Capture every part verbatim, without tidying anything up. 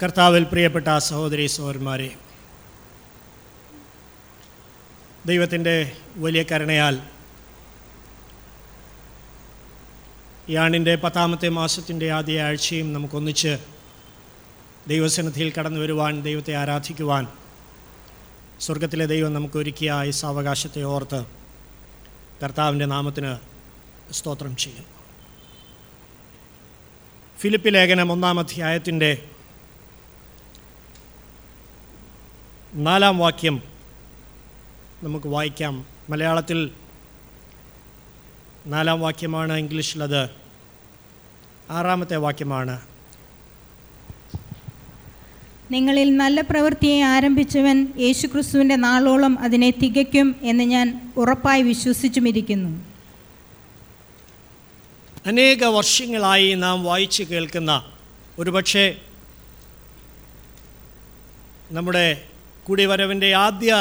കർത്താവിൽ പ്രിയപ്പെട്ട സഹോദരി സഹോദരന്മാരെ, ദൈവത്തിൻ്റെ വലിയ കരുണയാൽ ഈ ആണ്ടിൻ്റെ പത്താമത്തെ മാസത്തിൻ്റെ ആദ്യ ആഴ്ചയും നമുക്കൊന്നിച്ച് ദൈവസന്നിധിയിൽ കടന്നു വരുവാൻ, ദൈവത്തെ ആരാധിക്കുവാൻ സ്വർഗത്തിലെ ദൈവം നമുക്കൊരുക്കിയ ഈ സാവകാശത്തെ ഓർത്ത് കർത്താവിൻ്റെ നാമത്തിന് സ്തോത്രം ചെയ്യുന്നു. ഫിലിപ്പി ലേഖനം ഒന്നാം അധ്യായത്തിൻ്റെ നാലാം വാക്യം നമുക്ക് വായിക്കാം. മലയാളത്തിൽ നാലാം വാക്യമാണ്, ഇംഗ്ലീഷിലത് ആറാമത്തെ വാക്യമാണ്. നിങ്ങളിൽ നല്ല പ്രവൃത്തിയെ ആരംഭിച്ചവൻ യേശുക്രിസ്തുവിൻ്റെ നാളോളം അതിനെ തികയ്ക്കും എന്ന് ഞാൻ ഉറപ്പായി വിശ്വസിച്ചുമിരിക്കുന്നു. അനേക വർഷങ്ങളായി നാം വായിച്ചു കേൾക്കുന്ന, ഒരുപക്ഷെ നമ്മുടെ കൂടിവരവിൻ്റെ ആദ്യ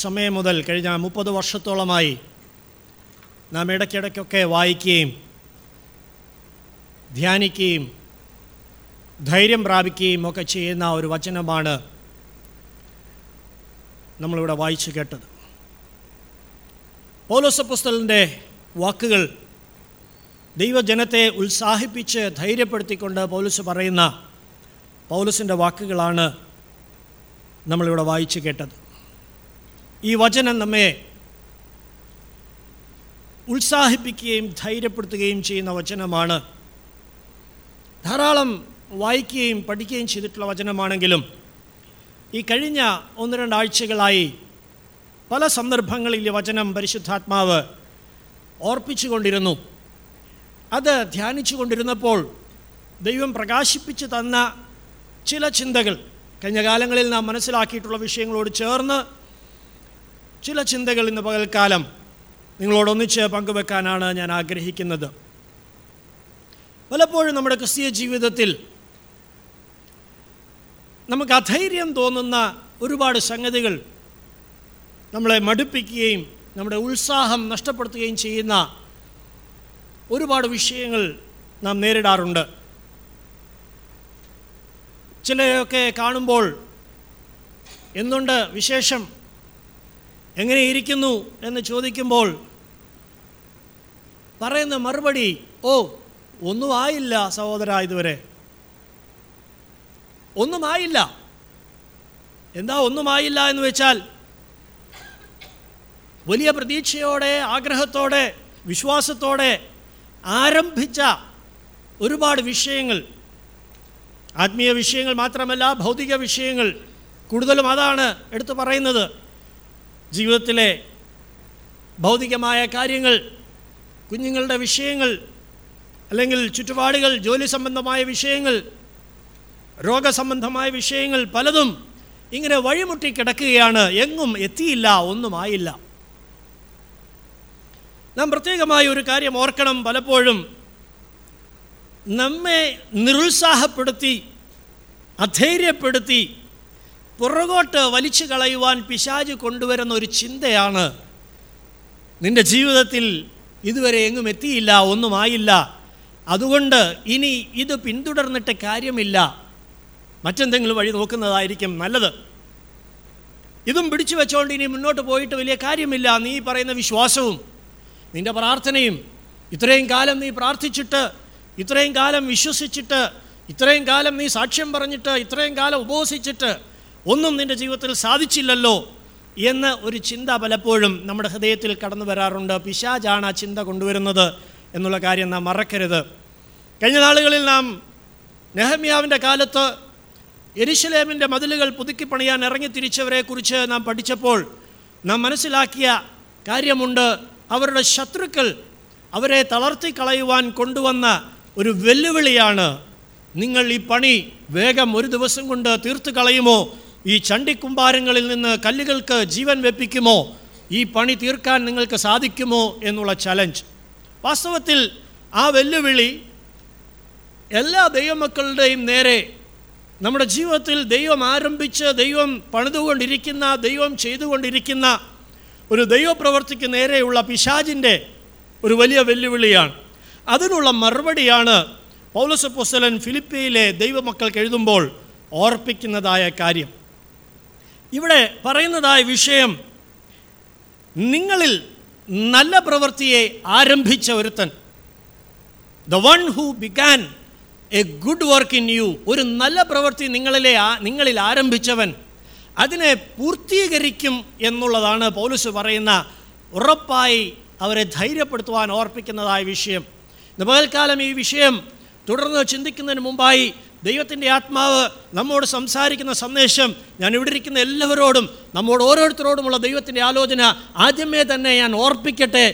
സമയം മുതൽ കഴിഞ്ഞ മുപ്പത് വർഷത്തോളമായി നാം ഇടയ്ക്കിടയ്ക്കൊക്കെ വായിക്കുകയും ധ്യാനിക്കുകയും ധൈര്യം പ്രാപിക്കുകയും ഒക്കെ ചെയ്യുന്ന ഒരു വചനമാണ് നമ്മളിവിടെ വായിച്ചു കേട്ടത്. പൗലോസ് അപ്പോസ്തലൻ്റെ വാക്കുകൾ ദൈവജനത്തെ ഉത്സാഹിപ്പിച്ച് ധൈര്യപ്പെടുത്തിക്കൊണ്ട് പൗലോസ് പറയുന്ന പൗലോസിൻ്റെ വാക്കുകളാണ് നമ്മളിവിടെ വായിച്ചു കേട്ടത്. ഈ വചനം നമ്മെ ഉത്സാഹിപ്പിക്കുകയും ധൈര്യപ്പെടുത്തുകയും ചെയ്യുന്ന വചനമാണ്. ധാരാളം വായിക്കുകയും പഠിക്കുകയും ചെയ്തിട്ടുള്ള വചനമാണെങ്കിലും ഈ കഴിഞ്ഞ ഒന്ന് രണ്ടാഴ്ചകളായി പല സന്ദർഭങ്ങളിൽ ഈ വചനം പരിശുദ്ധാത്മാവ് ഓർപ്പിച്ചു കൊണ്ടിരുന്നു. അത് ധ്യാനിച്ചു കൊണ്ടിരുന്നപ്പോൾ ദൈവം പ്രകാശിപ്പിച്ചു തന്ന ചില ചിന്തകൾ, കഴിഞ്ഞ കാലങ്ങളിൽ നാം മനസ്സിലാക്കിയിട്ടുള്ള വിഷയങ്ങളോട് ചേർന്ന് ചില ചിന്തകൾ ഇന്ന് പകൽക്കാലം നിങ്ങളോടൊന്നിച്ച് പങ്കുവെക്കാനാണ് ഞാൻ ആഗ്രഹിക്കുന്നത്. പലപ്പോഴും നമ്മുടെ ക്രിസ്തീയ ജീവിതത്തിൽ നമുക്ക് അധൈര്യം തോന്നുന്ന ഒരുപാട് സംഗതികൾ നമ്മളെ മടുപ്പിക്കുകയും നമ്മുടെ ഉത്സാഹം നഷ്ടപ്പെടുത്തുകയും ചെയ്യുന്ന ഒരുപാട് വിഷയങ്ങൾ നാം നേരിടാറുണ്ട്. ചിലയൊക്കെ കാണുമ്പോൾ എന്തുണ്ട് വിശേഷം, എങ്ങനെ ഇരിക്കുന്നു എന്ന് ചോദിക്കുമ്പോൾ പറയുന്ന മറുപടി, ഓ ഒന്നും ആയില്ല സഹോദരാ, ഇതുവരെ ഒന്നും ആയില്ല. എന്താ ഒന്നും ആയില്ല എന്ന് വെച്ചാൽ, വലിയ പ്രതീക്ഷയോടെ ആഗ്രഹത്തോടെ വിശ്വാസത്തോടെ ആരംഭിച്ച ഒരുപാട് വിഷയങ്ങൾ, ആത്മീയ വിഷയങ്ങൾ മാത്രമല്ല ഭൗതിക വിഷയങ്ങൾ, കൂടുതലും അതാണ് എടുത്തു പറയുന്നത്. ജീവിതത്തിലെ ഭൗതികമായ കാര്യങ്ങൾ, കുഞ്ഞുങ്ങളുടെ വിഷയങ്ങൾ, അല്ലെങ്കിൽ ചുറ്റുപാടുകൾ, ജോലി സംബന്ധമായ വിഷയങ്ങൾ, രോഗസംബന്ധമായ വിഷയങ്ങൾ, പലതും ഇങ്ങനെ വഴിമുട്ടി കിടക്കുകയാണ്. എങ്ങും എത്തിയില്ല, ഒന്നും ആയില്ല. നാം പ്രത്യേകമായി ഒരു കാര്യം ഓർക്കണം. പലപ്പോഴും നമ്മെ നിരുത്സാഹപ്പെടുത്തി അധൈര്യപ്പെടുത്തി പുറകോട്ട് വലിച്ചു കളയുവാൻ പിശാച് കൊണ്ടുവരുന്ന ഒരു ചിന്തയാണ് നിൻ്റെ ജീവിതത്തിൽ ഇതുവരെ എങ്ങും എത്തിയില്ല, ഒന്നും ആയില്ല, അതുകൊണ്ട് ഇനി ഇത് പിന്തുടർന്നിട്ട് കാര്യമില്ല, മറ്റെന്തെങ്കിലും വഴി നോക്കുന്നതായിരിക്കും നല്ലത്, ഇതും പിടിച്ചു വെച്ചുകൊണ്ട് ഇനി മുന്നോട്ട് പോയിട്ട് വലിയ കാര്യമില്ല, നീ പറയുന്ന വിശ്വാസവും നിൻ്റെ പ്രാർത്ഥനയും, ഇത്രയും കാലം നീ പ്രാർത്ഥിച്ചിട്ട്, ഇത്രയും കാലം വിശ്വസിച്ചിട്ട്, ഇത്രയും കാലം നീ സാക്ഷ്യം പറഞ്ഞിട്ട്, ഇത്രയും കാലം ഉപവസിച്ചിട്ട് ഒന്നും നിൻ്റെ ജീവിതത്തിൽ സാധിച്ചില്ലല്ലോ എന്ന് ഒരു ചിന്ത പലപ്പോഴും നമ്മുടെ ഹൃദയത്തിൽ കടന്നു വരാറുണ്ട്. പിശാചാണ് ആ ചിന്ത കൊണ്ടുവരുന്നത് എന്നുള്ള കാര്യം നാം മറക്കരുത്. കഴിഞ്ഞ നാളുകളിൽ നാം നെഹമ്യാവിൻ്റെ കാലത്ത് യെരുശലേമിൻ്റെ മതിലുകൾ പുതുക്കിപ്പണിയാൻ ഇറങ്ങി തിരിച്ചവരെക്കുറിച്ച് നാം പഠിച്ചപ്പോൾ നാം മനസ്സിലാക്കിയ കാര്യമുണ്ട്. അവരുടെ ശത്രുക്കൾ അവരെ തളർത്തി കളയുവാൻ കൊണ്ടുവന്ന ഒരു വെല്ലുവിളിയാണ്, നിങ്ങൾ ഈ പണി വേഗം ഒരു ദിവസം കൊണ്ട് തീർത്ത് കളയുമോ, ഈ ചണ്ടിക്കുമ്പാരങ്ങളിൽ നിന്ന് കല്ലുകൾക്ക് ജീവൻ വെപ്പിക്കുമോ, ഈ പണി തീർക്കാൻ നിങ്ങൾക്ക് സാധിക്കുമോ എന്നുള്ള ചലഞ്ച്. വാസ്തവത്തിൽ ആ വെല്ലുവിളി എല്ലാ ദൈവമക്കളുടെയും നേരെ, നമ്മുടെ ജീവിതത്തിൽ ദൈവം ആരംഭിച്ച് ദൈവം പണിതുകൊണ്ടിരിക്കുന്ന, ദൈവം ചെയ്തുകൊണ്ടിരിക്കുന്ന ഒരു ദൈവപ്രവർത്തിക്ക് നേരെയുള്ള പിശാചിൻ്റെ ഒരു വലിയ വെല്ലുവിളിയാണ്. അതിനുള്ള മറുപടിയാണ് പൗലോസ് അപ്പോസ്തലൻ ഫിലിപ്പിയിലെ ദൈവമക്കൾക്ക് എഴുതുമ്പോൾ ഓർപ്പിക്കുന്നതായ കാര്യം. ഇവിടെ പറയുന്നതായ വിഷയം, നിങ്ങളിൽ നല്ല പ്രവൃത്തിയെ ആരംഭിച്ച ഒരുത്തൻ, the one who began a good work in you, ഒരു നല്ല പ്രവൃത്തി നിങ്ങളിലെ നിങ്ങളിൽ ആരംഭിച്ചവൻ അതിനെ പൂർത്തീകരിക്കും എന്നുള്ളതാണ് പൗലോസ് പറയുന്ന ഉറപ്പായി അവരെ ധൈര്യപ്പെടുത്തുവാൻ ഓർപ്പിക്കുന്നതായ വിഷയം. പകൽക്കാലം ഈ വിഷയം തുടർന്ന് ചിന്തിക്കുന്നതിന് മുമ്പായി ദൈവത്തിൻ്റെ ആത്മാവ് നമ്മോട് സംസാരിക്കുന്ന സന്ദേശം ഞാൻ ഇവിടെ ഇരിക്കുന്ന എല്ലാവരോടും നമ്മോട് ഓരോരുത്തരോടുമുള്ള ദൈവത്തിൻ്റെ ആലോചന ആദ്യമേ തന്നെ ഞാൻ ഓർപ്പിക്കട്ടെ.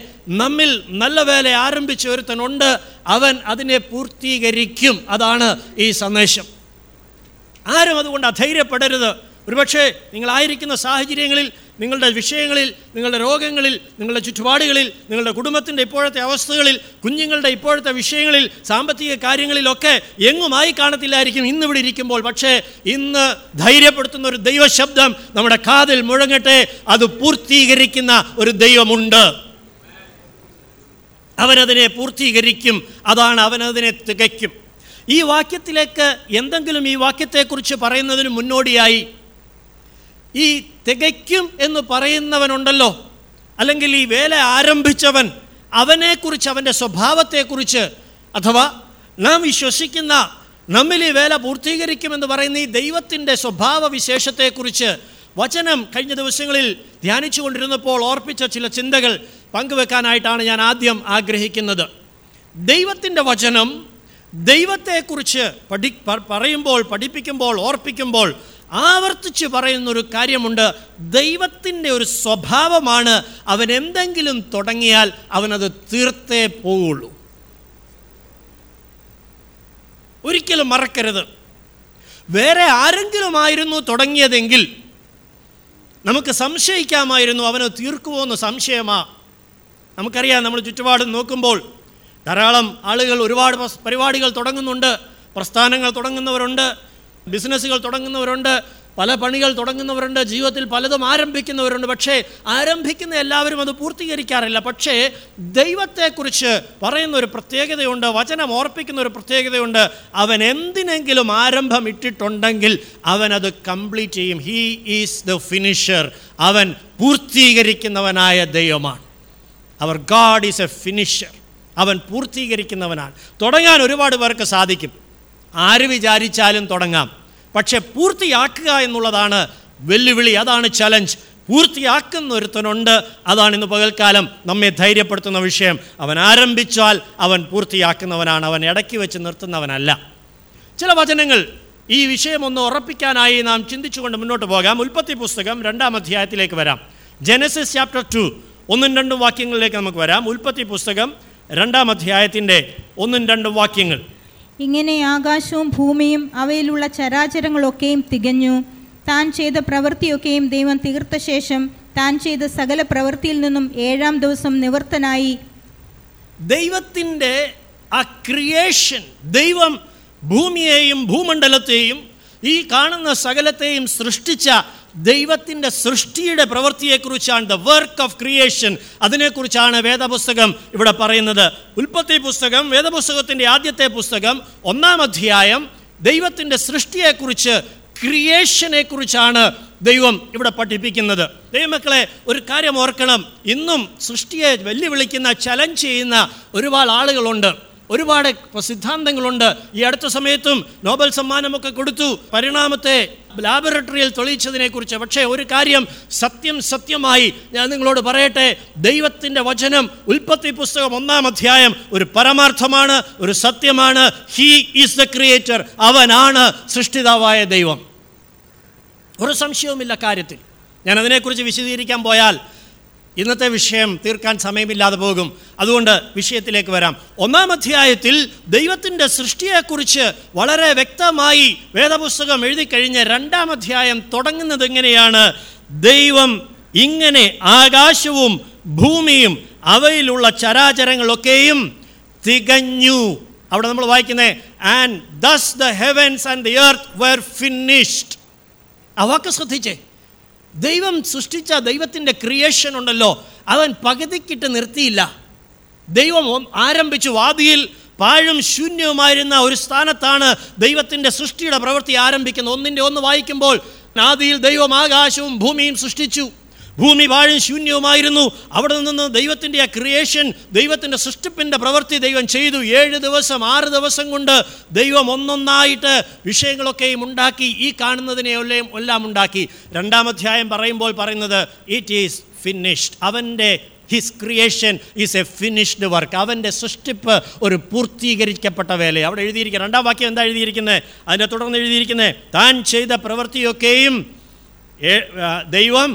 നമ്മിൽ നല്ല വേല ആരംഭിച്ച ഒരുത്തനുണ്ട്, അവൻ അതിനെ പൂർത്തീകരിക്കും. അതാണ് ഈ സന്ദേശം. ആരും അതുകൊണ്ട് അധൈര്യപ്പെടരുത്. ഒരുപക്ഷെ നിങ്ങളായിരിക്കുന്ന സാഹചര്യങ്ങളിൽ, നിങ്ങളുടെ വിഷയങ്ങളിൽ, നിങ്ങളുടെ രോഗങ്ങളിൽ, നിങ്ങളുടെ ചുറ്റുപാടുകളിൽ, നിങ്ങളുടെ കുടുംബത്തിൻ്റെ ഇപ്പോഴത്തെ അവസ്ഥകളിൽ, കുഞ്ഞുങ്ങളുടെ ഇപ്പോഴത്തെ വിഷയങ്ങളിൽ, സാമ്പത്തിക കാര്യങ്ങളിലൊക്കെ എങ്ങുമായി കാണത്തില്ലായിരിക്കും ഇന്നിവിടെ ഇരിക്കുമ്പോൾ. പക്ഷേ ഇന്ന് ധൈര്യപ്പെടുത്തുന്ന ഒരു ദൈവശബ്ദം നമ്മുടെ കാതിൽ മുഴങ്ങട്ടെ. അത് പൂർത്തീകരിക്കുന്ന ഒരു ദൈവമുണ്ട്, അവനതിനെ പൂർത്തീകരിക്കും. അതാണ് അവനതിനെ തികയ്ക്കും. ഈ വാക്യത്തിലേക്ക് എന്തെങ്കിലും ഈ വാക്യത്തെക്കുറിച്ച് പറയുന്നതിന് മുന്നോടിയായി ഈ തികയ്ക്കും എന്ന് പറയുന്നവനുണ്ടല്ലോ, അല്ലെങ്കിൽ ഈ വേല ആരംഭിച്ചവൻ, അവനെക്കുറിച്ച്, അവൻ്റെ സ്വഭാവത്തെക്കുറിച്ച്, അഥവാ നാം വിശ്വസിക്കുന്ന നമ്മിൽ ഈ വേല പൂർത്തീകരിക്കുമെന്ന് പറയുന്ന ഈ ദൈവത്തിൻ്റെ സ്വഭാവ വിശേഷത്തെക്കുറിച്ച് വചനം കഴിഞ്ഞ ദിവസങ്ങളിൽ ധ്യാനിച്ചു കൊണ്ടിരുന്നപ്പോൾ ഓർപ്പിച്ച ചില ചിന്തകൾ പങ്കുവെക്കാനായിട്ടാണ് ഞാൻ ആദ്യം ആഗ്രഹിക്കുന്നത്. ദൈവത്തിൻ്റെ വചനം ദൈവത്തെക്കുറിച്ച് പഠി പറയുമ്പോൾ, പഠിപ്പിക്കുമ്പോൾ, ഓർപ്പിക്കുമ്പോൾ ആവർത്തിച്ച് പറയുന്നൊരു കാര്യമുണ്ട്. ദൈവത്തിൻ്റെ ഒരു സ്വഭാവമാണ് അവൻ എന്തെങ്കിലും തുടങ്ങിയാൽ അവനത് തീർത്തേ പോവുള്ളൂ. ഒരിക്കലും മറക്കരുത്. വേറെ ആരെങ്കിലുമായിരുന്നു തുടങ്ങിയതെങ്കിൽ നമുക്ക് സംശയിക്കാമായിരുന്നു അവന് തീർക്കുമോ എന്ന്. സംശയമാ. നമുക്കറിയാം, നമ്മൾ ചുറ്റുപാടും നോക്കുമ്പോൾ ധാരാളം ആളുകൾ ഒരുപാട് പരിപാടികൾ തുടങ്ങുന്നുണ്ട്. പ്രസ്ഥാനങ്ങൾ തുടങ്ങുന്നവരുണ്ട്, ബിസിനസ്സുകൾ തുടങ്ങുന്നവരുണ്ട്, പല പണികൾ തുടങ്ങുന്നവരുണ്ട്, ജീവിതത്തിൽ പലതും ആരംഭിക്കുന്നവരുണ്ട്. പക്ഷേ ആരംഭിക്കുന്ന എല്ലാവരും അത് പൂർത്തീകരിക്കാറില്ല. പക്ഷേ ദൈവത്തെക്കുറിച്ച് പറയുന്ന ഒരു പ്രത്യേകതയുണ്ട്, വചനം ഓർപ്പിക്കുന്ന ഒരു പ്രത്യേകതയുണ്ട്. അവൻ എന്തിനെങ്കിലും ആരംഭം ഇട്ടിട്ടുണ്ടെങ്കിൽ അവനത് കംപ്ലീറ്റ് ചെയ്യും. He is the finisher. അവൻ പൂർത്തീകരിക്കുന്നവനായ ദൈവമാണ്. അവർ ഗാഡ് ഈസ് എ ഫിനിഷർ. അവൻ പൂർത്തീകരിക്കുന്നവനാണ്. തുടങ്ങാൻ ഒരുപാട് പേർക്ക് സാധിക്കും, ആര് വിചാരിച്ചാലും തുടങ്ങാം. പക്ഷെ പൂർത്തിയാക്കുക എന്നുള്ളതാണ് വെല്ലുവിളി, അതാണ് ചലഞ്ച്. പൂർത്തിയാക്കുന്ന ഒരുത്തനുണ്ട്. അതാണ് ഇന്ന് പകൽക്കാലം നമ്മെ ധൈര്യപ്പെടുത്തുന്ന വിഷയം. അവൻ ആരംഭിച്ചാൽ അവൻ പൂർത്തിയാക്കുന്നവനാണ്. അവൻ ഇടയ്ക്ക് വെച്ച് നിർത്തുന്നവനല്ല. ചില വചനങ്ങൾ ഈ വിഷയമൊന്ന് ഉറപ്പിക്കാനായി നാം ചിന്തിച്ചുകൊണ്ട് മുന്നോട്ട് പോകാം. ഉൽപ്പത്തി പുസ്തകം രണ്ടാം അധ്യായത്തിലേക്ക് വരാം. ജനസിസ് ചാപ്റ്റർ ടു, ഒന്നും രണ്ടും വാക്യങ്ങളിലേക്ക് നമുക്ക് വരാം. ഉൽപ്പത്തി പുസ്തകം രണ്ടാം അധ്യായത്തിൻ്റെ ഒന്നും രണ്ടും വാക്യങ്ങൾ. ഇങ്ങനെ ആകാശവും ഭൂമിയും അവയിലുള്ള ചരാചരങ്ങളൊക്കെയും തികഞ്ഞു. താൻ ചെയ്ത പ്രവൃത്തിയൊക്കെയും ദൈവം തീർത്ത ശേഷം താൻ ചെയ്ത സകല പ്രവൃത്തിയിൽ നിന്നും ഏഴാം ദിവസം നിവൃത്തനായി. ദൈവത്തിൻ്റെ ആ ക്രിയേഷൻ, ദൈവം ഭൂമിയെയും ഭൂമണ്ഡലത്തെയും ഈ കാണുന്ന സകലത്തെയും സൃഷ്ടിച്ച ദൈവത്തിൻ്റെ സൃഷ്ടിയുടെ പ്രവൃത്തിയെക്കുറിച്ചാണ്, ദ വർക്ക് ഓഫ് ക്രിയേഷൻ, അതിനെക്കുറിച്ചാണ് വേദപുസ്തകം ഇവിടെ പറയുന്നത്. ഉൽപ്പത്തി പുസ്തകം, വേദപുസ്തകത്തിൻ്റെ ആദ്യത്തെ പുസ്തകം ഒന്നാം അധ്യായം ദൈവത്തിൻ്റെ സൃഷ്ടിയെക്കുറിച്ച്, ക്രിയേഷനെക്കുറിച്ചാണ് ദൈവം ഇവിടെ പഠിപ്പിക്കുന്നത്. ദൈവമക്കളെ, ഒരു കാര്യം ഓർക്കണം. ഇന്നും സൃഷ്ടിയെ വെല്ലുവിളിക്കുന്ന, ചലഞ്ച് ചെയ്യുന്ന ഒരുപാട് ആളുകളുണ്ട്, ഒരുപാട് സിദ്ധാന്തങ്ങളുണ്ട്. ഈ അടുത്ത സമയത്തും നോബൽ സമ്മാനമൊക്കെ കൊടുത്തു പരിണാമത്തെ ലാബോറട്ടറിയിൽ തെളിയിച്ചതിനെക്കുറിച്ച്. പക്ഷേ ഒരു കാര്യം സത്യം സത്യമായി ഞാൻ നിങ്ങളോട് പറയട്ടെ, ദൈവത്തിൻ്റെ വചനം ഉൽപ്പത്തി പുസ്തകം ഒന്നാം അധ്യായം ഒരു പരമാർത്ഥമാണ്, ഒരു സത്യമാണ്. He is the creator. അവനാണ് സൃഷ്ടിതാവായ ദൈവം. ഒരു സംശയവുമില്ല കാര്യത്തിൽ. ഞാൻ അതിനെക്കുറിച്ച് വിശദീകരിക്കാൻ പോയാൽ ഇന്നത്തെ വിഷയം തീർക്കാൻ സമയമില്ലാതെ പോകും. അതുകൊണ്ട് വിഷയത്തിലേക്ക് വരാം. ഒന്നാം അധ്യായത്തിൽ ദൈവത്തിൻ്റെ സൃഷ്ടിയെക്കുറിച്ച് വളരെ വ്യക്തമായി വേദപുസ്തകം എഴുതി കഴിഞ്ഞ് രണ്ടാം അധ്യായം തുടങ്ങുന്നത് എങ്ങനെയാണ്? ദൈവം ഇങ്ങനെ ആകാശവും ഭൂമിയും അവയിലുള്ള ചരാചരങ്ങളൊക്കെയും തികഞ്ഞു. അവിടെ നമ്മൾ വായിക്കുന്നത് and thus the heavens and the earth were finished. ആ വാക്ക് ശ്രദ്ധിച്ചേ. ദൈവം സൃഷ്ടിച്ച ദൈവത്തിൻ്റെ ക്രിയേഷൻ ഉണ്ടല്ലോ, അവൻ പകുതിക്കിട്ട് നിർത്തിയില്ല. ദൈവം ആരംഭിച്ചു. ആദിയിൽ പാഴും ശൂന്യവുമായിരുന്ന ഒരു സ്ഥാനത്താണ് ദൈവത്തിൻ്റെ സൃഷ്ടിയുടെ പ്രവൃത്തി ആരംഭിക്കുന്നത്. ഒന്നിൻ്റെ ഒന്ന് വായിക്കുമ്പോൾ, ആദിയിൽ ദൈവം ആകാശവും ഭൂമിയും സൃഷ്ടിച്ചു, ഭൂമി പാഴും ശൂന്യവുമായിരുന്നു, അവിടെ നിന്ന് ദൈവത്തിൻ്റെ ആ ക്രിയേഷൻ, ദൈവത്തിൻ്റെ സൃഷ്ടിപ്പിൻ്റെ പ്രവൃത്തി ദൈവം ചെയ്തു. ഏഴ് ദിവസം ആറ് ദിവസം കൊണ്ട് ദൈവം ഒന്നൊന്നായിട്ട് വിഷയങ്ങളൊക്കെയും ഉണ്ടാക്കി, ഈ കാണുന്നതിനെ എല്ലാം എല്ലാം ഉണ്ടാക്കി. രണ്ടാം അധ്യായം പറയുമ്പോൾ പറയുന്നത് ഇറ്റ് ഈസ് ഫിനിഷ്ഡ്, അവൻ്റെ His creation is a finished work. അവൻ്റെ സൃഷ്ടിപ്പ് ഒരു പൂർത്തീകരിക്കപ്പെട്ട വേല. അവിടെ എഴുതിയിരിക്കുന്നത്, രണ്ടാം വാക്യം എന്താ എഴുതിയിരിക്കുന്നത്, അതിനെ തുടർന്ന് എഴുതിയിരിക്കുന്നത്, താൻ ചെയ്ത പ്രവൃത്തിയൊക്കെയും ദൈവം,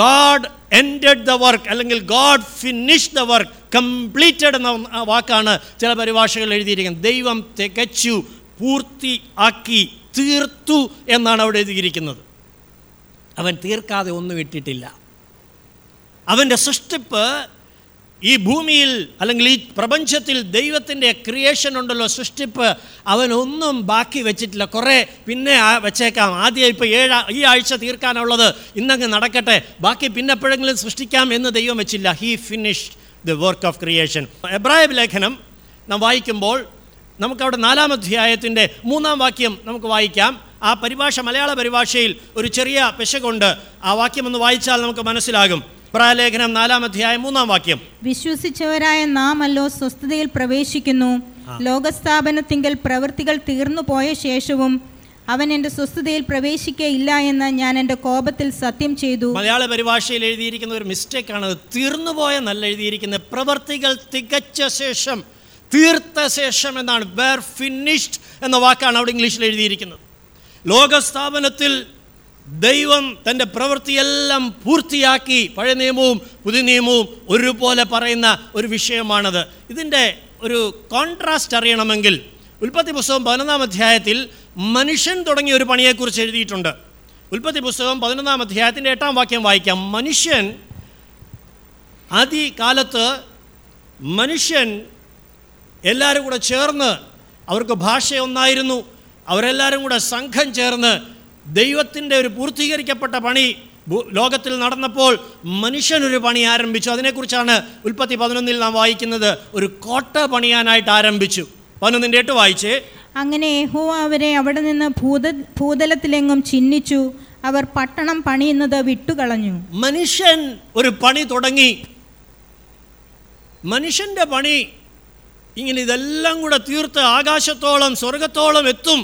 God ended the work, അല്ലെങ്കിൽ God finished the work, completed എന്ന വാക്കാണ് ചില പരിഭാഷകൾ എഴുതിയിരിക്കുന്നത്. ദൈവം തികച്ചു, പൂർത്തി ആക്കി, തീർത്തു എന്നാണ് അവിടെ എഴുതിയിരിക്കുന്നത്. അവൻ തീർക്കാതെ ഒന്നും ഇട്ടിട്ടില്ല. അവൻ്റെ സൃഷ്ടിപ്പ് ഈ ഭൂമിയിൽ അല്ലെങ്കിൽ ഈ പ്രപഞ്ചത്തിൽ ദൈവത്തിൻ്റെ ക്രിയേഷൻ ഉണ്ടല്ലോ, സൃഷ്ടിപ്പ്, അവനൊന്നും ബാക്കി വെച്ചിട്ടില്ല. കുറേ പിന്നെ വെച്ചേക്കാം, ആദ്യം ഇപ്പോൾ ഏഴ് ഈ ആഴ്ച തീർക്കാനുള്ളത് ഇന്നങ്ങ് നടക്കട്ടെ, ബാക്കി പിന്നെ എപ്പോഴെങ്കിലും സൃഷ്ടിക്കാം എന്ന് ദൈവം വെച്ചില്ല. He finished the work of creation. എബ്രായ ലേഖനം നാം വായിക്കുമ്പോൾ നമുക്കവിടെ നാലാം അധ്യായത്തിൻ്റെ മൂന്നാം വാക്യം നമുക്ക് വായിക്കാം. ആ പരിഭാഷ, മലയാള പരിഭാഷയിൽ ഒരു ചെറിയ പിശകുണ്ട്. ആ വാക്യം ഒന്ന് വായിച്ചാൽ നമുക്ക് മനസ്സിലാകും. പ്രാലേഖനം നാലാം അധ്യായം മൂന്നാം വാക്യം, വിശ്വസിച്ചവരായ നാമല്ലോ സ്വസ്ഥതയിൽ പ്രവേശിക്കുന്നു, ലോകസ്ഥാപനത്തിങ്കൽ പ്രവൃത്തികൾ തീർന്നു പോയ ശേഷവും അവൻ എൻ്റെ സ്വസ്ഥതയിൽ പ്രവേശിക്കയില്ല എന്ന് ഞാൻ എൻ്റെ കോപത്തിൽ സത്യം ചെയ്തു. മലയാള പരിഭാഷയിൽ എഴുതിയിരിക്കുന്ന ഒരു മിസ്റ്റേക്കാണ്, തീർന്നുപോയ നല്ല എഴുതിയിരിക്കുന്നത്, പ്രവൃത്തികൾ തികച്ച ശേഷം, തീർത്ത ശേഷം എന്നാണ്. വേർ ഫിനിഷ്ഡ് എന്ന വാക്കാണ് അവിടെ ഇംഗ്ലീഷിൽ എഴുതിയിരിക്കുന്നത്. ലോകസ്ഥാപനത്തിൽ ദൈവം തൻ്റെ പ്രവൃത്തിയെല്ലാം പൂർത്തിയാക്കി. പഴയ നിയമവും പുതിയ നിയമവും ഒരുപോലെ പറയുന്ന ഒരു വിഷയമാണത്. ഇതിൻ്റെ ഒരു കോൺട്രാസ്റ്റ് അറിയണമെങ്കിൽ ഉൽപ്പത്തി പുസ്തകം പതിനൊന്നാം അധ്യായത്തിൽ മനുഷ്യൻ തുടങ്ങിയ ഒരു പണിയെക്കുറിച്ച് എഴുതിയിട്ടുണ്ട്. ഉൽപ്പത്തി പുസ്തകം പതിനൊന്നാം അധ്യായത്തിൻ്റെ എട്ടാം വാക്യം വായിക്കാം. മനുഷ്യൻ ആദ്യകാലത്ത്, മനുഷ്യൻ എല്ലാവരും കൂടെ ചേർന്ന്, അവർക്ക് ഭാഷ ഒന്നായിരുന്നു, അവരെല്ലാവരും കൂടെ സംഘം ചേർന്ന് ദൈവത്തിൻ്റെ ഒരു പൂർത്തീകരിക്കപ്പെട്ട പണി ലോകത്തിൽ നടന്നപ്പോൾ മനുഷ്യനൊരു പണി ആരംഭിച്ചു. അതിനെക്കുറിച്ചാണ് ഉൽപ്പത്തി പതിനൊന്നിൽ നാം വായിക്കുന്നത്. ഒരു കോട്ട പണിയാനായിട്ട് ആരംഭിച്ചു. പതിനൊന്നിൻ്റെ എട്ട് വായിച്ചേ. അങ്ങനെ യഹോവ അവരെ അവിടെ നിന്ന് ഭൂത ഭൂതലത്തിലെങ്ങും ചിന്നിച്ചു, അവർ പട്ടണം പണിയുന്നത് വിട്ടുകളഞ്ഞു. മനുഷ്യൻ ഒരു പണി തുടങ്ങി. മനുഷ്യൻ്റെ പണി ഇങ്ങനെ ഇതെല്ലാം കൂടെ തീർത്ത് ആകാശത്തോളം സ്വർഗത്തോളം എത്തും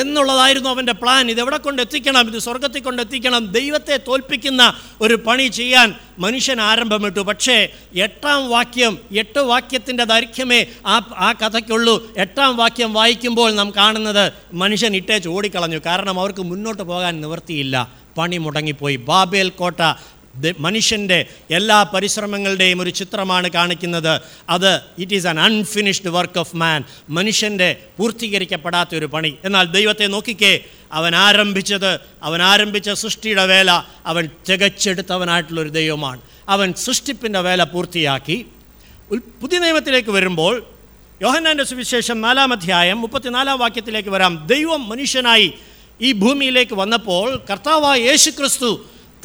എന്നുള്ളതായിരുന്നു അവൻ്റെ പ്ലാൻ. ഇതെവിടെ കൊണ്ടെത്തിക്കണം, ഇത് സ്വർഗത്തിൽ കൊണ്ടെത്തിക്കണം. ദൈവത്തെ തോൽപ്പിക്കുന്ന ഒരു പണി ചെയ്യാൻ മനുഷ്യൻ ആരംഭമിട്ടു. പക്ഷേ എട്ടാം വാക്യം, എട്ട് വാക്യത്തിൻ്റെ ദൈർഘ്യമേ ആ ആ കഥയ്ക്കുള്ളൂ. എട്ടാം വാക്യം വായിക്കുമ്പോൾ നാം കാണുന്നത് മനുഷ്യൻ ഇട്ടേച്ച് ഓടിക്കളഞ്ഞു. കാരണം അവർക്ക് മുന്നോട്ട് പോകാൻ നിവൃത്തിയില്ല, പണി മുടങ്ങിപ്പോയി. ബാബേൽ കോട്ട മനുഷ്യൻ്റെ എല്ലാ പരിശ്രമങ്ങളുടെയും ഒരു ചിത്രമാണ് കാണിക്കുന്നത്. അത് it is an unfinished work of man, മനുഷ്യൻ്റെ പൂർത്തീകരിക്കപ്പെടാത്ത ഒരു പണി. എന്നാൽ ദൈവത്തെ നോക്കിക്കേ, അവൻ ആരംഭിച്ചത്, അവൻ ആരംഭിച്ച സൃഷ്ടിയുടെ വേല അവൻ തികച്ചെടുത്തവനായിട്ടുള്ളൊരു ദൈവമാണ്. അവൻ സൃഷ്ടിപ്പിൻ്റെ വേല പൂർത്തിയാക്കി. പുതിയ നിയമത്തിലേക്ക് വരുമ്പോൾ യോഹന്നാൻ്റെ സുവിശേഷം നാലാം അധ്യായം മുപ്പത്തിനാലാം വാക്യത്തിലേക്ക് വരാം. ദൈവം മനുഷ്യനായി ഈ ഭൂമിയിലേക്ക് വന്നപ്പോൾ കർത്താവായ യേശു ക്രിസ്തു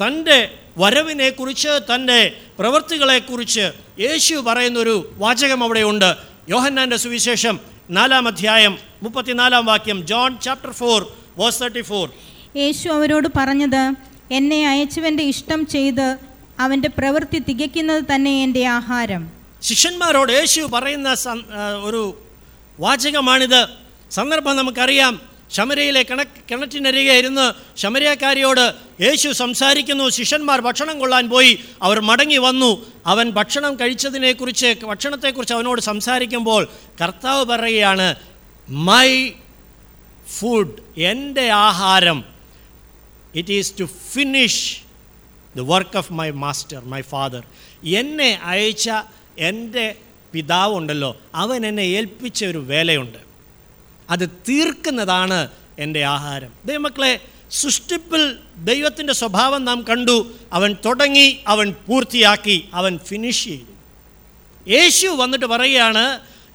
തൻ്റെ വരവിനെക്കുറിച്ച്, തൻ്റെ പ്രവൃത്തികളെക്കുറിച്ച് യേശു പറയുന്നൊരു വാചകം അവിടെയുണ്ട്. യോഹന്നാൻ്റെ സുവിശേഷം നാലാം അധ്യായം മുപ്പത്തിനാലാം വാക്യം, ജോൺ ചാപ്റ്റർ ഫോർ വേഴ്സ് മുപ്പത്തിനാല്. യേശു അവരോട് പറഞ്ഞത്, എന്നെ അയച്ചവൻ്റെ ഇഷ്ടം ചെയ്ത് അവൻ്റെ പ്രവൃത്തി തികയ്ക്കുന്നത് തന്നെ എൻ്റെ ആഹാരം. ശിഷ്യന്മാരോട് യേശു പറയുന്ന ഒരു വാചകമാണിത്. സന്ദർഭം നമുക്കറിയാം. ശമരയിലെ കിണ കിണറ്റിനരികെ ഇരുന്ന് ശമരിയക്കാരിയോട് യേശു സംസാരിക്കുന്നു. ശിഷ്യന്മാർ ഭക്ഷണം കൊള്ളാൻ പോയി, അവർ മടങ്ങി വന്നു. അവൻ ഭക്ഷണം കഴിച്ചതിനെക്കുറിച്ച്, ഭക്ഷണത്തെക്കുറിച്ച് അവനോട് സംസാരിക്കുമ്പോൾ കർത്താവ് പറയുകയാണ്, മൈ ഫുഡ്, എൻ്റെ ആഹാരം, it is to finish the work of my master, my father. എന്നെ അയച്ച എൻ്റെ പിതാവുണ്ടല്ലോ, അവൻ എന്നെ ഏൽപ്പിച്ച ഒരു വേലയുണ്ട്, അത് തീർക്കുന്നതാണ് എൻ്റെ ആഹാരം. ദൈവമക്കളെ, സൃഷ്ടിപ്പിൽ ദൈവത്തിൻ്റെ സ്വഭാവം നാം കണ്ടു. അവൻ തുടങ്ങി, അവൻ പൂർത്തിയാക്കി, അവൻ ഫിനിഷ് ചെയ്തു. യേശു വന്നിട്ട് പറയുകയാണ്,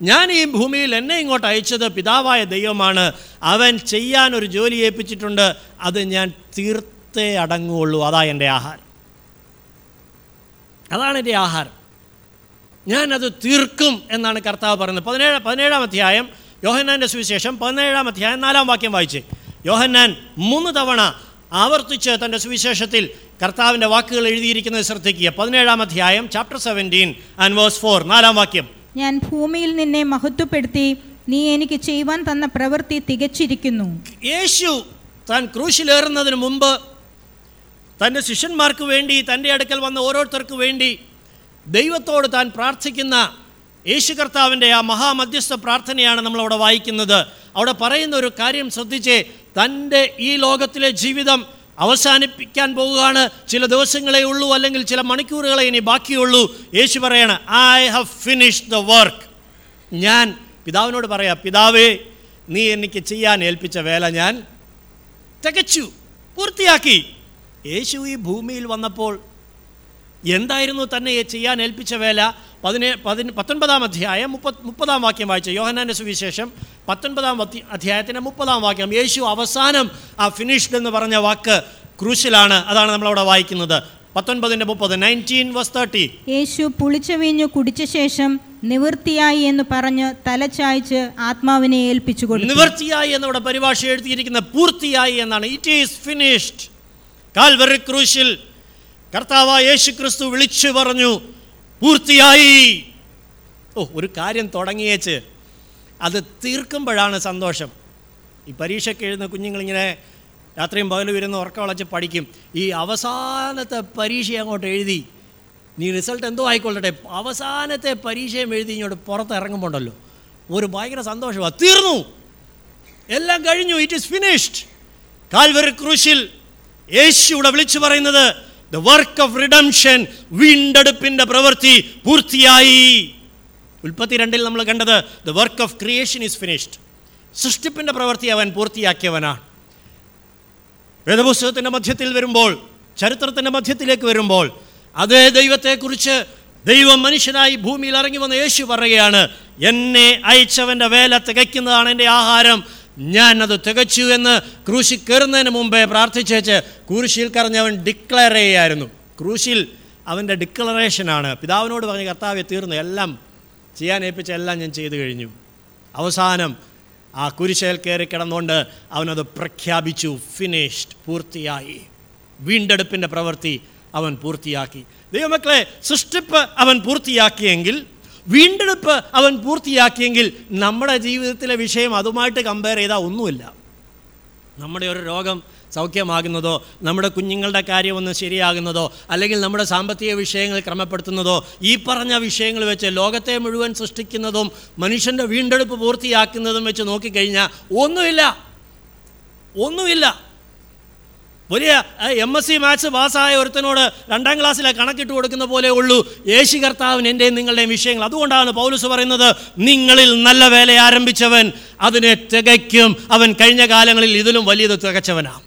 ഞാൻ ഈ ഭൂമിയിൽ എന്നെ ഇങ്ങോട്ട് അയച്ചത് പിതാവായ ദൈവമാണ്. അവൻ ചെയ്യാനൊരു ജോലി ഏൽപ്പിച്ചിട്ടുണ്ട്, അത് ഞാൻ തീർത്തേ അടങ്ങുകയുള്ളൂ. അതാ എൻ്റെ ആഹാരം, അതാണ് എൻ്റെ ആഹാരം. ഞാനത് തീർക്കും എന്നാണ് കർത്താവ് പറയുന്നത്. പതിനേഴ് പതിനേഴാം അധ്യായം യോഹന്നാൻ്റെ സുവിശേഷം പതിനേഴാം അധ്യായം നാലാം വാക്യം വായിച്ച് യോഹന്നാൻ മൂന്ന് തവണ ആവർത്തിച്ച് തൻ്റെ സുവിശേഷത്തിൽ കർത്താവിൻ്റെ വാക്കുകൾ എഴുതിയിരിക്കുന്നത് ശ്രദ്ധിക്കുക. പതിനേഴാം അധ്യായം chapter seventeen and verse four നാലാം വാക്യം, ഞാൻ ഭൂമിയിൽ നിന്നെ മഹത്വപ്പെടുത്തി നീ എനിക്ക് ചെയ്യുവാൻ തന്ന പ്രവൃത്തി തികച്ചിരിക്കുന്നു. യേശു താൻ ക്രൂശിലേറുന്നതിന് മുമ്പ് തൻ്റെ ശിഷ്യന്മാർക്ക് വേണ്ടി, തൻ്റെ അടുക്കൽ വന്ന ഓരോരുത്തർക്ക് വേണ്ടി ദൈവത്തോട് താൻ പ്രാർത്ഥിക്കുന്ന യേശു കർത്താവിൻ്റെ ആ മഹാമധ്യസ്ഥ പ്രാർത്ഥനയാണ് നമ്മളവിടെ വായിക്കുന്നത്. അവിടെ പറയുന്ന ഒരു കാര്യം ശ്രദ്ധിച്ച്, തൻ്റെ ഈ ലോകത്തിലെ ജീവിതം അവസാനിപ്പിക്കാൻ പോവുകയാണ്, ചില ദിവസങ്ങളെ ഉള്ളൂ, അല്ലെങ്കിൽ ചില മണിക്കൂറുകളെ ഇനി ബാക്കിയുള്ളൂ. യേശു പറയാണ്, I have finished the work. ഞാൻ പിതാവിനോട് പറയാം, പിതാവേ, നീ എനിക്ക് ചെയ്യാൻ ഏൽപ്പിച്ച വേല ഞാൻ തികച്ചു, പൂർത്തിയാക്കി. യേശു ഈ ഭൂമിയിൽ വന്നപ്പോൾ എന്തായിരുന്നു തന്നെ ചെയ്യാൻ ഏൽപ്പിച്ച വേല? പതിനേ പതിന് പത്തൊൻപതാം അധ്യായം മുപ്പത് മുപ്പതാം വാക്യം വായിച്ച യോഹന്നാൻ്റെ സുവിശേഷം പത്തൊൻപതാം അധ്യായത്തിൻ്റെ മുപ്പതാം വാക്യം. യേശു അവസാനം ആ ഫിനിഷ്ഡ് എന്ന് പറഞ്ഞ വാക്ക് ക്രൂശിലാണ്, അതാണ് നമ്മളവിടെ വായിക്കുന്നത്. പത്തൊൻപതിൻ്റെ മുപ്പത്, നയൻറ്റീൻ വേഴ്സ് തേർട്ടി. യേശു പുളിച്ച വീഞ്ഞു കുടിച്ച ശേഷം നിവൃത്തിയായി എന്ന് പറഞ്ഞ് തലചായ്ച്ച് ആത്മാവിനെ ഏൽപ്പിച്ചു കൊടുത്തു. നിവൃത്തിയായി എന്നവിടെ പരിഭാഷ എഴുതിയിരിക്കുന്ന പൂർത്തിയായി എന്നാണ്. It is finished. കാൽവറി ക്രൂശിൽ കർത്താവായ യേശു ക്രിസ്തു വിളിച്ചു പറഞ്ഞു, പൂർത്തിയായി. ഓ, ഒരു കാര്യം തുടങ്ങിയേച്ച് അത് തീർക്കുമ്പോഴാണ് സന്തോഷം. ഈ പരീക്ഷയ്ക്ക് എഴുതുന്ന കുഞ്ഞുങ്ങളിങ്ങനെ രാത്രിയും പകലും ഇരുന്ന് ഉറക്കം വളച്ച് പഠിക്കും. ഈ അവസാനത്തെ പരീക്ഷ അങ്ങോട്ട് എഴുതി, നീ റിസൾട്ട് എന്തോ ആയിക്കൊള്ളട്ടെ, അവസാനത്തെ പരീക്ഷയും എഴുതി ഇങ്ങോട്ട് പുറത്തിറങ്ങുമ്പോണ്ടല്ലോ ഒരു ഭയങ്കര സന്തോഷമാണ്. തീർന്നു, എല്ലാം കഴിഞ്ഞു, ഇറ്റ് ഈസ് ഫിനിഷ്ഡ്. കാൽവറി ക്രൂശിൽ യേശു ഇവിടെ വിളിച്ചു പറയുന്നത്, the work of redemption, വീണ്ടെടുപ്പിൻ്റെ പ്രവൃത്തി പൂർത്തിയായി. ഉൽപ്പത്തി രണ്ടിൽ നമ്മൾ കണ്ടത് the work of creation is finished. സൃഷ്ടിപ്പിൻ്റെ പ്രവൃത്തി അവൻ പൂർത്തിയാക്കിയവനാണ്. വേദപുസ്തകത്തിൻ്റെ മധ്യത്തിൽ വരുമ്പോൾ, ചരിത്രത്തിൻ്റെ മധ്യത്തിലേക്ക് വരുമ്പോൾ, അതേ ദൈവത്തെക്കുറിച്ച് ദൈവം മനുഷ്യനായി ഭൂമിയിൽ ഇറങ്ങി വന്ന യേശു പറയുകയാണ്, എന്നെ അയച്ചവൻ്റെ വേല തികയ്ക്കുന്നതാണ് എൻ്റെ ആഹാരം, ഞാനത് തികച്ചു എന്ന് ക്രൂശിൽ കയറുന്നതിന് മുമ്പേ പ്രാർത്ഥിച്ചേച്ച് ക്രൂശിൽ കറഞ്ഞവൻ ഡിക്ലെയർ ചെയ്യായിരുന്നു. ക്രൂശിൽ അവൻ്റെ ഡിക്ലറേഷനാണ്. പിതാവിനോട് പറഞ്ഞ, കർത്താവെ, തീർന്നു, എല്ലാം ചെയ്യാൻ ഏൽപ്പിച്ച എല്ലാം ഞാൻ ചെയ്തു കഴിഞ്ഞു. അവസാനം ആ കുരിശയിൽ കയറി കിടന്നുകൊണ്ട് അവനത് പ്രഖ്യാപിച്ചു, ഫിനിഷ്ഡ്, പൂർത്തിയായി. വീണ്ടെടുപ്പിൻ്റെ പ്രവൃത്തി അവൻ പൂർത്തിയാക്കി. ദൈവമക്കളെ, സൃഷ്ടിപ്പ് അവൻ പൂർത്തിയാക്കിയെങ്കിൽ, വീണ്ടെടുപ്പ് അവൻ പൂർത്തിയാക്കിയെങ്കിൽ, നമ്മുടെ ജീവിതത്തിലെ വിഷയം അതുമായിട്ട് കമ്പയർ ചെയ്താൽ ഒന്നുമില്ല. നമ്മുടെ ഒരു രോഗം സൗഖ്യമാകുന്നതോ, നമ്മുടെ കുഞ്ഞുങ്ങളുടെ കാര്യമൊന്ന് ശരിയാകുന്നതോ, അല്ലെങ്കിൽ നമ്മുടെ സാമ്പത്തിക വിഷയങ്ങൾ ക്രമപ്പെടുത്തുന്നതോ, ഈ പറഞ്ഞ വിഷയങ്ങൾ വെച്ച് ലോകത്തെ മുഴുവൻ സൃഷ്ടിക്കുന്നതും മനുഷ്യൻ്റെ വീണ്ടെടുപ്പ് പൂർത്തിയാക്കുന്നതും വെച്ച് നോക്കിക്കഴിഞ്ഞാൽ ഒന്നുമില്ല, ഒന്നുമില്ല. വലിയ എം എസ് സി മാത്സ് പാസ്സായ ഒരുത്തനോട് രണ്ടാം ക്ലാസ്സിലെ കണക്കിട്ട് കൊടുക്കുന്ന പോലെ ഉള്ളൂ യേശു കർത്താവിന് എൻ്റെയും നിങ്ങളുടെയും വിഷയങ്ങൾ. അതുകൊണ്ടാണ് പൗലോസ് പറയുന്നത്, നിങ്ങളിൽ നല്ല വേല ആരംഭിച്ചവൻ അതിനെ തികയ്ക്കും, അവൻ കഴിഞ്ഞ കാലങ്ങളിൽ ഇതിലും വലിയത് തികച്ചവനാണ്.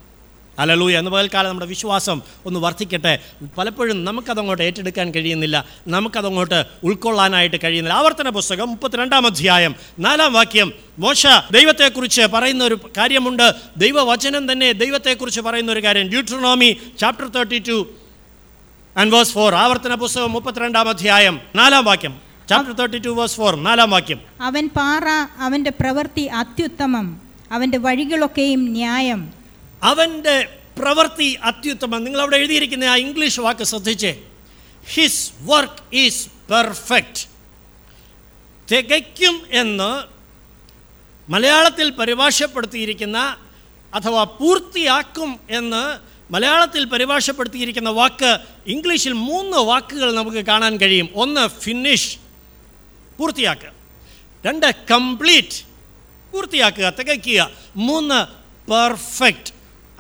ഹല്ലേലൂയ. എന്ന പകൽക്കാലം നമ്മുടെ വിശ്വാസം ഒന്ന് വർദ്ധിക്കട്ടെ. പലപ്പോഴും നമുക്കതങ്ങോട്ട് ഏറ്റെടുക്കാൻ കഴിയുന്നില്ല, നമുക്കതങ്ങോട്ട് ഉൾക്കൊള്ളാനായിട്ട് കഴിയുന്നില്ല. ആവർത്തന പുസ്തകം മുപ്പത്തിരണ്ടാം അധ്യായം നാലാം വാക്യം, മോശ ദൈവത്തെക്കുറിച്ച് പറയുന്ന ഒരു കാര്യമുണ്ട്. ദൈവവചനം തന്നെ ദൈവത്തെക്കുറിച്ച് പറയുന്ന ഒരു കാര്യം. Deuteronomy chapter thirty two and verse four. ആവർത്തന പുസ്തകം മുപ്പത്തിരണ്ടാം അധ്യായം നാലാം വാക്യം, chapter thirty two verse four, നാലാം വാക്യം. അവൻ പാറ, അവൻ്റെ പ്രവൃത്തി അത്യുത്തമം, അവൻ്റെ വഴികളൊക്കെയും ന്യായം. അവൻ്റെ പ്രവൃത്തി അത്യുത്തമം. നിങ്ങളവിടെ എഴുതിയിരിക്കുന്ന ആ ഇംഗ്ലീഷ് വാക്ക് ശ്രദ്ധിച്ചേ, ഹിസ് വർക്ക് ഈസ് പെർഫെക്റ്റ്. തികയ്ക്കും എന്ന് മലയാളത്തിൽ പരിഭാഷപ്പെടുത്തിയിരിക്കുന്ന, അഥവാ പൂർത്തിയാക്കും എന്ന് മലയാളത്തിൽ പരിഭാഷപ്പെടുത്തിയിരിക്കുന്ന വാക്ക്, ഇംഗ്ലീഷിൽ മൂന്ന് വാക്കുകൾ നമുക്ക് കാണാൻ കഴിയും. ഒന്ന് ഫിനിഷ്, പൂർത്തിയാക്കുക. രണ്ട് കംപ്ലീറ്റ്, പൂർത്തിയാക്കുക, തികയ്ക്കുക. മൂന്ന് പെർഫെക്റ്റ്,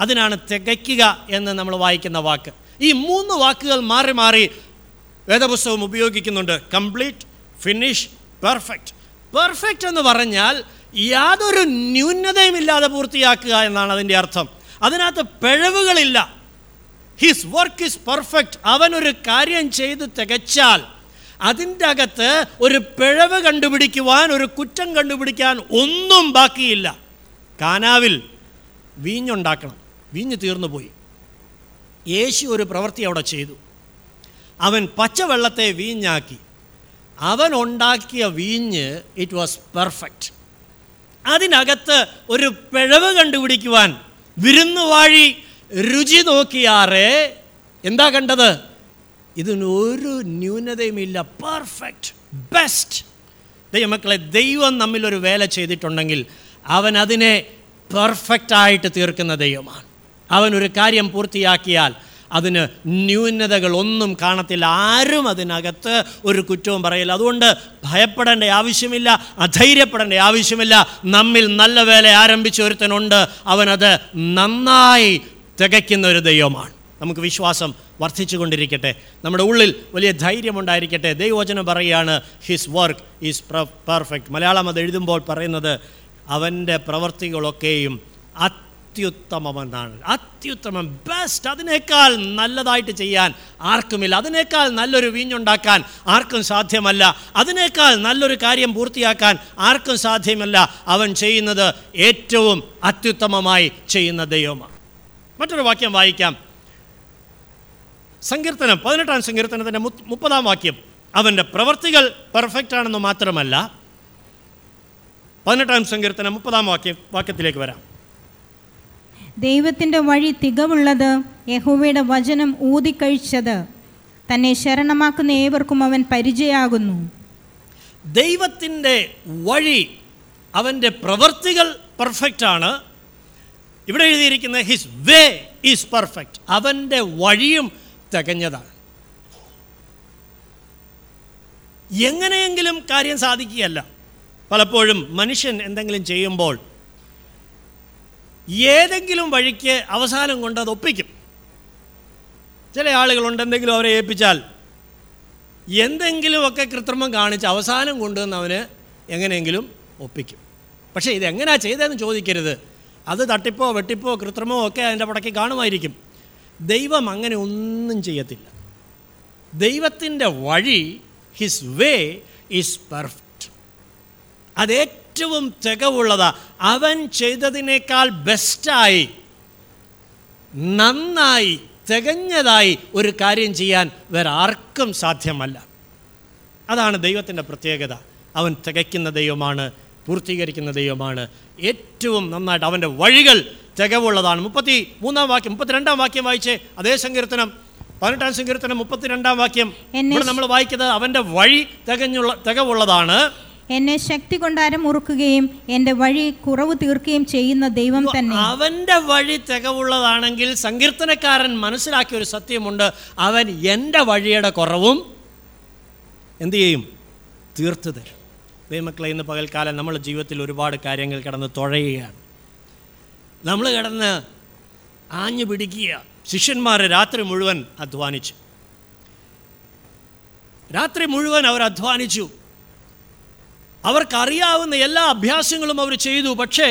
അതിനാണ് തികയ്ക്കുക എന്ന് നമ്മൾ വായിക്കുന്ന വാക്ക്. ഈ മൂന്ന് വാക്കുകൾ മാറി മാറി വേദപുസ്തകം ഉപയോഗിക്കുന്നുണ്ട്. Complete, finish, perfect. പെർഫെക്റ്റ് എന്ന് പറഞ്ഞാൽ യാതൊരു ന്യൂനതയും ഇല്ലാതെ പൂർത്തിയാക്കുക എന്നാണ് അതിൻ്റെ അർത്ഥം. അതിനകത്ത് പിഴവുകളില്ല. His work is perfect. അവനൊരു കാര്യം ചെയ്ത് തികച്ചാൽ അതിൻ്റെ അകത്ത് ഒരു പിഴവ് കണ്ടുപിടിക്കുവാൻ, ഒരു കുറ്റം കണ്ടുപിടിക്കാൻ ഒന്നും ബാക്കിയില്ല. കാനാവിൽ വീഞ്ഞുണ്ടാക്കണം, വീഞ്ഞ് തീർന്നു പോയി. യേശു ഒരു പ്രവൃത്തി അവിടെ ചെയ്തു. അവൻ പച്ചവെള്ളത്തെ വീഞ്ഞാക്കി. അവൻ ഉണ്ടാക്കിയ വീഞ്ഞ് ഇറ്റ് വാസ് പെർഫെക്റ്റ്. അതിനകത്ത് ഒരു പിഴവ് കണ്ടുപിടിക്കുവാൻ വിരുന്നുവാഴി രുചി നോക്കിയാറേ എന്താ കണ്ടത്? ഇതിനൊരു ന്യൂനതയുമില്ല, പെർഫെക്റ്റ്, ബെസ്റ്റ്. ദൈവമക്കളെ, ദൈവം നമ്മിലൊരു വേല ചെയ്തിട്ടുണ്ടെങ്കിൽ അവൻ അതിനെ പെർഫെക്റ്റായിട്ട് തീർക്കുന്ന ദൈവമാണ്. അവനൊരു കാര്യം പൂർത്തിയാക്കിയാൽ അതിന് ന്യൂനതകളൊന്നും കാണത്തില്ല. ആരും അതിനകത്ത് ഒരു കുറ്റവും പറയില്ല. അതുകൊണ്ട് ഭയപ്പെടേണ്ട ആവശ്യമില്ല, അധൈര്യപ്പെടേണ്ട ആവശ്യമില്ല. നമ്മിൽ നല്ല വേല ആരംഭിച്ച ഒരുത്തനുണ്ട്, അവനത് നന്നായി തികയ്ക്കുന്ന ഒരു ദൈവമാണ്. നമുക്ക് വിശ്വാസം വർദ്ധിച്ചു കൊണ്ടിരിക്കട്ടെ, നമ്മുടെ ഉള്ളിൽ വലിയ ധൈര്യമുണ്ടായിരിക്കട്ടെ. ദൈവവചനം പറയുകയാണ്, his work is perfect. Malayalam അത് എഴുതുമ്പോൾ പറയുന്നത് അവൻ്റെ പ്രവൃത്തികളൊക്കെയും അത്യുത്തമമെന്നാണ്. അത്യുത്തമം, ബെസ്റ്റ്. അതിനേക്കാൾ നല്ലതായിട്ട് ചെയ്യാൻ ആർക്കുമില്ല. അതിനേക്കാൾ നല്ലൊരു വീഞ്ഞുണ്ടാക്കാൻ ആർക്കും സാധ്യമല്ല. അതിനേക്കാൾ നല്ലൊരു കാര്യം പൂർത്തിയാക്കാൻ ആർക്കും സാധ്യമല്ല. അവൻ ചെയ്യുന്നത് ഏറ്റവും അത്യുത്തമമായി ചെയ്യുന്ന ദൈവമാണ്. മറ്റൊരു വാക്യം വായിക്കാം. സങ്കീർത്തനം പതിനെട്ടാം സങ്കീർത്തനത്തിൻ്റെ മുപ്പതാം വാക്യം. അവൻ്റെ പ്രവൃത്തികൾ പെർഫെക്റ്റാണെന്ന് മാത്രമല്ല, പതിനെട്ടാം സങ്കീർത്തനം മുപ്പതാം വാക്യം വാക്യത്തിലേക്ക് വരാം. ദൈവത്തിൻ്റെ വഴി തികവുള്ളത്, യഹോവയുടെ വചനം ഊതിക്കഴിച്ചത്. തന്നെ ശരണമാക്കുന്ന ഏവർക്കും അവൻ പരിചയമാകുന്നു. ദൈവത്തിൻ്റെ വഴി, അവൻ്റെ പ്രവൃത്തികൾ പെർഫെക്റ്റാണ്. ഇവിടെ എഴുതിയിരിക്കുന്ന ഹിസ് വേ ഈസ് പെർഫെക്റ്റ്. അവൻ്റെ വഴിയും തികഞ്ഞതാണ്. എങ്ങനെയെങ്കിലും കാര്യം സാധിക്കുകയല്ല. പലപ്പോഴും മനുഷ്യൻ എന്തെങ്കിലും ചെയ്യുമ്പോൾ ഏതെങ്കിലും വഴിക്ക് അവസാനം കൊണ്ട് അത് ഒപ്പിക്കും. ചില ആളുകളുണ്ട്, എന്തെങ്കിലും അവരെ ഏൽപ്പിച്ചാൽ എന്തെങ്കിലുമൊക്കെ കൃത്രിമം കാണിച്ച് അവസാനം കൊണ്ടുവന്ന് അവന് എങ്ങനെയെങ്കിലും ഒപ്പിക്കും. പക്ഷേ ഇതെങ്ങനെയാണ് ചെയ്തതെന്ന് ചോദിക്കരുത്. അത് തട്ടിപ്പോ വെട്ടിപ്പോ കൃത്രിമമോ ഒക്കെ അതിൻ്റെ പടക്കി കാണുമായിരിക്കും. ദൈവം അങ്ങനെ ഒന്നും ചെയ്യത്തില്ല. ദൈവത്തിൻ്റെ വഴി, ഹിസ് വേ ഈസ് പെർഫെക്റ്റ്. അതേറ്റവും തികവുള്ളതാ. അവൻ ചെയ്തതിനേക്കാൾ ബെസ്റ്റായി, നന്നായി, തികഞ്ഞതായി ഒരു കാര്യം ചെയ്യാൻ വേറെ ആർക്കും സാധ്യമല്ല. അതാണ് ദൈവത്തിൻ്റെ പ്രത്യേകത. അവൻ തികയ്ക്കുന്ന ദൈവമാണ്, പൂർത്തീകരിക്കുന്ന ദൈവമാണ്, ഏറ്റവും നന്നായിട്ട്. അവൻ്റെ വഴികൾ തികവുള്ളതാണ്. മുപ്പത്തി മൂന്നാം വാക്യം, മുപ്പത്തിരണ്ടാം വാക്യം വായിച്ചേ. അതേ സങ്കീർത്തനം, പതിനെട്ടാം സങ്കീർത്തനം മുപ്പത്തിരണ്ടാം വാക്യം ഇവിടെ നമ്മൾ വായിക്കുന്നത്, അവൻ്റെ വഴി തികഞ്ഞുള്ള തികവുള്ളതാണ്. എന്നെ ശക്തി കൊണ്ട് അരമുറുക്കുകയും എൻ്റെ വഴി കുറവ് തീർക്കുകയും ചെയ്യുന്ന ദൈവം തന്നെ. അവൻ്റെ വഴി തികവുള്ളതാണെങ്കിൽ സങ്കീർത്തനക്കാരൻ മനസ്സിലാക്കിയ ഒരു സത്യമുണ്ട്. അവൻ എൻ്റെ വഴിയുടെ കുറവും എന്തു ചെയ്യും? തീർത്തു തരും. ദൈവമക്കളെ, ഇന്ന് പകൽക്കാലം നമ്മുടെ ജീവിതത്തിൽ ഒരുപാട് കാര്യങ്ങൾ കിടന്ന് തുഴയുകയാണ്. നമ്മൾ കിടന്ന് ആഞ്ഞു പിടിക്കുക. ശിഷ്യന്മാർ രാത്രി മുഴുവൻ അധ്വാനിച്ചു. രാത്രി മുഴുവൻ അവർ അധ്വാനിച്ചു. അവർക്കറിയാവുന്ന എല്ലാ അഭ്യാസങ്ങളും അവർ ചെയ്തു. പക്ഷേ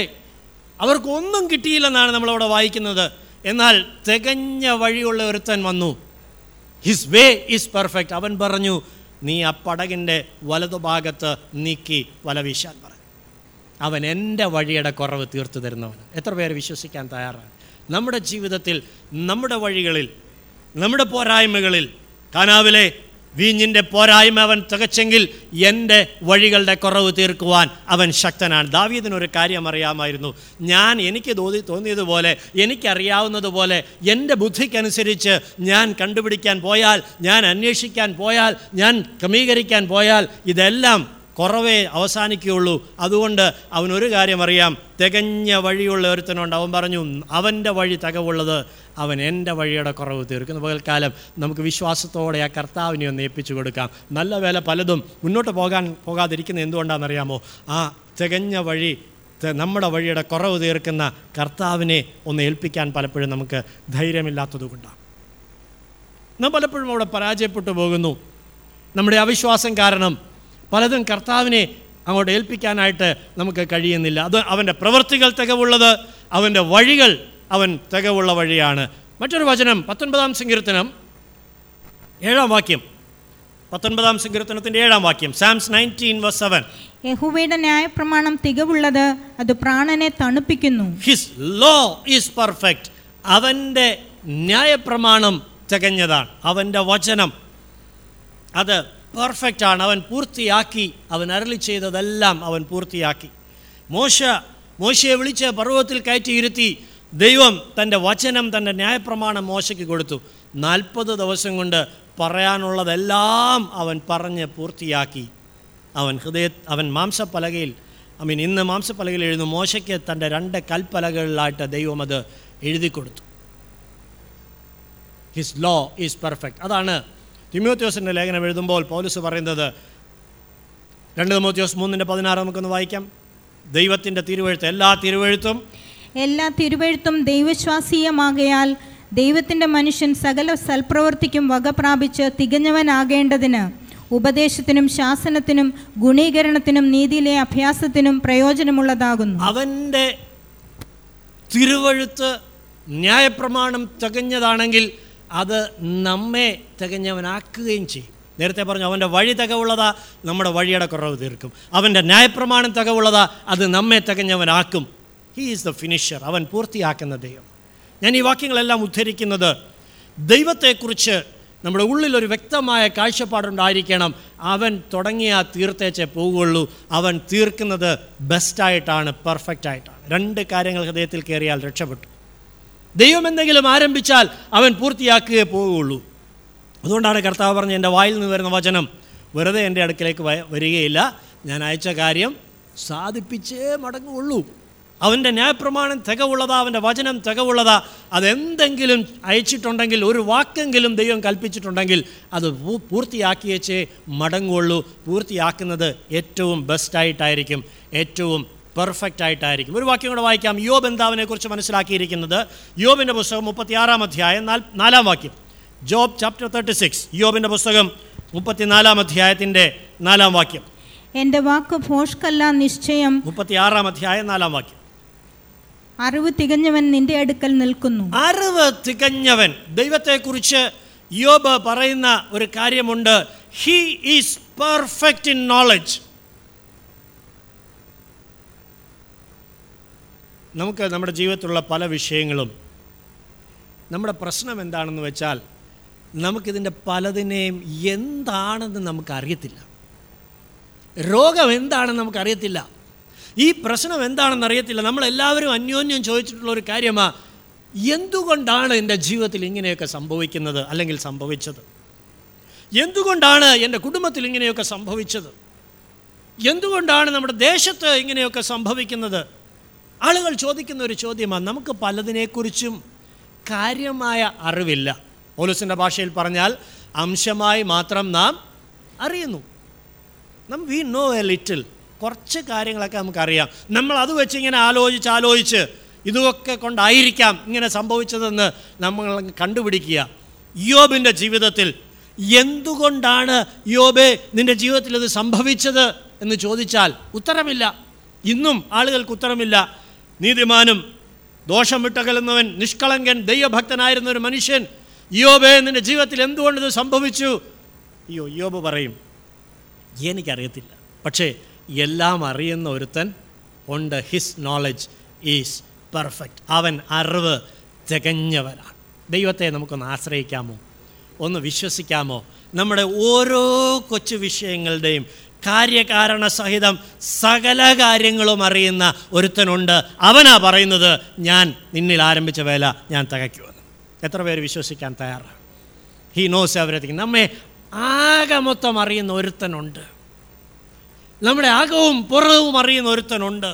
അവർക്കൊന്നും കിട്ടിയില്ലെന്നാണ് നമ്മളവിടെ വായിക്കുന്നത്. എന്നാൽ തികഞ്ഞ വഴിയുള്ള ഒരുത്തൻ വന്നു. His way is perfect. അവൻ പറഞ്ഞു, നീ ആ പടകിൻ്റെ വലതുഭാഗത്ത് നീക്കി വല വീശാൻ പറഞ്ഞു. അവൻ എൻ്റെ വഴിയുടെ കുറവ് തീർത്തു തരുന്നവൻ. എത്ര പേര് വിശ്വസിക്കാൻ തയ്യാറാണ്? നമ്മുടെ ജീവിതത്തിൽ, നമ്മുടെ വഴികളിൽ, നമ്മുടെ പോരായ്മകളിൽ, കാനാവിലെ വീഞ്ഞിൻ്റെ പോരായ്മ അവൻ തികച്ചെങ്കിൽ എൻ്റെ വഴികളുടെ കുറവ് തീർക്കുവാൻ അവൻ ശക്തനാണ്. ദാവീദിനൊരു കാര്യം അറിയാമായിരുന്നു. ഞാൻ എനിക്ക് തോന്നി തോന്നിയതുപോലെ എനിക്കറിയാവുന്നതുപോലെ എൻ്റെ ബുദ്ധിക്കനുസരിച്ച് ഞാൻ കണ്ടുപിടിക്കാൻ പോയാൽ, ഞാൻ അന്വേഷിക്കാൻ പോയാൽ, ഞാൻ ക്രമീകരിക്കാൻ പോയാൽ ഇതെല്ലാം കുറവേ അവസാനിക്കുകയുള്ളൂ. അതുകൊണ്ട് അവനൊരു കാര്യം അറിയാം, തികഞ്ഞ വഴിയുള്ള ഒരുത്തനുണ്ട്. അവൻ പറഞ്ഞു, അവൻ്റെ വഴി തികവുള്ളത്, അവൻ എൻ്റെ വഴിയുടെ കുറവ് തീർക്കുന്ന പകൽക്കാലം നമുക്ക് വിശ്വാസത്തോടെ ആ കർത്താവിനെ ഒന്ന് ഏൽപ്പിച്ചു കൊടുക്കാം. നല്ല വേല പലതും മുന്നോട്ട് പോകാൻ പോകാതിരിക്കുന്നത് എന്തുകൊണ്ടാണെന്നറിയാമോ? ആ തികഞ്ഞ വഴി, നമ്മുടെ വഴിയുടെ കുറവ് തീർക്കുന്ന കർത്താവിനെ ഒന്ന് ഏൽപ്പിക്കാൻ പലപ്പോഴും നമുക്ക് ധൈര്യമില്ലാത്തത് കൊണ്ടാണ്. നാം പലപ്പോഴും അവിടെ പരാജയപ്പെട്ടു പോകുന്നു. നമ്മുടെ അവിശ്വാസം കാരണം പലതും കർത്താവിനെ അങ്ങോട്ട് ഏൽപ്പിക്കാനായിട്ട് നമുക്ക് കഴിയുന്നില്ല. അത് അവൻ്റെ പ്രവൃത്തികൾ തികവുള്ളത്, അവൻ്റെ വഴികൾ അവൻ തികവുള്ള വഴിയാണ്. മറ്റൊരു വചനം, പത്തൊൻപതാം സങ്കീർത്തനം ഏഴാം വാക്യം, പത്തൊൻപതാം സങ്കീർത്തനത്തിൻ്റെ ഏഴാം വാക്യം, സാംസ് നയൻറ്റീൻ വേഴ്സ് സെവൻ. യഹോവയുടെ ന്യായപ്രമാണം തികവുള്ളത്, അത് പ്രാണനെ തണുപ്പിക്കുന്നു. His law is perfect. അവൻ്റെ ന്യായപ്രമാണം തികഞ്ഞതാണ്. അവൻ്റെ വചനം അത് പെർഫെക്റ്റ് ആണ്, അവൻ പൂർത്തിയാക്കി, അവൻ അരളി ചെയ്തതെല്ലാം അവൻ പൂർത്തിയാക്കി. മോശ മോശയെ വിളിച്ച് പർവ്വതത്തിൽ കയറ്റിയിരുത്തി ദൈവം തൻ്റെ വചനം, തൻ്റെ ന്യായപ്രമാണം മോശയ്ക്ക് കൊടുത്തു. നാൽപ്പത് ദിവസം കൊണ്ട് പറയാനുള്ളതെല്ലാം അവൻ പറഞ്ഞ് പൂർത്തിയാക്കി. അവൻ ഹൃദയ അവൻ മാംസപ്പലകയിൽ ഐ മീൻ ഇന്ന് മാംസപ്പലകയിൽ എഴുതും മോശയ്ക്ക് തൻ്റെ രണ്ട് കൽപ്പലകളിലായിട്ട് ദൈവം അത് എഴുതി കൊടുത്തു. His law is perfect. അതാണ് തിമോത്തിയോസിൻ്റെ ലേഖനം എഴുതുമ്പോൾ പൗലോസ് പറയുന്നത്. രണ്ട് തിമോത്തിയോസ് മൂന്നിൻ്റെ പതിനാറ് നമുക്കൊന്ന് വായിക്കാം. ദൈവത്തിൻ്റെ തിരുവെഴുത്ത്, എല്ലാ തിരുവെഴുത്തും എല്ലാ തിരുവെഴുത്തും ദൈവശ്വാസീയമാകയാൽ ദൈവത്തിൻ്റെ മനുഷ്യൻ സകല സൽപ്രവൃത്തിക്കും വക പ്രാപിച്ച് തികഞ്ഞവനാകേണ്ടതിന് ഉപദേശത്തിനും ശാസനത്തിനും ഗുണീകരണത്തിനും നീതിയിലെ അഭ്യാസത്തിനും പ്രയോജനമുള്ളതാകുന്നു. അവൻ്റെ തിരുവെഴുത്ത്, ന്യായപ്രമാണം തികഞ്ഞതാണെങ്കിൽ അത് നമ്മെ തികഞ്ഞവനാക്കുകയും ചെയ്യും. നേരത്തെ പറഞ്ഞു അവൻ്റെ വഴി തികവുള്ളതാ നമ്മുടെ വഴിയുടെ കുറവ് തീർക്കും. അവൻ്റെ ന്യായപ്രമാണം തികവുള്ളതാ അത് നമ്മെ തികഞ്ഞവനാക്കും. He is the finisher. അവൻ പൂർത്തിയാക്കുന്ന ദൈവം. ഞാൻ ഈ വാക്യങ്ങളെല്ലാം ഉദ്ധരിക്കുന്നത് ദൈവത്തെക്കുറിച്ച് നമ്മുടെ ഉള്ളിലൊരു വ്യക്തമായ കാഴ്ചപ്പാടുണ്ടായിരിക്കണം. അവൻ തുടങ്ങിയ തീർത്തേച്ചേ പോവുകയുള്ളൂ. അവൻ തീർക്കുന്നത് ബെസ്റ്റായിട്ടാണ്, പെർഫെക്റ്റായിട്ടാണ്. രണ്ട് കാര്യങ്ങൾ ഹൃദയത്തിൽ കയറിയാൽ രക്ഷപ്പെട്ടു. ദൈവം എന്തെങ്കിലും ആരംഭിച്ചാൽ അവൻ പൂർത്തിയാക്കുകയേ പോവുകയുള്ളൂ. അതുകൊണ്ടാണ് കർത്താവ് പറഞ്ഞ എൻ്റെ വായിൽ നിന്ന് വരുന്ന വചനം വെറുതെ എൻ്റെ അടുക്കലേക്ക് വരികയില്ല, ഞാൻ അയച്ച കാര്യം സാധിപ്പിച്ചേ മടങ്ങുകയുള്ളൂ. അവൻ്റെ ന്യായപ്രമാണം തികവുള്ളതാ, അവൻ്റെ വചനം തികവുള്ളതാ. അതെന്തെങ്കിലും അയച്ചിട്ടുണ്ടെങ്കിൽ, ഒരു വാക്കെങ്കിലും ദൈവം കൽപ്പിച്ചിട്ടുണ്ടെങ്കിൽ അത് പൂർത്തിയാക്കിയേച്ചേ മടങ്ങുകയുള്ളൂ. പൂർത്തിയാക്കുന്നത് ഏറ്റവും ബെസ്റ്റായിട്ടായിരിക്കും, ഏറ്റവും പെർഫെക്റ്റായിട്ടായിരിക്കും. ഒരു വാക്യം കൂടെ വായിക്കാം. യോബ് എന്താവിനെക്കുറിച്ച് മനസ്സിലാക്കിയിരിക്കുന്നത്. യോബിൻ്റെ പുസ്തകം മുപ്പത്തിയാറാം അധ്യായം നാലാം വാക്യം. ജോബ് ചാപ്റ്റർ തേർട്ടി സിക്സ്, യോബിൻ്റെ പുസ്തകം മുപ്പത്തിനാലാം അധ്യായത്തിൻ്റെ നാലാം വാക്യം. എൻ്റെ വാക്ക് ഭോഷ്കല്ല നിശ്ചയം. മുപ്പത്തിയാറാം അധ്യായം നാലാം വാക്യം. അറിവ് തികഞ്ഞവൻ നിന്റെ അടുക്കൽ നിൽക്കുന്നു. അറിവ് തികഞ്ഞവൻ. ദൈവത്തെക്കുറിച്ച് യോബ് പറയുന്ന ഒരു കാര്യമുണ്ട്. He is perfect in knowledge. നമുക്ക് നമ്മുടെ ജീവിതത്തിലുള്ള പല വിഷയങ്ങളും, നമ്മുടെ പ്രശ്നം എന്താണെന്ന് വെച്ചാൽ നമുക്കിതിൻ്റെ പലതിനെയും എന്താണെന്ന് നമുക്കറിയത്തില്ല. രോഗം എന്താണെന്ന് നമുക്കറിയത്തില്ല. ഈ പ്രശ്നം എന്താണെന്ന് അറിയത്തില്ല. നമ്മളെല്ലാവരും അന്യോന്യം ചോദിച്ചിട്ടുള്ളൊരു കാര്യമാണ്, എന്തുകൊണ്ടാണ് എൻ്റെ ജീവിതത്തിൽ ഇങ്ങനെയൊക്കെ സംഭവിക്കുന്നത് അല്ലെങ്കിൽ സംഭവിച്ചത്? എന്തുകൊണ്ടാണ് എൻ്റെ കുടുംബത്തിൽ ഇങ്ങനെയൊക്കെ സംഭവിച്ചത്? എന്തുകൊണ്ടാണ് നമ്മുടെ ദേശത്ത് ഇങ്ങനെയൊക്കെ സംഭവിക്കുന്നത്? ആളുകൾ ചോദിക്കുന്ന ഒരു ചോദ്യമാണ്. നമുക്ക് പലതിനെക്കുറിച്ചും കാര്യമായ അറിവില്ല. പൗലോസിൻ്റെ ഭാഷയിൽ പറഞ്ഞാൽ അംശമായി മാത്രം നാം അറിയുന്നു. നാം വി നോ എ ലിറ്റിൽ. കുറച്ച് കാര്യങ്ങളൊക്കെ നമുക്കറിയാം. നമ്മൾ അത് വെച്ച് ഇങ്ങനെ ആലോചിച്ച് ആലോചിച്ച് ഇതൊക്കെ കൊണ്ടായിരിക്കാം ഇങ്ങനെ സംഭവിച്ചതെന്ന് നമ്മൾ കണ്ടുപിടിക്കുക. യോബിൻ്റെ ജീവിതത്തിൽ എന്തുകൊണ്ടാണ് യോബെ നിൻ്റെ ജീവിതത്തിൽ ഇത് സംഭവിച്ചത് എന്ന് ചോദിച്ചാൽ ഉത്തരമില്ല. ഇന്നും ആളുകൾക്ക് ഉത്തരമില്ല. നീതിമാനും ദോഷം വിട്ടകലുന്നവൻ നിഷ്കളങ്കൻ ദൈവഭക്തനായിരുന്ന ഒരു മനുഷ്യൻ, യോബേ നിൻ്റെ ജീവിതത്തിൽ എന്തുകൊണ്ടിത് സംഭവിച്ചു? അയ്യോ, യോബ് പറയും, എനിക്കറിയത്തില്ല. പക്ഷേ എല്ലാം അറിയുന്ന ഒരുത്തൻ ഉണ്ട്. His knowledge is perfect. അവൻ അറിവ് തികഞ്ഞവനാണ്. ദൈവത്തെ നമുക്കൊന്ന് ആശ്രയിക്കാമോ? ഒന്ന് വിശ്വസിക്കാമോ? നമ്മുടെ ഓരോ കൊച്ചു വിഷയങ്ങളുടെയും കാര്യകാരണ സഹിതം സകല കാര്യങ്ങളും അറിയുന്ന ഒരുത്തനുണ്ട്. അവനാ പറയുന്നത്, ഞാൻ നിന്നിൽ ആരംഭിച്ച വേല ഞാൻ തികയ്ക്കുമെന്ന്. എത്ര പേര് വിശ്വസിക്കാൻ തയ്യാറാണ്? He knows everything. നമ്മെ ആകെ മൊത്തം അറിയുന്ന ഒരുത്തനുണ്ട്. നമ്മുടെ അകവും പുറവും അറിയുന്ന ഒരുത്തനുണ്ട്.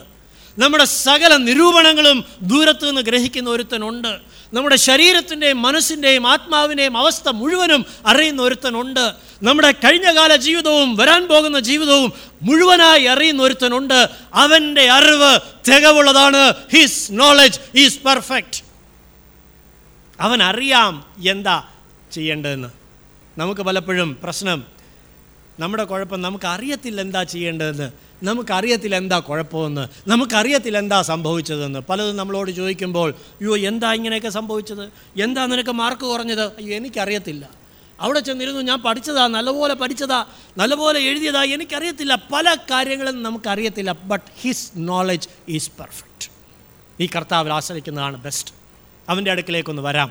നമ്മുടെ സകല നിരൂപണങ്ങളും ദൂരത്തു നിന്ന് ഗ്രഹിക്കുന്ന ഒരുത്തനുണ്ട്. നമ്മുടെ ശരീരത്തിൻ്റെയും മനസ്സിൻ്റെയും ആത്മാവിൻ്റെയും അവസ്ഥ മുഴുവനും അറിയുന്ന ഒരുത്തനുണ്ട്. നമ്മുടെ കഴിഞ്ഞകാല ജീവിതവും വരാൻ പോകുന്ന ജീവിതവും മുഴുവനായി അറിയുന്ന ഒരുത്തനുണ്ട്. അവൻ്റെ അറിവ് തികവുള്ളതാണ്. His knowledge is perfect. അവനറിയാം എന്താ ചെയ്യേണ്ടതെന്ന്. നമുക്ക് പലപ്പോഴും പ്രശ്നം, നമ്മുടെ കുഴപ്പം നമുക്കറിയത്തില്ല എന്താ ചെയ്യേണ്ടതെന്ന്, നമുക്കറിയത്തില്ല എന്താ കുഴപ്പമെന്ന്, നമുക്കറിയത്തില്ല എന്താ സംഭവിച്ചതെന്ന്. പലതും നമ്മളോട് ചോദിക്കുമ്പോൾ, അയ്യോ എന്താ ഇങ്ങനെയൊക്കെ സംഭവിച്ചത്, എന്താ നിനക്ക് മാർക്ക് കുറഞ്ഞത്? അയ്യോ എനിക്കറിയത്തില്ല. അവിടെ ചെന്നിരുന്നു ഞാൻ പഠിച്ചതാ, നല്ലപോലെ പഠിച്ചതാ, നല്ലപോലെ എഴുതിയതാ, എനിക്കറിയത്തില്ല. പല കാര്യങ്ങളും നമുക്കറിയത്തില്ല. But his knowledge is perfect. ഈ കർത്താവിൽ ആശ്രയിക്കുന്നതാണ് ബെസ്റ്റ്. അവൻ്റെ അടുക്കിലേക്കൊന്ന് വരാം.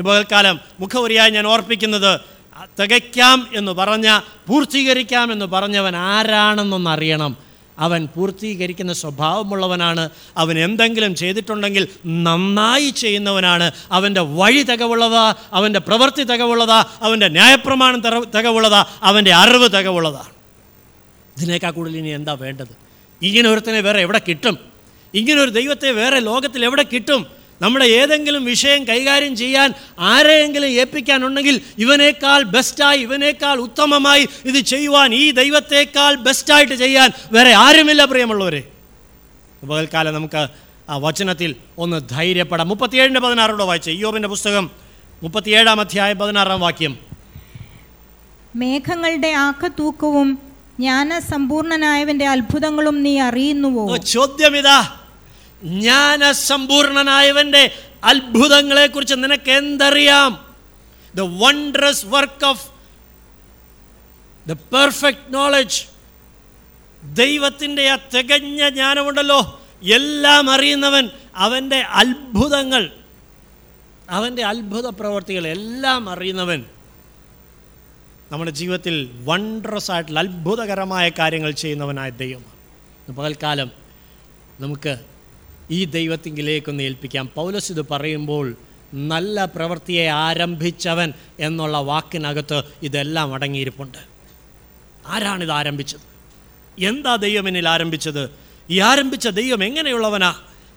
ഇപ്പോഴൽക്കാലം മുഖവരിയായി ഞാൻ ഓർപ്പിക്കുന്നത്, തികയ്ക്കാം എന്ന് പറഞ്ഞ, പൂർത്തീകരിക്കാം എന്ന് പറഞ്ഞവൻ ആരാണെന്നൊന്നറിയണം. അവൻ പൂർത്തീകരിക്കുന്ന സ്വഭാവമുള്ളവനാണ്. അവൻ എന്തെങ്കിലും ചെയ്തിട്ടുണ്ടെങ്കിൽ നന്നായി ചെയ്യുന്നവനാണ്. അവൻ്റെ വഴി തികവുള്ളതാ, അവൻ്റെ പ്രവൃത്തി തികവുള്ളതാ, അവൻ്റെ ന്യായപ്രമാണം തികവുള്ളതാ, അവൻ്റെ അറിവ് തികവുള്ളതാ. ഇതിനേക്കാൾ കൂടുതൽ ഇനി എന്താ വേണ്ടത്? ഇങ്ങനെ ഒരുത്തനെ വേറെ എവിടെ കിട്ടും? ഇങ്ങനൊരു ദൈവത്തെ വേറെ ലോകത്തിൽ എവിടെ കിട്ടും? നമ്മുടെ ഏതെങ്കിലും വിഷയം കൈകാര്യം ചെയ്യാൻ ആരെയെങ്കിലും ഏൽപ്പിക്കാനുണ്ടെങ്കിൽ ഇവനേക്കാൾ ബെസ്റ്റായി, ഇവനേക്കാൾ ഉത്തമമായി ഇത് ചെയ്യുവാൻ, ഈ ദൈവത്തേക്കാൾ ബെസ്റ്റായിട്ട് ചെയ്യാൻ വേറെ ആരുമില്ല പ്രിയമുള്ളവരെ. പകൽക്കാലം നമുക്ക് ആ വചനത്തിൽ ഒന്ന് ധൈര്യപ്പെടാം. മുപ്പത്തിയേഴിൻ്റെ പതിനാറോടെ വായിച്ച ഇയ്യോബിൻ്റെ പുസ്തകം മുപ്പത്തിയേഴാം അധ്യായം പതിനാറാം വാക്യം. മേഘങ്ങളുടെ ആക്കത്തൂക്കവും ജ്ഞാനസമ്പൂർണനായവന്റെ അത്ഭുതങ്ങളും നീ അറിയുന്നുവോ? ചോദ്യം ഇതാ, ജ്ഞാനസമ്പൂർണനായവന്റെ അത്ഭുതങ്ങളെ കുറിച്ച് നിനക്ക് എന്തറിയാം? The wondrous work of the perfect knowledge. ദൈവത്തിൻ്റെ ആ തികഞ്ഞ ജ്ഞാനമുണ്ടല്ലോ, എല്ലാം അറിയുന്നവൻ, അവൻ്റെ അത്ഭുതങ്ങൾ, അവൻ്റെ അത്ഭുത പ്രവൃത്തികൾ എല്ലാം അറിയുന്നവൻ. നമ്മുടെ ജീവിതത്തിൽ വണ്ടറസ് ആയിട്ടുള്ള അത്ഭുതകരമായ കാര്യങ്ങൾ ചെയ്യുന്നവനായ ദൈവമാണ്. പകൽക്കാലം നമുക്ക് ഈ ദൈവത്തിങ്കിലേക്കൊന്ന് ഏൽപ്പിക്കാം. പൗലോസ് ഇത് പറയുമ്പോൾ നല്ല പ്രവൃത്തിയെ ആരംഭിച്ചവൻ എന്നുള്ള വാക്കിനകത്ത് ഇതെല്ലാം അടങ്ങിയിരിപ്പുണ്ട്. ആരാണിത് ആരംഭിച്ചത്? എന്താ ദൈവം എന്നിൽ ആരംഭിച്ചത്? ഈ ആരംഭിച്ച ദൈവം എങ്ങനെയുള്ളവനാ?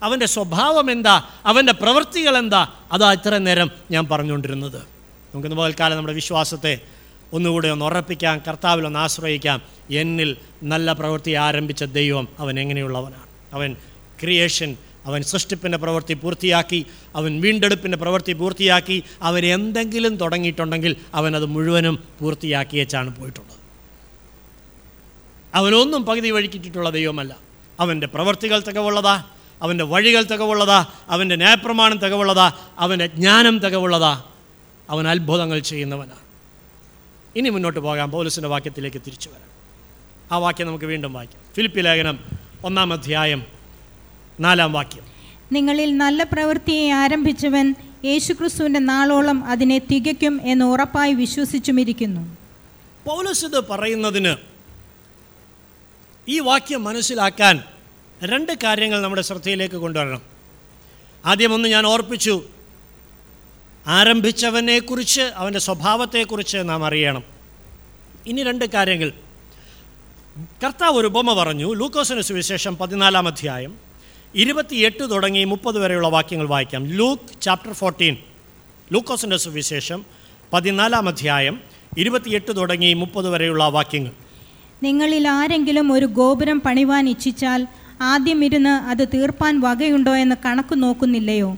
അവൻ്റെ സ്വഭാവം എന്താ? അവൻ്റെ പ്രവൃത്തികൾ എന്താ? അതാ ഇത്ര നേരം ഞാൻ പറഞ്ഞുകൊണ്ടിരുന്നത്. നമുക്കിന്ന് പകൽക്കാലം നമ്മുടെ വിശ്വാസത്തെ ഒന്നുകൂടെ ഒന്ന് ഉറപ്പിക്കാം, കർത്താവിലൊന്ന് ആശ്രയിക്കാം. എന്നിൽ നല്ല പ്രവൃത്തിയെ ആരംഭിച്ച ദൈവം അവൻ എങ്ങനെയുള്ളവനാണ്? അവൻ ക്രിയേഷൻ, അവൻ സൃഷ്ടിപ്പിൻ്റെ പ്രവൃത്തി പൂർത്തിയാക്കി, അവൻ വീണ്ടെടുപ്പിൻ്റെ പ്രവൃത്തി പൂർത്തിയാക്കി. അവൻ എന്തെങ്കിലും തുടങ്ങിയിട്ടുണ്ടെങ്കിൽ അവനത് മുഴുവനും പൂർത്തിയാക്കിയേച്ചാണ് പോയിട്ടുള്ളത്. അവനൊന്നും പകുതി വഴിക്കിട്ടിട്ടുള്ള ദൈവമല്ല. അവൻ്റെ പ്രവൃത്തികൾ തികവുള്ളതാ, അവൻ്റെ വഴികൾ തികവുള്ളതാ, അവൻ്റെ ന്യായപ്രമാണം തികവുള്ളതാ, അവൻ്റെ ജ്ഞാനം തികവുള്ളതാ. അവൻ അത്ഭുതങ്ങൾ ചെയ്യുന്നവനാണ്. ഇനി മുന്നോട്ട് പോകാം, പൗലോസിൻ്റെ വാക്യത്തിലേക്ക് തിരിച്ചു വരാം. ആ വാക്യം നമുക്ക് വീണ്ടും വായിക്കാം. ഫിലിപ്പി ലേഖനം ഒന്നാം അധ്യായം നാലാം വാക്യം. നിങ്ങളിൽ നല്ല പ്രവൃത്തിയെ ആരംഭിച്ചവൻ യേശുക്രിസ്തുവിന്റെ നാളോളം അതിനെ തികയ്ക്കും എന്ന് ഉറപ്പായി വിശ്വസിച്ചുമിരിക്കുന്നു. പൗലോസ് ഇത് പറയുന്നതിന്, ഈ വാക്യം മനസ്സിലാക്കാൻ രണ്ട് കാര്യങ്ങൾ നമ്മുടെ ശ്രദ്ധയിലേക്ക് കൊണ്ടുവരണം. ആദ്യം ഒന്ന് ഞാൻ ഓർപ്പിച്ചു, ആരംഭിച്ചവനെക്കുറിച്ച്, അവൻ്റെ സ്വഭാവത്തെക്കുറിച്ച് നാം അറിയണം. ഇനി രണ്ട് കാര്യങ്ങൾ. കർത്താവ് ഒരു ഉപമ പറഞ്ഞു. ലൂക്കോസിന് സുവിശേഷം പതിനാലാം അധ്യായം ഇരുപത്തിയെട്ട് തുടങ്ങി മുപ്പത് വരെയുള്ള വാക്യങ്ങൾ വായിക്കാം. ലൂക്ക് ചാപ്റ്റർ ഫോർട്ടീൻ, ലൂക്കോസിൻ്റെ സുവിശേഷം പതിനാലാം അധ്യായം ഇരുപത്തിയെട്ട് തുടങ്ങി മുപ്പത് വരെയുള്ള വാക്യങ്ങൾ. നിങ്ങളിൽ ആരെങ്കിലും ഒരു ഗോപുരം പണിവാൻ ഇച്ഛിച്ചാൽ ആദ്യം ഇരുന്ന് അത് തീർപ്പാൻ വകയുണ്ടോ എന്ന് കണക്ക് നോക്കുന്നില്ലയോ?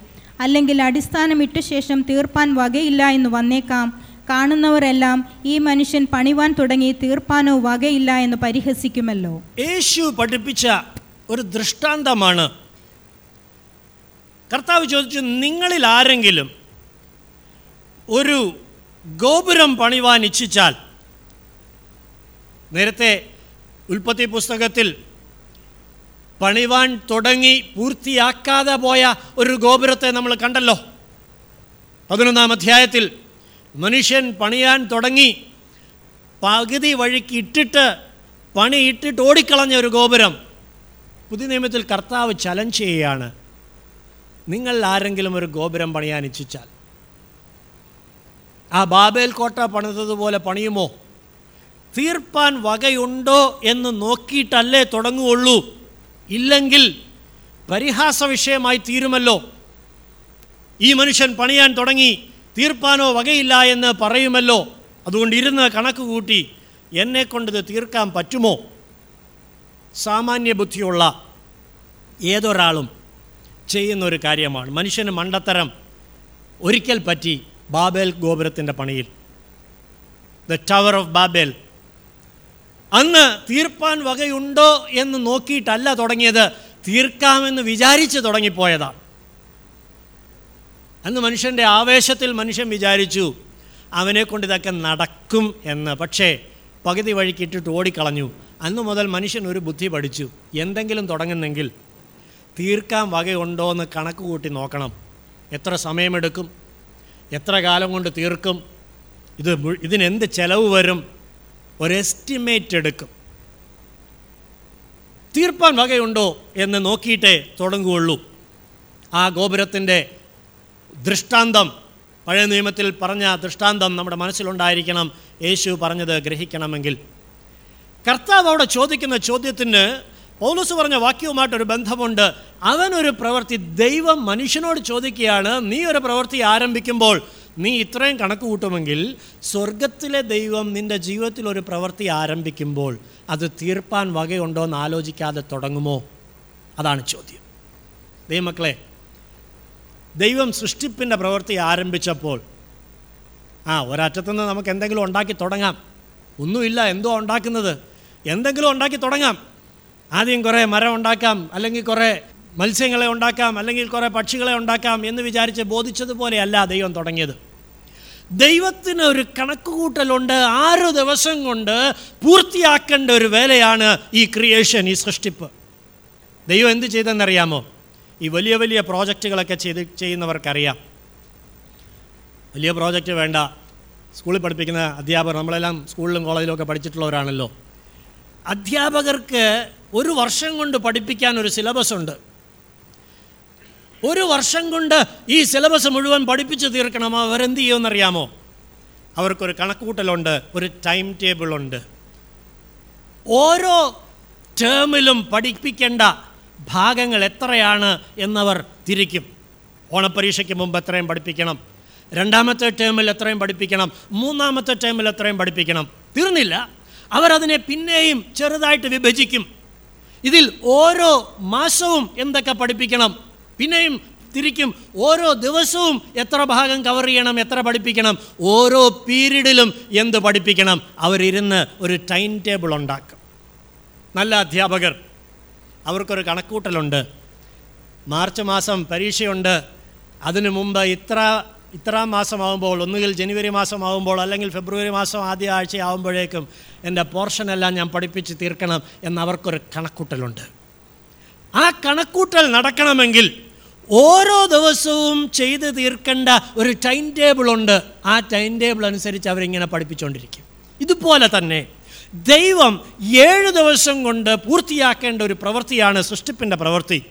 അല്ലെങ്കിൽ അടിസ്ഥാനമിട്ട ശേഷം തീർപ്പാൻ വകയില്ല എന്ന് വന്നേക്കാം. കാണുന്നവരെല്ലാം ഈ മനുഷ്യൻ പണിവാൻ തുടങ്ങി തീർപ്പാനോ വകയില്ല എന്ന് പരിഹസിക്കുമല്ലോ. യേശു പഠിപ്പിച്ച ഒരു ദൃഷ്ടാന്തമാണ്. കർത്താവ് ചോദിച്ചു, നിങ്ങളിൽ ആരെങ്കിലും ഒരു ഗോപുരം പണിവാൻ ഇച്ഛിച്ചാൽ. നേരത്തെ ഉൽപ്പത്തി പുസ്തകത്തിൽ പണിവാൻ തുടങ്ങി പൂർത്തിയാക്കാതെ പോയ ഒരു ഗോപുരത്തെ നമ്മൾ കണ്ടല്ലോ. പതിനൊന്നാം അധ്യായത്തിൽ മനുഷ്യൻ പണിയാൻ തുടങ്ങി പകുതി വഴിക്ക് ഇട്ടിട്ട് പണിയിട്ടിട്ട് ഓടിക്കളഞ്ഞ ഒരു ഗോപുരം. പുതിയ നിയമത്തിൽ കർത്താവ് ചലഞ്ച് ചെയ്യുകയാണ്, നിങ്ങൾ ആരെങ്കിലും ഒരു ഗോപുരം പണിയാൻ ഇച്ഛിച്ചാൽ. ആ ബാബേൽ കോട്ട പണിതതുപോലെ പണിയുമോ? തീർപ്പാൻ വകയുണ്ടോ എന്ന് നോക്കിയിട്ടല്ലേ തുടങ്ങുകയുള്ളൂ. ഇല്ലെങ്കിൽ പരിഹാസ വിഷയമായി തീരുമല്ലോ. ഈ മനുഷ്യൻ പണിയാൻ തുടങ്ങി തീർപ്പാനോ വകയില്ല എന്ന് പറയുമല്ലോ. അതുകൊണ്ട് ഇരുന്ന് കണക്ക് കൂട്ടി എന്നെക്കൊണ്ടിത് തീർക്കാൻ പറ്റുമോ? സാമാന്യ ബുദ്ധിയുള്ള ഏതൊരാളും ചെയ്യുന്നൊരു കാര്യമാണ്. മനുഷ്യന് മണ്ടത്തരം ഒരിക്കൽ പറ്റി, ബാബേൽ ഗോപുരത്തിൻ്റെ പണിയിൽ, ദ ടവർ ഓഫ് ബാബേൽ. അന്ന് തീർപ്പാൻ വകയുണ്ടോ എന്ന് നോക്കിയിട്ടല്ല തുടങ്ങിയത്, തീർക്കാമെന്ന് വിചാരിച്ച് തുടങ്ങിപ്പോയതാണ്. അന്ന് മനുഷ്യൻ്റെ ആവേശത്തിൽ മനുഷ്യൻ വിചാരിച്ചു അവനെക്കൊണ്ട് ഇതൊക്കെ നടക്കും എന്ന്. പക്ഷേ പകുതി വഴിക്കിട്ടിട്ട് ഓടിക്കളഞ്ഞു. അന്നു മുതൽ മനുഷ്യൻ ഒരു ബുദ്ധി പഠിച്ചു, എന്തെങ്കിലും തുടങ്ങുന്നെങ്കിൽ തീർക്കാൻ വകയുണ്ടോ എന്ന് കണക്ക് കൂട്ടി നോക്കണം. എത്ര സമയമെടുക്കും, എത്ര കാലം കൊണ്ട് തീർക്കും, ഇത് ഇതിനെന്ത് ചെലവ് വരും? ഒരു എസ്റ്റിമേറ്റ് എടുക്കും. തീർപ്പാൻ വകയുണ്ടോ എന്ന് നോക്കിയിട്ടേ തുടങ്ങുകയുള്ളൂ. ആ ഗോപുരത്തിൻ്റെ ദൃഷ്ടാന്തം, പഴയ നിയമത്തിൽ പറഞ്ഞ ദൃഷ്ടാന്തം നമ്മുടെ മനസ്സിലുണ്ടായിരിക്കണം. യേശു പറഞ്ഞത് ഗ്രഹിക്കണമെങ്കിൽ കർത്താവ് അവിടെ ചോദിക്കുന്ന ചോദ്യത്തിന് പൗലോസ് പറഞ്ഞ വാക്യവുമായിട്ടൊരു ബന്ധമുണ്ട്. അവനൊരു പ്രവൃത്തി, ദൈവം മനുഷ്യനോട് ചോദിക്കുകയാണ്, നീ ഒരു പ്രവൃത്തി ആരംഭിക്കുമ്പോൾ നീ ഇത്രയും കണക്ക് കൂട്ടുമെങ്കിൽ സ്വർഗത്തിലെ ദൈവം നിൻ്റെ ജീവിതത്തിൽ ഒരു പ്രവൃത്തി ആരംഭിക്കുമ്പോൾ അത് തീർപ്പാൻ വകയുണ്ടോ എന്ന് ആലോചിക്കാതെ തുടങ്ങുമോ? അതാണ് ചോദ്യം. ദൈവമക്കളെ, ദൈവം സൃഷ്ടിപ്പിൻ്റെ പ്രവൃത്തി ആരംഭിച്ചപ്പോൾ ആ ഒരറ്റത്തുനിന്ന് നമുക്ക് എന്തെങ്കിലും ഉണ്ടാക്കി തുടങ്ങാം. ഒന്നുമില്ല, എന്തോ ഉണ്ടാക്കുന്നത്, എന്തെങ്കിലും ഉണ്ടാക്കി തുടങ്ങാം. ആദ്യം കുറേ മരം ഉണ്ടാക്കാം, അല്ലെങ്കിൽ കുറേ മത്സ്യങ്ങളെ ഉണ്ടാക്കാം, അല്ലെങ്കിൽ കുറേ പക്ഷികളെ ഉണ്ടാക്കാം എന്ന് വിചാരിച്ച് ബോധിച്ചതുപോലെയല്ല ദൈവം തുടങ്ങിയത്. ദൈവത്തിന് ഒരു കണക്കുകൂട്ടലുണ്ട്. ആറ് ദിവസം കൊണ്ട് പൂർത്തിയാക്കേണ്ട ഒരു വേലയാണ് ഈ ക്രിയേഷൻ, ഈ സൃഷ്ടിപ്പ്. ദൈവം എന്ത് ചെയ്തെന്നറിയാമോ? ഈ വലിയ വലിയ പ്രോജക്റ്റുകളൊക്കെ ചെയ്ത് ചെയ്യുന്നവർക്കറിയാം. വലിയ പ്രോജക്റ്റ് വേണ്ട, സ്കൂളിൽ പഠിപ്പിക്കുന്ന അധ്യാപകർ, നമ്മളെല്ലാം സ്കൂളിലും കോളേജിലുമൊക്കെ പഠിച്ചിട്ടുള്ളവരാണല്ലോ. അധ്യാപകർക്ക് ഒരു വർഷം കൊണ്ട് പഠിപ്പിക്കാൻ ഒരു സിലബസ് ഉണ്ട്. ഒരു വർഷം കൊണ്ട് ഈ സിലബസ് മുഴുവൻ പഠിപ്പിച്ച് തീർക്കണം. അവരെന്ത് ചെയ്യുമെന്നറിയാമോ? അവർക്കൊരു കണക്കുകൂട്ടലുണ്ട്, ഒരു ടൈം ടേബിളുണ്ട്. ഓരോ ടേമിലും പഠിപ്പിക്കേണ്ട ഭാഗങ്ങൾ എത്രയാണ് എന്നവർ തിരിക്കും. ഓണപ്പരീക്ഷയ്ക്ക് മുമ്പ് എത്രയും പഠിപ്പിക്കണം, രണ്ടാമത്തെ ടേമിൽ എത്രയും പഠിപ്പിക്കണം, മൂന്നാമത്തെ ടേമിൽ എത്രയും പഠിപ്പിക്കണം. തീർന്നില്ല, അവരതിനെ പിന്നെയും ചെറുതായിട്ട് വിഭജിക്കും. ഇതിൽ ഓരോ മാസവും എന്തൊക്കെ പഠിപ്പിക്കണം, പിന്നെയും തിരിക്കും. ഓരോ ദിവസവും എത്ര ഭാഗം കവർ ചെയ്യണം, എത്ര പഠിപ്പിക്കണം, ഓരോ പീരീഡിലും എന്ത് പഠിപ്പിക്കണം, അവരിരുന്ന് ഒരു ടൈം ടേബിൾ ഉണ്ടാക്കും. നല്ല അധ്യാപകർ, അവർക്കൊരു കണക്കൂട്ടലുണ്ട്. മാർച്ച് മാസം പരീക്ഷയുണ്ട്, അതിനു മുമ്പ് ഇത്ര ഇത്ര മാസമാകുമ്പോൾ, ഒന്നുകിൽ ജനുവരി മാസമാകുമ്പോൾ അല്ലെങ്കിൽ ഫെബ്രുവരി മാസം ആദ്യ ആഴ്ചയാകുമ്പോഴേക്കും എൻ്റെ പോർഷനെല്ലാം ഞാൻ പഠിപ്പിച്ച് തീർക്കണം എന്നവർക്കൊരു കണക്കൂട്ടലുണ്ട്. ആ കണക്കൂട്ടൽ നടക്കണമെങ്കിൽ ഓരോ ദിവസവും ചെയ്ത് തീർക്കേണ്ട ഒരു ടൈം ടേബിളുണ്ട്. ആ ടൈം ടേബിൾ അനുസരിച്ച് അവരിങ്ങനെ പഠിപ്പിച്ചുകൊണ്ടിരിക്കും. ഇതുപോലെ തന്നെ ദൈവം ഏഴ് ദിവസം കൊണ്ട് പൂർത്തിയാക്കേണ്ട ഒരു പ്രവൃത്തിയാണ് സൃഷ്ടിപ്പിൻ്റെ പ്രവൃത്തി.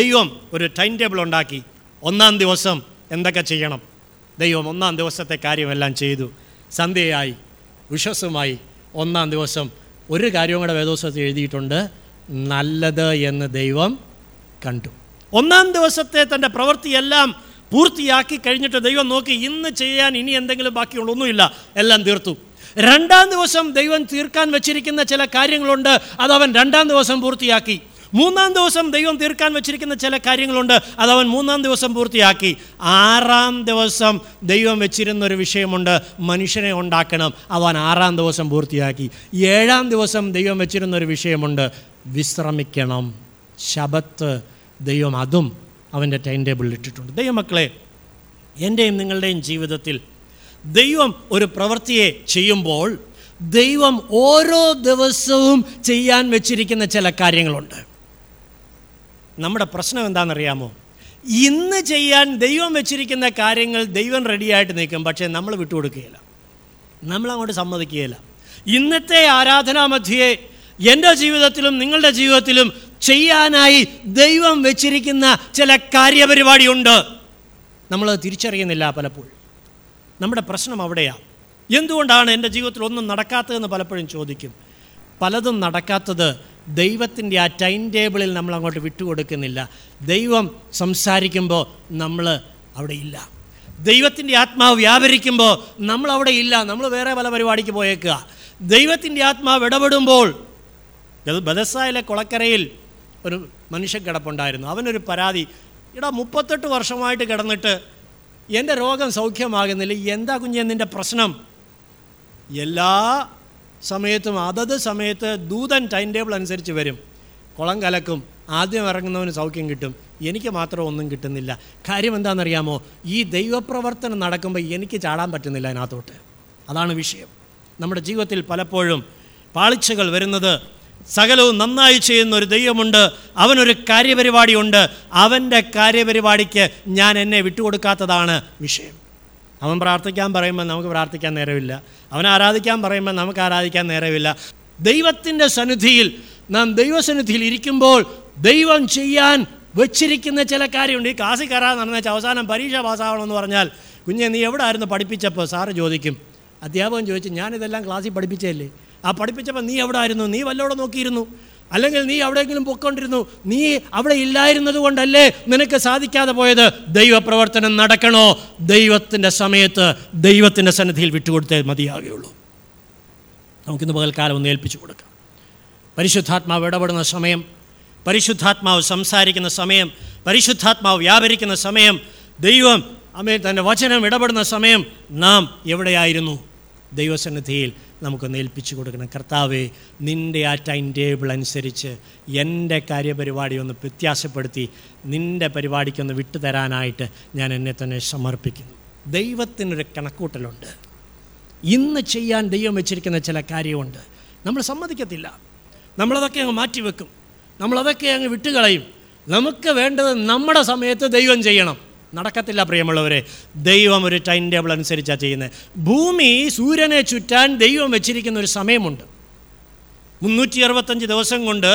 ദൈവം ഒരു ടൈം ടേബിൾ ഉണ്ടാക്കി. ഒന്നാം ദിവസം എന്തൊക്കെ ചെയ്യണം? ദൈവം ഒന്നാം ദിവസത്തെ കാര്യമെല്ലാം ചെയ്തു. സന്ധ്യയായി, ഉഷസ്സുമായി. ഒന്നാം ദിവസം ഒരു കാര്യവും കൂടെ വേദോസ്വത്തിൽ എഴുതിയിട്ടുണ്ട്, നല്ലത് എന്ന് ദൈവം കണ്ടു. ഒന്നാം ദിവസത്തെ തൻ്റെ പ്രവൃത്തിയെല്ലാം പൂർത്തിയാക്കി കഴിഞ്ഞിട്ട് ദൈവം നോക്കി, ഇന്ന് ചെയ്യാൻ ഇനി എന്തെങ്കിലും ബാക്കിയുള്ളൊന്നുമില്ല, എല്ലാം തീർത്തു. രണ്ടാം ദിവസം ദൈവം തീർക്കാൻ വെച്ചിരിക്കുന്ന ചില കാര്യങ്ങളുണ്ട്, അതവൻ രണ്ടാം ദിവസം പൂർത്തിയാക്കി. മൂന്നാം ദിവസം ദൈവം തീർക്കാൻ വെച്ചിരിക്കുന്ന ചില കാര്യങ്ങളുണ്ട്, അതവൻ മൂന്നാം ദിവസം പൂർത്തിയാക്കി. ആറാം ദിവസം ദൈവം വെച്ചിരുന്നൊരു വിഷയമുണ്ട്, മനുഷ്യനെ ഉണ്ടാക്കണം, അവൻ ആറാം ദിവസം പൂർത്തിയാക്കി. ഏഴാം ദിവസം ദൈവം വെച്ചിരുന്നൊരു വിഷയമുണ്ട്, വിശ്രമിക്കണം, ശബത്ത്. ദൈവം അതും അവൻ്റെ ടൈം ടേബിളിൽ ഇട്ടിട്ടുണ്ട്. ദൈവമക്കളെ, എൻ്റെയും നിങ്ങളുടെയും ജീവിതത്തിൽ ദൈവം ഒരു പ്രവൃത്തിയെ ചെയ്യുമ്പോൾ ദൈവം ഓരോ ദിവസവും ചെയ്യാൻ വെച്ചിരിക്കുന്ന ചില കാര്യങ്ങളുണ്ട്. നമ്മുടെ പ്രശ്നം എന്താണെന്നറിയാമോ? ഇന്ന് ചെയ്യാൻ ദൈവം വെച്ചിരിക്കുന്ന കാര്യങ്ങൾ ദൈവം റെഡിയായിട്ട് നിൽക്കും, പക്ഷേ നമ്മൾ വിട്ടുകൊടുക്കുകയില്ല, നമ്മളങ്ങോട്ട് സമ്മതിക്കുകയില്ല. ഇന്നത്തെ ആരാധനാമധ്യേ എൻ്റെ ജീവിതത്തിലും നിങ്ങളുടെ ജീവിതത്തിലും ചെയ്യാനായി ദൈവം വെച്ചിരിക്കുന്ന ചില കാര്യപരിപാടിയുണ്ട്. നമ്മളത് തിരിച്ചറിയുന്നില്ല പലപ്പോഴും. നമ്മുടെ പ്രശ്നം അവിടെയാണ്. എന്തുകൊണ്ടാണ് എൻ്റെ ജീവിതത്തിൽ ഒന്നും നടക്കാത്തതെന്ന് പലപ്പോഴും ചോദിക്കും. പലതും നടക്കാത്തത് ദൈവത്തിൻ്റെ ആ ടൈം ടേബിളിൽ നമ്മൾ അങ്ങോട്ട് വിട്ടുകൊടുക്കുന്നില്ല. ദൈവം സംസാരിക്കുമ്പോൾ നമ്മൾ അവിടെയില്ല. ദൈവത്തിൻ്റെ ആത്മാവ് വ്യാപരിക്കുമ്പോൾ നമ്മൾ അവിടെയില്ല, നമ്മൾ വേറെ പല പരിപാടിക്ക് പോയേക്കുക. ദൈവത്തിൻ്റെ ആത്മാവ് ഇടപെടുമ്പോൾ, ബെഥസ്ദയിലെ കുളക്കരയിൽ ഒരു മനുഷ്യൻ കിടപ്പുണ്ടായിരുന്നു. അവനൊരു പരാതി, ഇടാ മുപ്പത്തെട്ട് വർഷമായിട്ട് കിടന്നിട്ട് എൻ്റെ രോഗം സൗഖ്യമാകുന്നില്ല, എന്താ കുഞ്ഞെ നിൻ്റെ പ്രശ്നം? എല്ലാ സമയത്തും അതത് സമയത്ത് ദൂതൻ ടൈം ടേബിൾ അനുസരിച്ച് വരും, കുളം കലക്കും, ആദ്യം ഇറങ്ങുന്നവന് സൗഖ്യം കിട്ടും, എനിക്ക് മാത്രം ഒന്നും കിട്ടുന്നില്ല. കാര്യം എന്താണെന്നറിയാമോ? ഈ ദൈവപ്രവർത്തനം നടക്കുമ്പോൾ എനിക്ക് ചാടാൻ പറ്റുന്നില്ല അതിനകത്തോട്ട്. അതാണ് വിഷയം. നമ്മുടെ ജീവിതത്തിൽ പലപ്പോഴും പാളിച്ചകൾ വരുന്നത്, സകലവും നന്നായി ചെയ്യുന്ന ഒരു ദൈവമുണ്ട്, അവനൊരു കാര്യപരിപാടിയുണ്ട്, അവൻ്റെ കാര്യപരിപാടിക്ക് ഞാൻ എന്നെ വിട്ടുകൊടുക്കാത്തതാണ് വിഷയം. അവൻ പ്രാർത്ഥിക്കാൻ പറയുമ്പോൾ നമുക്ക് പ്രാർത്ഥിക്കാൻ നേരമില്ല, അവൻ ആരാധിക്കാൻ പറയുമ്പോൾ നമുക്ക് ആരാധിക്കാൻ നേരമില്ല. ദൈവത്തിൻ്റെ സന്നിധിയിൽ നാം ദൈവസന്നിധിയിൽ ഇരിക്കുമ്പോൾ ദൈവം ചെയ്യാൻ വെച്ചിരിക്കുന്ന ചില കാര്യമുണ്ട്. ഈ കാസി കയറാതെ നടന്നേച്ച അവസാനം പരീക്ഷ പാസ്സാവണമെന്ന് പറഞ്ഞാൽ, കുഞ്ഞെ നീ എവിടെ ആയിരുന്നു പഠിപ്പിച്ചപ്പോൾ സാറ് ചോദിക്കും. അധ്യാപകൻ ചോദിച്ചു, ഞാനിതെല്ലാം ക്ലാസ്സിൽ പഠിപ്പിച്ചതല്ലേ, ആ പഠിപ്പിച്ചപ്പോൾ നീ എവിടെ ആയിരുന്നു, നീ വല്ലോടെ നോക്കിയിരുന്നു, അല്ലെങ്കിൽ നീ എവിടെയെങ്കിലും പൊയ്ക്കൊണ്ടിരുന്നു, നീ അവിടെ ഇല്ലായിരുന്നത് കൊണ്ടല്ലേ നിനക്ക് സാധിക്കാതെ പോയത്. ദൈവപ്രവർത്തനം നടക്കണോ ദൈവത്തിൻ്റെ സമയത്ത് ദൈവത്തിൻ്റെ സന്നിധിയിൽ വിട്ടുകൊടുത്തേ മതിയാകുകയുള്ളൂ. നമുക്കിന്ന് പകൽക്കാലം ഒന്ന് ഏൽപ്പിച്ചു കൊടുക്കാം. പരിശുദ്ധാത്മാവ് ഇടപെടുന്ന സമയം, പരിശുദ്ധാത്മാവ് സംസാരിക്കുന്ന സമയം, പരിശുദ്ധാത്മാവ് വ്യാപരിക്കുന്ന സമയം, ദൈവം അമ്മേ തൻ്റെ വചനം ഇടപെടുന്ന സമയം നാം എവിടെയായിരുന്നു? ദൈവസന്നിധിയിൽ നമുക്കൊന്ന് ഏൽപ്പിച്ചു കൊടുക്കണം. കർത്താവേ, നിൻ്റെ ആ ടൈം ടേബിൾ അനുസരിച്ച് എൻ്റെ കാര്യപരിപാടി ഒന്ന് വ്യത്യാസപ്പെടുത്തി നിൻ്റെ പരിപാടിക്കൊന്ന് വിട്ടുതരാനായിട്ട് ഞാൻ എന്നെ തന്നെ സമർപ്പിക്കുന്നു. ദൈവത്തിനൊരു കണക്കൂട്ടലുണ്ട്. ഇന്ന് ചെയ്യാൻ ദൈവം വെച്ചിരിക്കുന്ന ചില കാര്യമുണ്ട്. നമ്മൾ സമ്മതിക്കത്തില്ല, നമ്മളതൊക്കെ അങ്ങ് മാറ്റിവെക്കും, നമ്മളതൊക്കെ അങ്ങ് വിട്ടുകളയും. നമുക്ക് വേണ്ടത് നമ്മുടെ സമയത്ത് ദൈവം ചെയ്യണം. നടക്കത്തില്ല പ്രിയമുള്ളവരെ. ദൈവം ഒരു ടൈം ടേബിൾ അനുസരിച്ചാണ് ചെയ്യുന്നത്. ഭൂമി സൂര്യനെ ചുറ്റാൻ ദൈവം വെച്ചിരിക്കുന്ന ഒരു സമയമുണ്ട്. മുന്നൂറ്റി അറുപത്തഞ്ച് ദിവസം കൊണ്ട്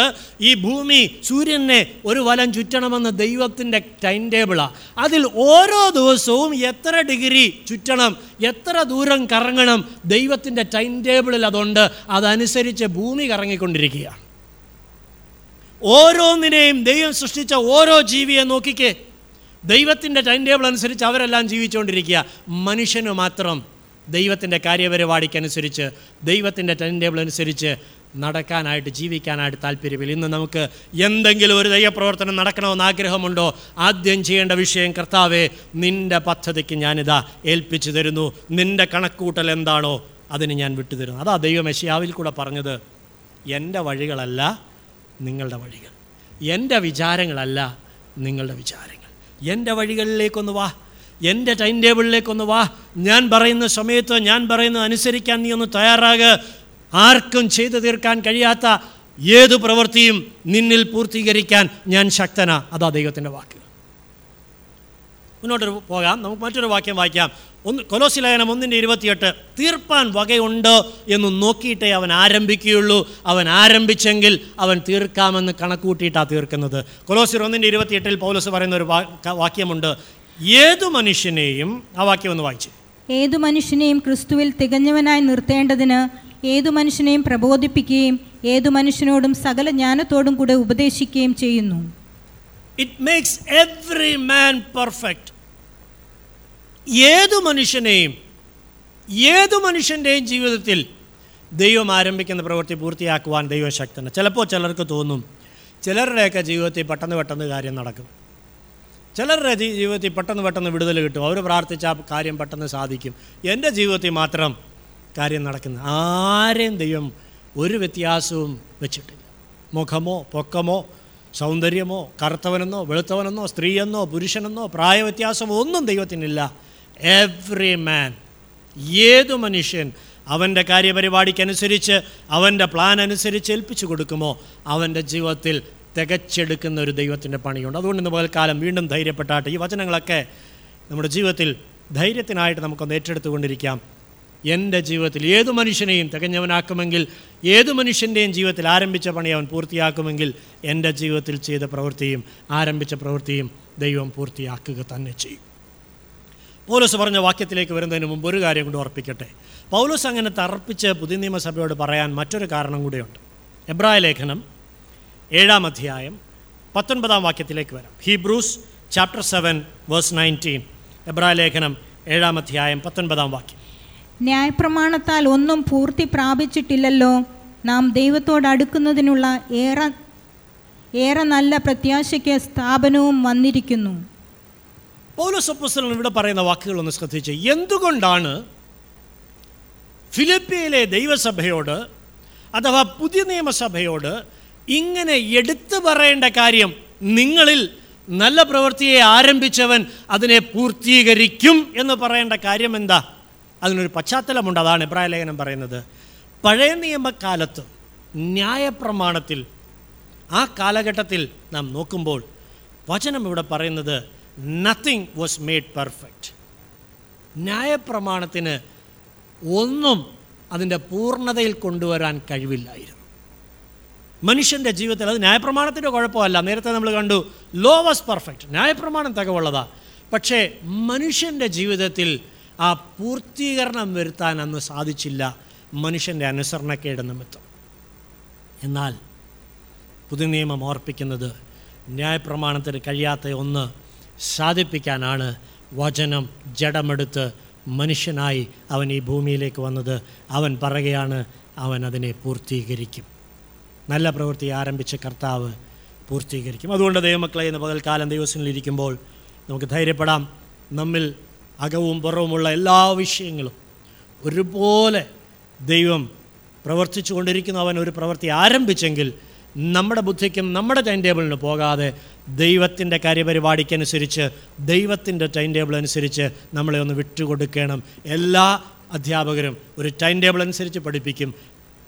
ഈ ഭൂമി സൂര്യനെ ഒരു വലം ചുറ്റണമെന്ന ദൈവത്തിൻ്റെ ടൈം ടേബിളാണ്. അതിൽ ഓരോ ദിവസവും എത്ര ഡിഗ്രി ചുറ്റണം, എത്ര ദൂരം കറങ്ങണം, ദൈവത്തിൻ്റെ ടൈം ടേബിളിൽ അതുണ്ട്. അതനുസരിച്ച് ഭൂമി കറങ്ങിക്കൊണ്ടിരിക്കുകയാണ്. ഓരോന്നിനെയും ദൈവം സൃഷ്ടിച്ച ഓരോ ജീവിയെ നോക്കിക്കേ, ദൈവത്തിൻ്റെ ടൈം ടേബിൾ അനുസരിച്ച് അവരെല്ലാം ജീവിച്ചുകൊണ്ടിരിക്കുക. മനുഷ്യന് മാത്രം ദൈവത്തിൻ്റെ കാര്യപരിപാടിക്കനുസരിച്ച്, ദൈവത്തിൻ്റെ ടൈം ടേബിൾ അനുസരിച്ച് നടക്കാനായിട്ട്, ജീവിക്കാനായിട്ട് താല്പര്യമില്ല. ഇന്ന് നമുക്ക് എന്തെങ്കിലും ഒരു ദൈവപ്രവർത്തനം നടക്കണമെന്ന് ആഗ്രഹമുണ്ടോ? ആദ്യം ചെയ്യേണ്ട വിഷയം, കർത്താവേ നിൻ്റെ പദ്ധതിക്ക് ഞാനിതാ ഏൽപ്പിച്ചു തരുന്നു, നിൻ്റെ കണക്കൂട്ടൽ എന്താണോ അതിന് ഞാൻ വിട്ടുതരുന്നു. അതാ ദൈവം യെശയ്യാവിൽ കൂടെ പറഞ്ഞത്, എൻ്റെ വഴികളല്ല നിങ്ങളുടെ വഴികൾ, എൻ്റെ വിചാരങ്ങളല്ല നിങ്ങളുടെ വിചാരങ്ങൾ. എൻ്റെ വഴികളിലേക്കൊന്ന് വാ, എൻ്റെ ടൈം ടേബിളിലേക്കൊന്ന് വാ, ഞാൻ പറയുന്ന സമയത്ത് ഞാൻ പറയുന്നത് അനുസരിക്കാൻ നീ ഒന്ന് തയ്യാറാകുക. ആർക്കും ചെയ്തു തീർക്കാൻ കഴിയാത്ത ഏത് പ്രവൃത്തിയും നിന്നിൽ പൂർത്തീകരിക്കാൻ ഞാൻ ശക്തനാ. അതാ ദൈവത്തിൻ്റെ വാക്ക്. മുന്നോട്ട് പോകാം. നമുക്ക് മറ്റൊരു വാക്യം വായിക്കാം. ഒന്ന് കൊലോസ്യ ലേഖനം ഒന്നിൻ്റെ ഇരുപത്തിയെട്ട്, തീർപ്പാൻ വകയുണ്ടോ എന്ന് നോക്കിയിട്ടേ അവൻ ആരംഭിക്കുകയുള്ളൂ, അവൻ ആരംഭിച്ചെങ്കിൽ അവൻ തീർക്കാമെന്ന് കണക്കൂട്ടിയിട്ടാണ് തീർക്കുന്നത്. കൊലോസ്യർ ഒന്നിൻ്റെ ഇരുപത്തിയെട്ടിൽ പൗലോസ് പറയുന്ന ഒരു വാക്യമുണ്ട്, ഏതു മനുഷ്യനെയും, ആ വാക്യം ഒന്ന് വായിച്ചു, ഏതു മനുഷ്യനെയും ക്രിസ്തുവിൽ തികഞ്ഞവനായി നിർത്തേണ്ടതിന് ഏതു മനുഷ്യനെയും പ്രബോധിപ്പിക്കുകയും ഏതു മനുഷ്യനോടും സകല ജ്ഞാനത്തോടും കൂടെ ഉപദേശിക്കുകയും ചെയ്യുന്നു. It makes every man perfect. ഏതു മനുഷ്യനെയും, ഏതു മനുഷ്യൻ്റെയും ജീവിതത്തിൽ ദൈവം ആരംഭിക്കുന്ന പ്രവൃത്തി പൂർത്തിയാക്കുവാൻ ദൈവം ശക്തനാണ്. ചിലപ്പോൾ ചിലർക്ക് തോന്നും, ചിലരുടെയൊക്കെ ജീവിതത്തിൽ പെട്ടെന്ന് പെട്ടെന്ന് കാര്യം നടക്കും, ചിലരുടെ ജീവിതത്തിൽ പെട്ടെന്ന് പെട്ടെന്ന് വിടുതൽ കിട്ടും, അവർ പ്രാർത്ഥിച്ച കാര്യം പെട്ടെന്ന് സാധിക്കും. എൻ്റെ ജീവിതത്തിൽ മാത്രം കാര്യം നടക്കുന്നത്. ആരെയും ദൈവം ഒരു വ്യത്യാസവും വെച്ചിട്ടില്ല. മുഖമോ പൊക്കമോ സൗന്ദര്യമോ കറുത്തവനെന്നോ വെളുത്തവനെന്നോ സ്ത്രീയെന്നോ പുരുഷനെന്നോ പ്രായവ്യത്യാസമോ ഒന്നും ദൈവത്തിനില്ല. എവ്രി മാൻ, ഏതു മനുഷ്യൻ അവൻ്റെ കാര്യപരിപാടിക്കനുസരിച്ച് അവൻ്റെ പ്ലാൻ അനുസരിച്ച് ഏൽപ്പിച്ചു കൊടുക്കുമോ അവൻ്റെ ജീവിതത്തിൽ തികച്ചെടുക്കുന്ന ഒരു ദൈവത്തിൻ്റെ പണിയുണ്ട്. അതുകൊണ്ട് ഇന്ന് പകൽക്കാലം വീണ്ടും ധൈര്യപ്പെട്ടാട്ടെ. ഈ വചനങ്ങളൊക്കെ നമ്മുടെ ജീവിതത്തിൽ ധൈര്യത്തിനായിട്ട് നമുക്കൊന്ന് ഏറ്റെടുത്തുകൊണ്ടിരിക്കാം. എൻ്റെ ജീവിതത്തിൽ ഏതു മനുഷ്യനെയും തികഞ്ഞവനാക്കുമെങ്കിൽ, ഏതു മനുഷ്യൻ്റെയും ജീവിതത്തിൽ ആരംഭിച്ച പണി അവൻ പൂർത്തിയാക്കുമെങ്കിൽ, എൻ്റെ ജീവിതത്തിൽ ചെയ്ത പ്രവൃത്തിയും ആരംഭിച്ച പ്രവൃത്തിയും ദൈവം പൂർത്തിയാക്കുക തന്നെ ചെയ്യും. പൗലോസ് പറഞ്ഞ വാക്യത്തിലേക്ക് വരുന്നതിന് മുമ്പ് ഒരു കാര്യം കൊണ്ട് ഓർപ്പിക്കട്ടെ. പൗലോസ് അങ്ങനെ തർപ്പിച്ച് പുതിയ നിയമസഭയോട് പറയാൻ മറ്റൊരു കാരണം കൂടെയുണ്ട്. എബ്രായ ലേഖനം ഏഴാം അധ്യായം പത്തൊൻപതാം വാക്യത്തിലേക്ക് വരാം. Hebrews chapter seven verse nineteen, എബ്രായ ലേഖനം ഏഴാം അധ്യായം പത്തൊൻപതാം വാക്യം. ന്യായപ്രമാണത്താൽ ഒന്നും പൂർത്തി പ്രാപിച്ചിട്ടില്ലല്ലോ, നാം ദൈവത്തോട് അടുക്കുന്നതിനുള്ള ഏറെ ഏറെ നല്ല പ്രത്യാശയ്ക്ക് സ്ഥാപനവും വന്നിരിക്കുന്നു. പൗലോസ് അപ്പോസ്തലൻ ഇവിടെ പറയുന്ന വാക്കുകളൊന്ന് ശ്രദ്ധിച്ച്, എന്തുകൊണ്ടാണ് ഫിലിപ്പിയിലെ ദൈവസഭയോട് അഥവാ പുതിയ നിയമസഭയോട് ഇങ്ങനെ എടുത്തു പറയേണ്ട കാര്യം, നിങ്ങളിൽ നല്ല പ്രവൃത്തിയെ ആരംഭിച്ചവൻ അതിനെ പൂർത്തീകരിക്കും എന്ന് പറയേണ്ട കാര്യം എന്താ? അതിനൊരു പശ്ചാത്തലമുണ്ട്. അതാണ് എബ്രായ ലേഖനം പറയുന്നത്. പഴയ നിയമകാലത്ത് ന്യായപ്രമാണത്തിൽ, ആ കാലഘട്ടത്തിൽ നാം നോക്കുമ്പോൾ വചനം ഇവിടെ പറയുന്നത്, നത്തിങ് വാസ് മെയ്ഡ് പെർഫെക്റ്റ്. ന്യായപ്രമാണത്തിന് ഒന്നും അതിൻ്റെ പൂർണ്ണതയിൽ കൊണ്ടുവരാൻ കഴിവില്ലായിരുന്നു മനുഷ്യൻ്റെ ജീവിതത്തിൽ. അത് ന്യായപ്രമാണത്തിൻ്റെ കുഴപ്പമല്ല. നേരത്തെ നമ്മൾ കണ്ടു ലോ വാസ് പെർഫെക്റ്റ്, ന്യായപ്രമാണം തികവുള്ളതാണ്. പക്ഷേ മനുഷ്യൻ്റെ ജീവിതത്തിൽ ആ പൂർത്തീകരണം വരുത്താൻ അന്ന് സാധിച്ചില്ല, മനുഷ്യൻ്റെ അനുസരണക്കേട് നിമിത്തം. എന്നാൽ പുതിയ നിയമം ഓർപ്പിക്കുന്നത് ന്യായപ്രമാണത്തിന് കഴിയാത്ത ഒന്ന് സാധിപ്പിക്കാനാണ്. വചനം ജഡമെടുത്ത് മനുഷ്യനായി അവൻ ഈ ഭൂമിയിലേക്ക് വന്നത്. അവൻ പറയുകയാണ്, അവൻ അതിനെ പൂർത്തീകരിക്കും. നല്ല പ്രവൃത്തി ആരംഭിച്ച കർത്താവ് പൂർത്തീകരിക്കും. അതുകൊണ്ട് ദൈവമക്കളെ, ഇന്ന് പകൽക്കാലം ദൈവസന്നിധിയിലിരിക്കുമ്പോൾ നമുക്ക് ധൈര്യപ്പെടാം. നമ്മിൽ അകവും പുറവുമുള്ള എല്ലാ വിഷയങ്ങളും ഒരുപോലെ ദൈവം പ്രവർത്തിച്ചു കൊണ്ടിരിക്കുന്നു. അവൻ ഒരു പ്രവൃത്തി ആരംഭിച്ചെങ്കിൽ നമ്മുടെ ബുദ്ധിക്കും നമ്മുടെ ടൈം ടേബിളിന് പോകാതെ ദൈവത്തിൻ്റെ കാര്യപരിപാടിക്കനുസരിച്ച്, ദൈവത്തിൻ്റെ ടൈം ടേബിൾ അനുസരിച്ച് നമ്മളെ ഒന്ന് വിട്ടുകൊടുക്കണം. എല്ലാ അധ്യാപകരും ഒരു ടൈം ടേബിൾ അനുസരിച്ച് പഠിപ്പിക്കും.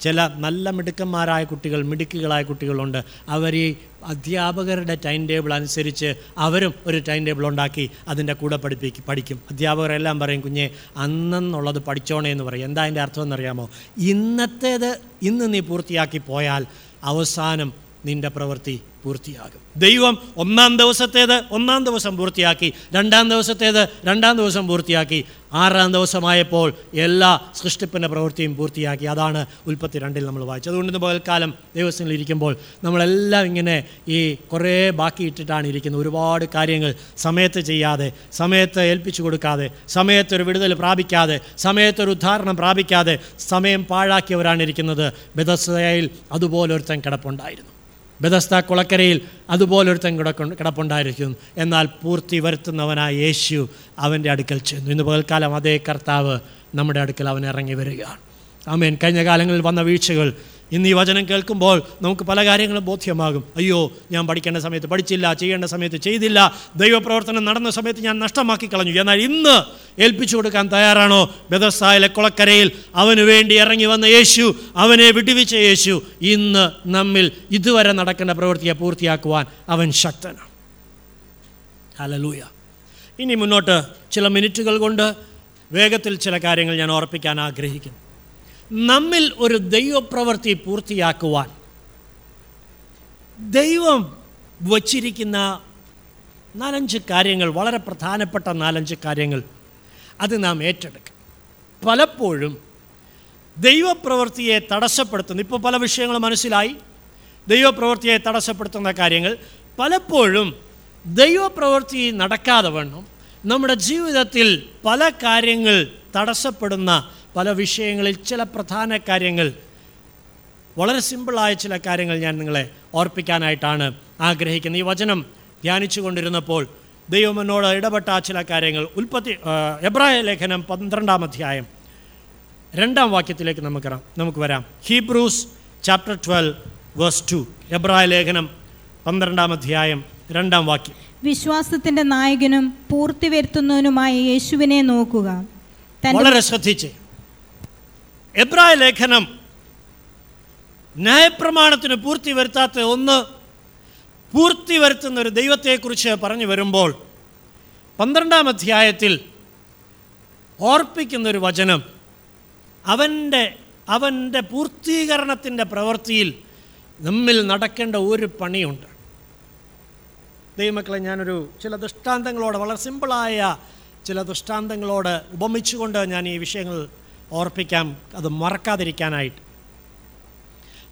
ചില നല്ല മിടുക്കന്മാരായ കുട്ടികൾ, മിടുക്കുകളായ കുട്ടികളുണ്ട്. അവർ ഈ അധ്യാപകരുടെ ടൈം ടേബിൾ അനുസരിച്ച് അവരും ഒരു ടൈം ടേബിൾ ഉണ്ടാക്കി അതിൻ്റെ കൂടെ പഠിപ്പിക്കും പഠിക്കും അധ്യാപകരെല്ലാം പറയും, കുഞ്ഞെ അന്നെന്നുള്ളത് പഠിച്ചോണേ എന്ന് പറയും. എന്താ അതിൻ്റെ അർത്ഥം എന്നറിയാമോ? ഇന്നത്തേത് ഇന്ന് നീ പൂർത്തിയാക്കി പോയാൽ അവസാനം നിൻ്റെ പ്രവൃത്തി പൂർത്തിയാകും. ദൈവം ഒന്നാം ദിവസത്തേത് ഒന്നാം ദിവസം പൂർത്തിയാക്കി, രണ്ടാം ദിവസത്തേത് രണ്ടാം ദിവസം പൂർത്തിയാക്കി, ആറാം ദിവസമായപ്പോൾ എല്ലാ സൃഷ്ടിപ്പിൻ്റെ പ്രവൃത്തിയും പൂർത്തിയാക്കി. അതാണ് ഉൽപ്പത്തി രണ്ടിൽ നമ്മൾ വായിച്ചത്. അതുകൊണ്ട് ഇന്ന് പകൽക്കാലം ദൈവസന്നിധിയിലിരിക്കുമ്പോൾ നമ്മളെല്ലാം ഇങ്ങനെ ഈ കുറേ ബാക്കിയിട്ടിട്ടാണ് ഇരിക്കുന്നത്. ഒരുപാട് കാര്യങ്ങൾ സമയത്ത് ചെയ്യാതെ, സമയത്ത് ഏൽപ്പിച്ചു കൊടുക്കാതെ, സമയത്തൊരു വിടുതൽ പ്രാപിക്കാതെ, സമയത്തൊരു ഉദ്ധാരണം പ്രാപിക്കാതെ സമയം പാഴാക്കിയവരാണ് ഇരിക്കുന്നത്. ബെഥസ്ദയിൽ അതുപോലൊരുത്തൻ കിടപ്പുണ്ടായിരുന്നു. ബെഥസ്ദാ കുളക്കരയിൽ അതുപോലൊരുത്തൻ കിടക്കൊണ്ട് കിടപ്പുണ്ടായിരിക്കുന്നു. എന്നാൽ പൂർത്തി വരുത്തുന്നവനായ യേശു അവൻ്റെ അടുക്കൽ ചെന്നു. ഇന്ന് പകൽക്കാലം അതേ കർത്താവ് നമ്മുടെ അടുക്കൽ അവൻ ഇറങ്ങി വരികയാണ്. ആമേൻ. കഴിഞ്ഞ കാലങ്ങളിൽ വന്ന വീഴ്ചകൾ ഇന്ന് ഈ വചനം കേൾക്കുമ്പോൾ നമുക്ക് പല കാര്യങ്ങളും ബോധ്യമാകും. അയ്യോ, ഞാൻ പഠിക്കേണ്ട സമയത്ത് പഠിച്ചില്ല, ചെയ്യേണ്ട സമയത്ത് ചെയ്തില്ല, ദൈവപ്രവർത്തനം നടന്ന സമയത്ത് ഞാൻ നഷ്ടമാക്കി കളഞ്ഞു. എന്നാൽ ഇന്ന് ഏൽപ്പിച്ചു കൊടുക്കാൻ തയ്യാറാണോ? ബെഥസ്ദായിലെ കുളക്കരയിൽ അവന് വേണ്ടി ഇറങ്ങി വന്ന യേശു, അവനെ വിടുവിച്ച യേശു ഇന്ന് നമ്മിൽ ഇതുവരെ നടക്കേണ്ട പ്രവൃത്തിയെ പൂർത്തിയാക്കുവാൻ അവൻ ശക്തനാണ്. ഹല്ലേലൂയ. ഇനി മുന്നോട്ട് ചില മിനിറ്റുകൾ കൊണ്ട് വേഗത്തിൽ ചില കാര്യങ്ങൾ ഞാൻ ഓർപ്പിക്കാൻ ആഗ്രഹിക്കുന്നു. നമ്മിൽ ഒരു ദൈവപ്രവൃത്തി പൂർത്തിയാക്കുവാൻ ദൈവം വച്ചിരിക്കുന്ന നാലഞ്ച് കാര്യങ്ങൾ, വളരെ പ്രധാനപ്പെട്ട നാലഞ്ച് കാര്യങ്ങൾ, അത് നാം ഏറ്റെടുക്കും. പലപ്പോഴും ദൈവപ്രവൃത്തിയെ തടസ്സപ്പെടുത്തുന്ന, ഇപ്പോൾ പല വിഷയങ്ങൾ മനസ്സിലായി, ദൈവപ്രവൃത്തിയെ തടസ്സപ്പെടുത്തുന്ന കാര്യങ്ങൾ. പലപ്പോഴും ദൈവപ്രവൃത്തി നടക്കാതെ വണ്ണം നമ്മുടെ ജീവിതത്തിൽ പല കാര്യങ്ങൾ തടസ്സപ്പെടുന്ന പല വിഷയങ്ങളിൽ ചില പ്രധാന കാര്യങ്ങൾ, വളരെ സിമ്പിളായ ചില കാര്യങ്ങൾ ഞാൻ നിങ്ങളെ ഓർപ്പിക്കാനായിട്ടാണ് ആഗ്രഹിക്കുന്നത്. ഈ വചനം ധ്യാനിച്ചു കൊണ്ടിരുന്നപ്പോൾ ദൈവം എന്നോട് ഇടപെട്ട ചില കാര്യങ്ങൾ. ഉൽപ്പത്തി എബ്രായ ലേഖനം പന്ത്രണ്ടാം അധ്യായം രണ്ടാം വാക്യത്തിലേക്ക് നമുക്ക് നമുക്ക് വരാം. Hebrews chapter twelve verse two. എബ്രായ ലേഖനം പന്ത്രണ്ടാം അധ്യായം രണ്ടാം വാക്യം. വിശ്വാസത്തിൻ്റെ നായകനും പൂർത്തി വരുത്തുന്നവനുമായ യേശുവിനെ നോക്കുക. വളരെ ശ്രദ്ധിച്ച്, എബ്രായ ലേഖനം ന്യായപ്രമാണത്തിന് പൂർത്തി വരുത്താത്ത ഒന്ന് പൂർത്തി വരുത്തുന്ന ഒരു ദൈവത്തെക്കുറിച്ച് പറഞ്ഞു വരുമ്പോൾ പന്ത്രണ്ടാം അധ്യായത്തിൽ ഓർപ്പിക്കുന്നൊരു വചനം, അവൻ്റെ അവൻ്റെ പൂർത്തീകരണത്തിൻ്റെ പ്രവൃത്തിയിൽ നമ്മിൽ നടക്കേണ്ട ഒരു പണിയുണ്ട്. ദൈവമക്കളെ, ഞാനൊരു ചില ദൃഷ്ടാന്തങ്ങളോട്, വളരെ സിമ്പിളായ ചില ദൃഷ്ടാന്തങ്ങളോട് ഉപമിച്ചുകൊണ്ട് ഞാൻ ഈ വിഷയങ്ങൾ ഓർപ്പിക്കാം, അത് മറക്കാതിരിക്കാനായിട്ട്.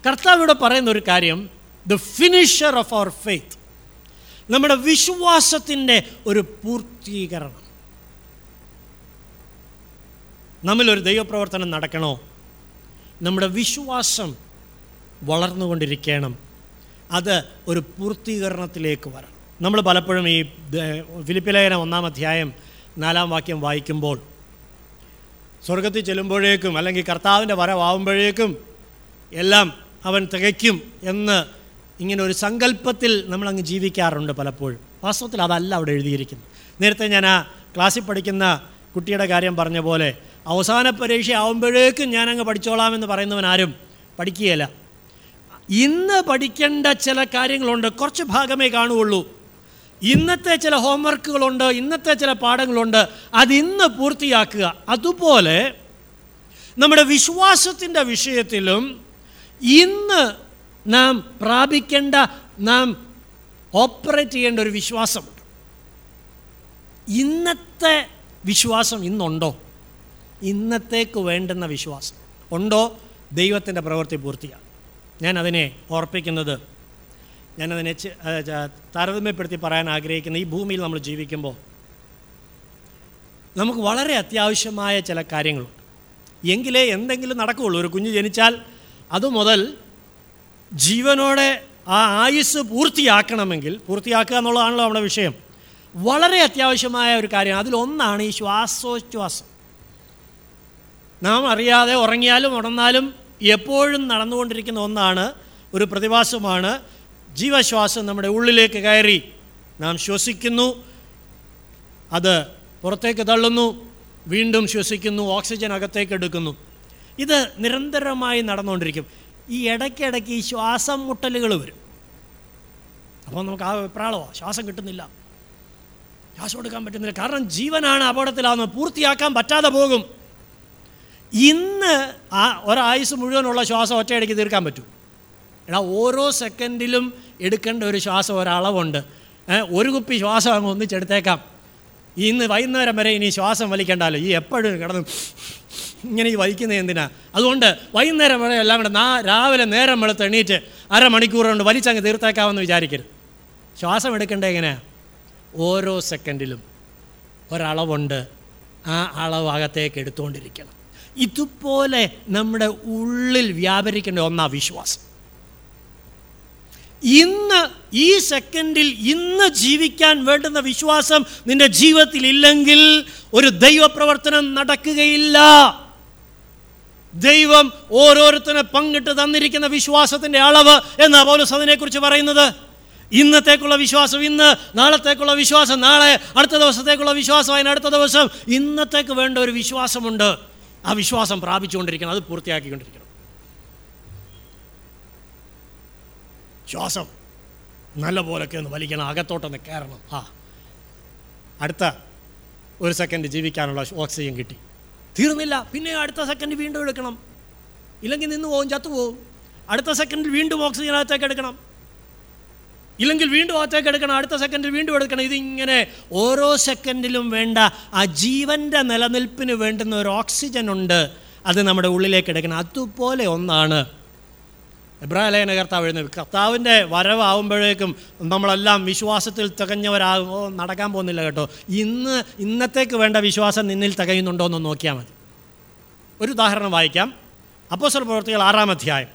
കർത്താവ് ഇവിടെ പറയുന്ന ഒരു കാര്യം, the finisher of our faith, നമ്മുടെ വിശ്വാസത്തിൻ്റെ ഒരു പൂർത്തീകരണം. നമ്മിലൊരു ദൈവപ്രവർത്തനം നടക്കണോ? നമ്മുടെ വിശ്വാസം വളർന്നുകൊണ്ടിരിക്കണം, അത് ഒരു പൂർത്തീകരണത്തിലേക്ക് വരണം. നമ്മൾ പലപ്പോഴും ഈ ഫിലിപ്പി ലേഖനം ഒന്നാം അധ്യായം നാലാം വാക്യം വായിക്കുമ്പോൾ സ്വർഗത്തിൽ ചെല്ലുമ്പോഴേക്കും അല്ലെങ്കിൽ കർത്താവിൻ്റെ വരവാകുമ്പോഴേക്കും എല്ലാം അവൻ തികയ്ക്കും എന്ന് ഇങ്ങനെ ഒരു സങ്കല്പത്തിൽ നമ്മളങ്ങ് ജീവിക്കാറുണ്ട് പലപ്പോഴും. വാസ്തവത്തിൽ അതല്ല അവിടെ എഴുതിയിരിക്കുന്നത്. നേരത്തെ ഞാൻ ആ ക്ലാസ്സിൽ പഠിക്കുന്ന കുട്ടിയുടെ കാര്യം പറഞ്ഞ പോലെ അവസാന പരീക്ഷ ആവുമ്പോഴേക്കും ഞാനങ്ങ് പഠിച്ചോളാമെന്ന് പറയുന്നവൻ ആരും പഠിക്കുകയില്ല. ഇന്ന് പഠിക്കേണ്ട ചില കാര്യങ്ങളുണ്ട്, കുറച്ച് ഭാഗമേ കാണുകയുള്ളൂ. ഇന്നത്തെ ചില ഹോംവർക്കുകളുണ്ട്, ഇന്നത്തെ ചില പാഠങ്ങളുണ്ട്, അതിന്ന് പൂർത്തിയാക്കുക. അതുപോലെ നമ്മുടെ വിശ്വാസത്തിൻ്റെ വിഷയത്തിലും ഇന്ന് നാം പ്രാപിക്കേണ്ട, നാം ഓപ്പറേറ്റ് ചെയ്യേണ്ട ഒരു വിശ്വാസമുണ്ട്. ഇന്നത്തെ വിശ്വാസം ഇന്നുണ്ടോ? ഇന്നത്തേക്ക് വേണ്ടുന്ന വിശ്വാസം ഉണ്ടോ? ദൈവത്തിൻ്റെ പ്രവൃത്തി പൂർത്തിയാണ്. ഞാനതിനെ ഓർപ്പിക്കുന്നത്, ഞാനതിനെ താരതമ്യപ്പെടുത്തി പറയാൻ ആഗ്രഹിക്കുന്ന, ഈ ഭൂമിയിൽ നമ്മൾ ജീവിക്കുമ്പോൾ നമുക്ക് വളരെ അത്യാവശ്യമായ ചില കാര്യങ്ങളുണ്ട്. എങ്കിലേ എന്തെങ്കിലും നടക്കുകയുള്ളൂ. ഒരു കുഞ്ഞ് ജനിച്ചാൽ അതുമുതൽ ജീവനോടെ ആ ആയുസ് പൂർത്തിയാക്കണമെങ്കിൽ, പൂർത്തിയാക്കുക എന്നുള്ളതാണല്ലോ നമ്മുടെ വിഷയം, വളരെ അത്യാവശ്യമായ ഒരു കാര്യം. അതിലൊന്നാണ് ഈ ശ്വാസോച്ഛ്വാസം. നാം അറിയാതെ ഉറങ്ങിയാലും ഉണർന്നാലും എപ്പോഴും നടന്നുകൊണ്ടിരിക്കുന്ന ഒന്നാണ്, ഒരു പ്രതിഭാസമാണ് ജീവശ്വാസം. നമ്മുടെ ഉള്ളിലേക്ക് കയറി നാം ശ്വസിക്കുന്നു, അത് പുറത്തേക്ക് തള്ളുന്നു, വീണ്ടും ശ്വസിക്കുന്നു, ഓക്സിജൻ അകത്തേക്ക് എടുക്കുന്നു. ഇത് നിരന്തരമായി നടന്നുകൊണ്ടിരിക്കും. ഈ ഇടയ്ക്കിടയ്ക്ക് ഈ ശ്വാസം മുട്ടലുകൾ വരും. അപ്പോൾ നമുക്ക് ആ വെപ്രാളമാണ്, ശ്വാസം കിട്ടുന്നില്ല, ശ്വാസം എടുക്കാൻ പറ്റുന്നില്ല. കാരണം ജീവനാണ് അപകടത്തിലാവുന്നത്, പൂർത്തിയാക്കാൻ പറ്റാതെ പോകും. ഇന്ന് ആ ഒരായുസ് മുഴുവനുള്ള ശ്വാസം ഒറ്റയടിക്ക് തീർക്കാൻ പറ്റും. എടാ, ഓരോ സെക്കൻഡിലും എടുക്കേണ്ട ഒരു ശ്വാസം ഒരളവുണ്ട്. ഒരു കുപ്പി ശ്വാസം അങ്ങ് ഒന്നിച്ചെടുത്തേക്കാം. ഇന്ന് വൈകുന്നേരം വരെ ഇനി ശ്വാസം വലിക്കണ്ടല്ലോ, ഈ എപ്പോഴും കിടന്ന് ഇങ്ങനെ ഈ വലിക്കുന്നത് എന്തിനാ? അതുകൊണ്ട് വൈകുന്നേരം വരെ എല്ലാം കൂടെ നാ രാവിലെ നേരം വെളുത്ത് എണീറ്റ് അരമണിക്കൂർ കൊണ്ട് വലിച്ചങ്ങ് തീർത്തേക്കാമെന്ന് വിചാരിക്കരുത്. ശ്വാസം എടുക്കേണ്ട എങ്ങനെയാണ്? ഓരോ സെക്കൻഡിലും ഒരളവുണ്ട്, ആ അളവ് അകത്തേക്ക് എടുത്തുകൊണ്ടിരിക്കണം. ഇതുപോലെ നമ്മുടെ ഉള്ളിൽ വ്യാപരിക്കേണ്ട ഒന്നാ വിശ്വാസം. ഇന്ന് ഈ സെക്കൻഡിൽ ഇന്ന് ജീവിക്കാൻ വേണ്ടുന്ന വിശ്വാസം നിന്റെ ജീവിതത്തിൽ ഇല്ലെങ്കിൽ ഒരു ദൈവപ്രവർത്തനം നടക്കുകയില്ല. ദൈവം ഓരോരുത്തരെ പങ്കിട്ട് തന്നിരിക്കുന്ന വിശ്വാസത്തിൻ്റെ അളവ് എന്നാ പൗലോസ് അതിനെക്കുറിച്ച് പറയുന്നത്. ഇന്നത്തേക്കുള്ള വിശ്വാസം ഇന്ന്, നാളത്തേക്കുള്ള വിശ്വാസം നാളെ, അടുത്ത ദിവസത്തേക്കുള്ള വിശ്വാസം അതിന് അടുത്ത ദിവസം. ഇന്നത്തേക്ക് വേണ്ട ഒരു വിശ്വാസമുണ്ട്. ആ വിശ്വാസം പ്രാപിച്ചുകൊണ്ടിരിക്കണം, അത് പൂർത്തിയാക്കിക്കൊണ്ടിരിക്കണം. ശ്വാസം നല്ല പോലൊക്കെ ഒന്ന് വലിക്കണം, അകത്തോട്ടൊന്ന് കയറണം. ആ അടുത്ത ഒരു സെക്കൻഡ് ജീവിക്കാനുള്ള ഓക്സിജൻ കിട്ടി, തീർന്നില്ല, പിന്നെ അടുത്ത സെക്കൻഡ് വീണ്ടും എടുക്കണം, ഇല്ലെങ്കിൽ നിന്ന് പോകും, ചത്തുപോകും. അടുത്ത സെക്കൻഡിൽ വീണ്ടും ഓക്സിജൻ അകത്തേക്ക് എടുക്കണം, ഇല്ലെങ്കിൽ വീണ്ടും അകത്തേക്ക് എടുക്കണം, അടുത്ത സെക്കൻഡിൽ വീണ്ടും എടുക്കണം. ഇതിങ്ങനെ ഓരോ സെക്കൻഡിലും വേണ്ട ആ ജീവൻ്റെ നിലനിൽപ്പിന് വേണ്ടുന്ന ഒരു ഓക്സിജൻ ഉണ്ട്, അത് നമ്മുടെ ഉള്ളിലേക്ക് എടുക്കണം. അതുപോലെ ഒന്നാണ് എബ്രാഹിം ലേഖന കർത്താവ് എഴുതുന്നത്. കർത്താവിൻ്റെ വരവാകുമ്പോഴേക്കും നമ്മളെല്ലാം വിശ്വാസത്തിൽ തികഞ്ഞവരാകും. ഓ, നടക്കാൻ പോകുന്നില്ല കേട്ടോ. ഇന്ന് ഇന്നത്തേക്ക് വേണ്ട വിശ്വാസം നിന്നിൽ തികയുന്നുണ്ടോ എന്ന് നോക്കിയാൽ മതി. ഒരു ഉദാഹരണം വായിക്കാം. അപ്പോസ്തല പ്രവൃത്തികൾ ആറാം അധ്യായം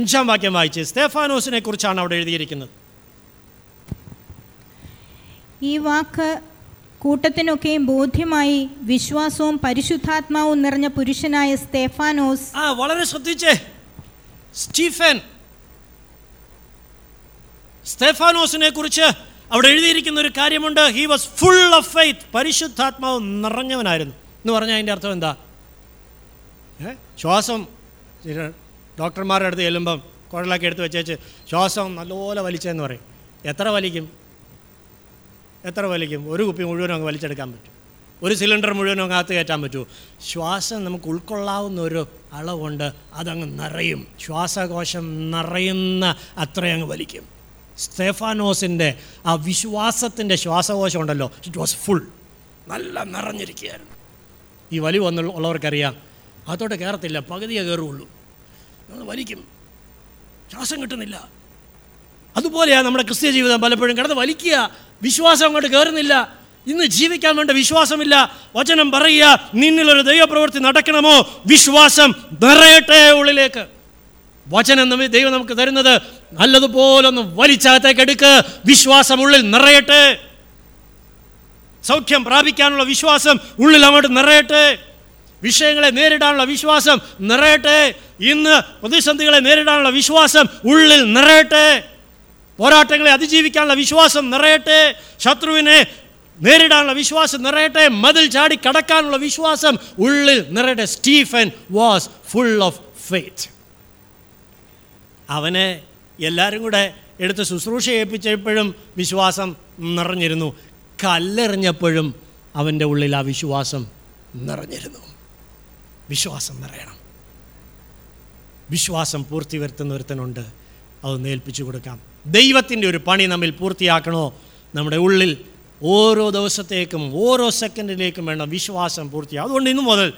അഞ്ചാം വാക്യം വായിച്ച് സ്തെഫാനോസിനെ കുറിച്ചാണ് അവിടെ എഴുതിയിരിക്കുന്നത്. ഈ വാക്ക് കൂട്ടത്തിനൊക്കെയും ബോധ്യമായി വിശ്വാസവും പരിശുദ്ധാത്മാവും നിറഞ്ഞ പുരുഷനായ സ്തെഫാനോസ്. ആ, വളരെ ശ്രദ്ധിച്ചേ, സ്റ്റീഫൻ സ്തെഫാനോസിനെ കുറിച്ച് അവിടെ എഴുതിയിരിക്കുന്ന ഒരു കാര്യമുണ്ട്. He was full of faith, പരിശുദ്ധാത്മാവ് നിറഞ്ഞവനായിരുന്നു എന്ന് പറഞ്ഞാൽ അതിൻ്റെ അർത്ഥം എന്താ? ഏ ശ്വാസം ഡോക്ടർമാരുടെ അടുത്ത് ചെല്ലുമ്പം കുഴലൊക്കെ എടുത്ത് വെച്ചേച്ച് ശ്വാസം നല്ലപോലെ വലിച്ചതെന്ന് പറയും. എത്ര വലിക്കും? എത്ര വലിക്കും? ഒരു കുപ്പി മുഴുവനും അങ്ങ് വലിച്ചെടുക്കാൻ പറ്റും, ഒരു സിലിണ്ടർ മുഴുവനും അങ്ങ് അകത്ത് കയറ്റാൻ പറ്റുമോ? ശ്വാസം നമുക്ക് ഉൾക്കൊള്ളാവുന്ന ഒരു അളവുണ്ട്, അതങ്ങ് നിറയും, ശ്വാസകോശം നിറയുന്ന അത്രയങ്ങ് വലിക്കും. സ്തെഫാനോസിൻ്റെ ആ വിശ്വാസത്തിൻ്റെ ശ്വാസകോശം ഉണ്ടല്ലോ, ഇറ്റ് വാസ് ഫുൾ, നല്ല നിറഞ്ഞിരിക്കുകയായിരുന്നു. ഈ വലി വന്നു ഉള്ളവർക്കറിയാം, അകത്തോട്ട് കയറത്തില്ല, പകുതിയേ കയറുള്ളൂ, നമ്മൾ വലിക്കും, ശ്വാസം കിട്ടുന്നില്ല. അതുപോലെയാണ് നമ്മുടെ ക്രിസ്ത്യ ജീവിതം. പലപ്പോഴും കിടന്ന് വലിക്കുക, വിശ്വാസം അങ്ങോട്ട് കയറുന്നില്ല. ഇന്ന് ജീവിക്കാൻ വേണ്ട വിശ്വാസമില്ല. വചനം പറയുക, നിന്നിലൊരു ദൈവപ്രവൃത്തി നടക്കണമോ, വിശ്വാസം നിറയട്ടെ ഉള്ളിലേക്ക്. വചനം നമ്മെ ദൈവം നമുക്ക് തരുന്നത് നല്ലതുപോലൊന്ന് വലിച്ചകത്തേക്ക് എടുക്കുക, വിശ്വാസം ഉള്ളിൽ നിറയട്ടെ, സൗഖ്യം പ്രാപിക്കാനുള്ള വിശ്വാസം ഉള്ളിൽ അങ്ങോട്ട് നിറയട്ടെ, വിഷയങ്ങളെ നേരിടാനുള്ള വിശ്വാസം നിറയട്ടെ, ഇന്ന് പ്രതിസന്ധികളെ നേരിടാനുള്ള വിശ്വാസം ഉള്ളിൽ നിറയട്ടെ, പോരാട്ടങ്ങളെ അതിജീവിക്കാനുള്ള വിശ്വാസം നിറയട്ടെ, ശത്രുവിനെ നേരിടാനുള്ള വിശ്വാസം നിറയട്ടെ, മതിൽ ചാടി കടക്കാനുള്ള വിശ്വാസം ഉള്ളിൽ നിറയട്ടെ. Stephen was full of faith. അവനെ എല്ലാവരും കൂടെ എടുത്ത് ശുശ്രൂഷ ഏൽപ്പിച്ചപ്പോഴും വിശ്വാസം നിറഞ്ഞിരുന്നു, കല്ലെറിഞ്ഞപ്പോഴും അവൻ്റെ ഉള്ളിൽ ആ വിശ്വാസം നിറഞ്ഞിരുന്നു. വിശ്വാസം നിറയണം. വിശ്വാസം പൂർത്തി വരുത്തുന്ന ഒരുത്തനുണ്ട്, അതൊന്ന് ഏൽപ്പിച്ചു കൊടുക്കാം. ദൈവത്തിൻ്റെ ഒരു പണി നമ്മിൽ പൂർത്തിയാക്കണോ? നമ്മുടെ ഉള്ളിൽ ഓരോ ദിവസത്തേക്കും ഓരോ സെക്കൻഡിലേക്കും വേണം വിശ്വാസം പൂർത്തിയാകും. അതുകൊണ്ട് ഇന്നു മുതൽ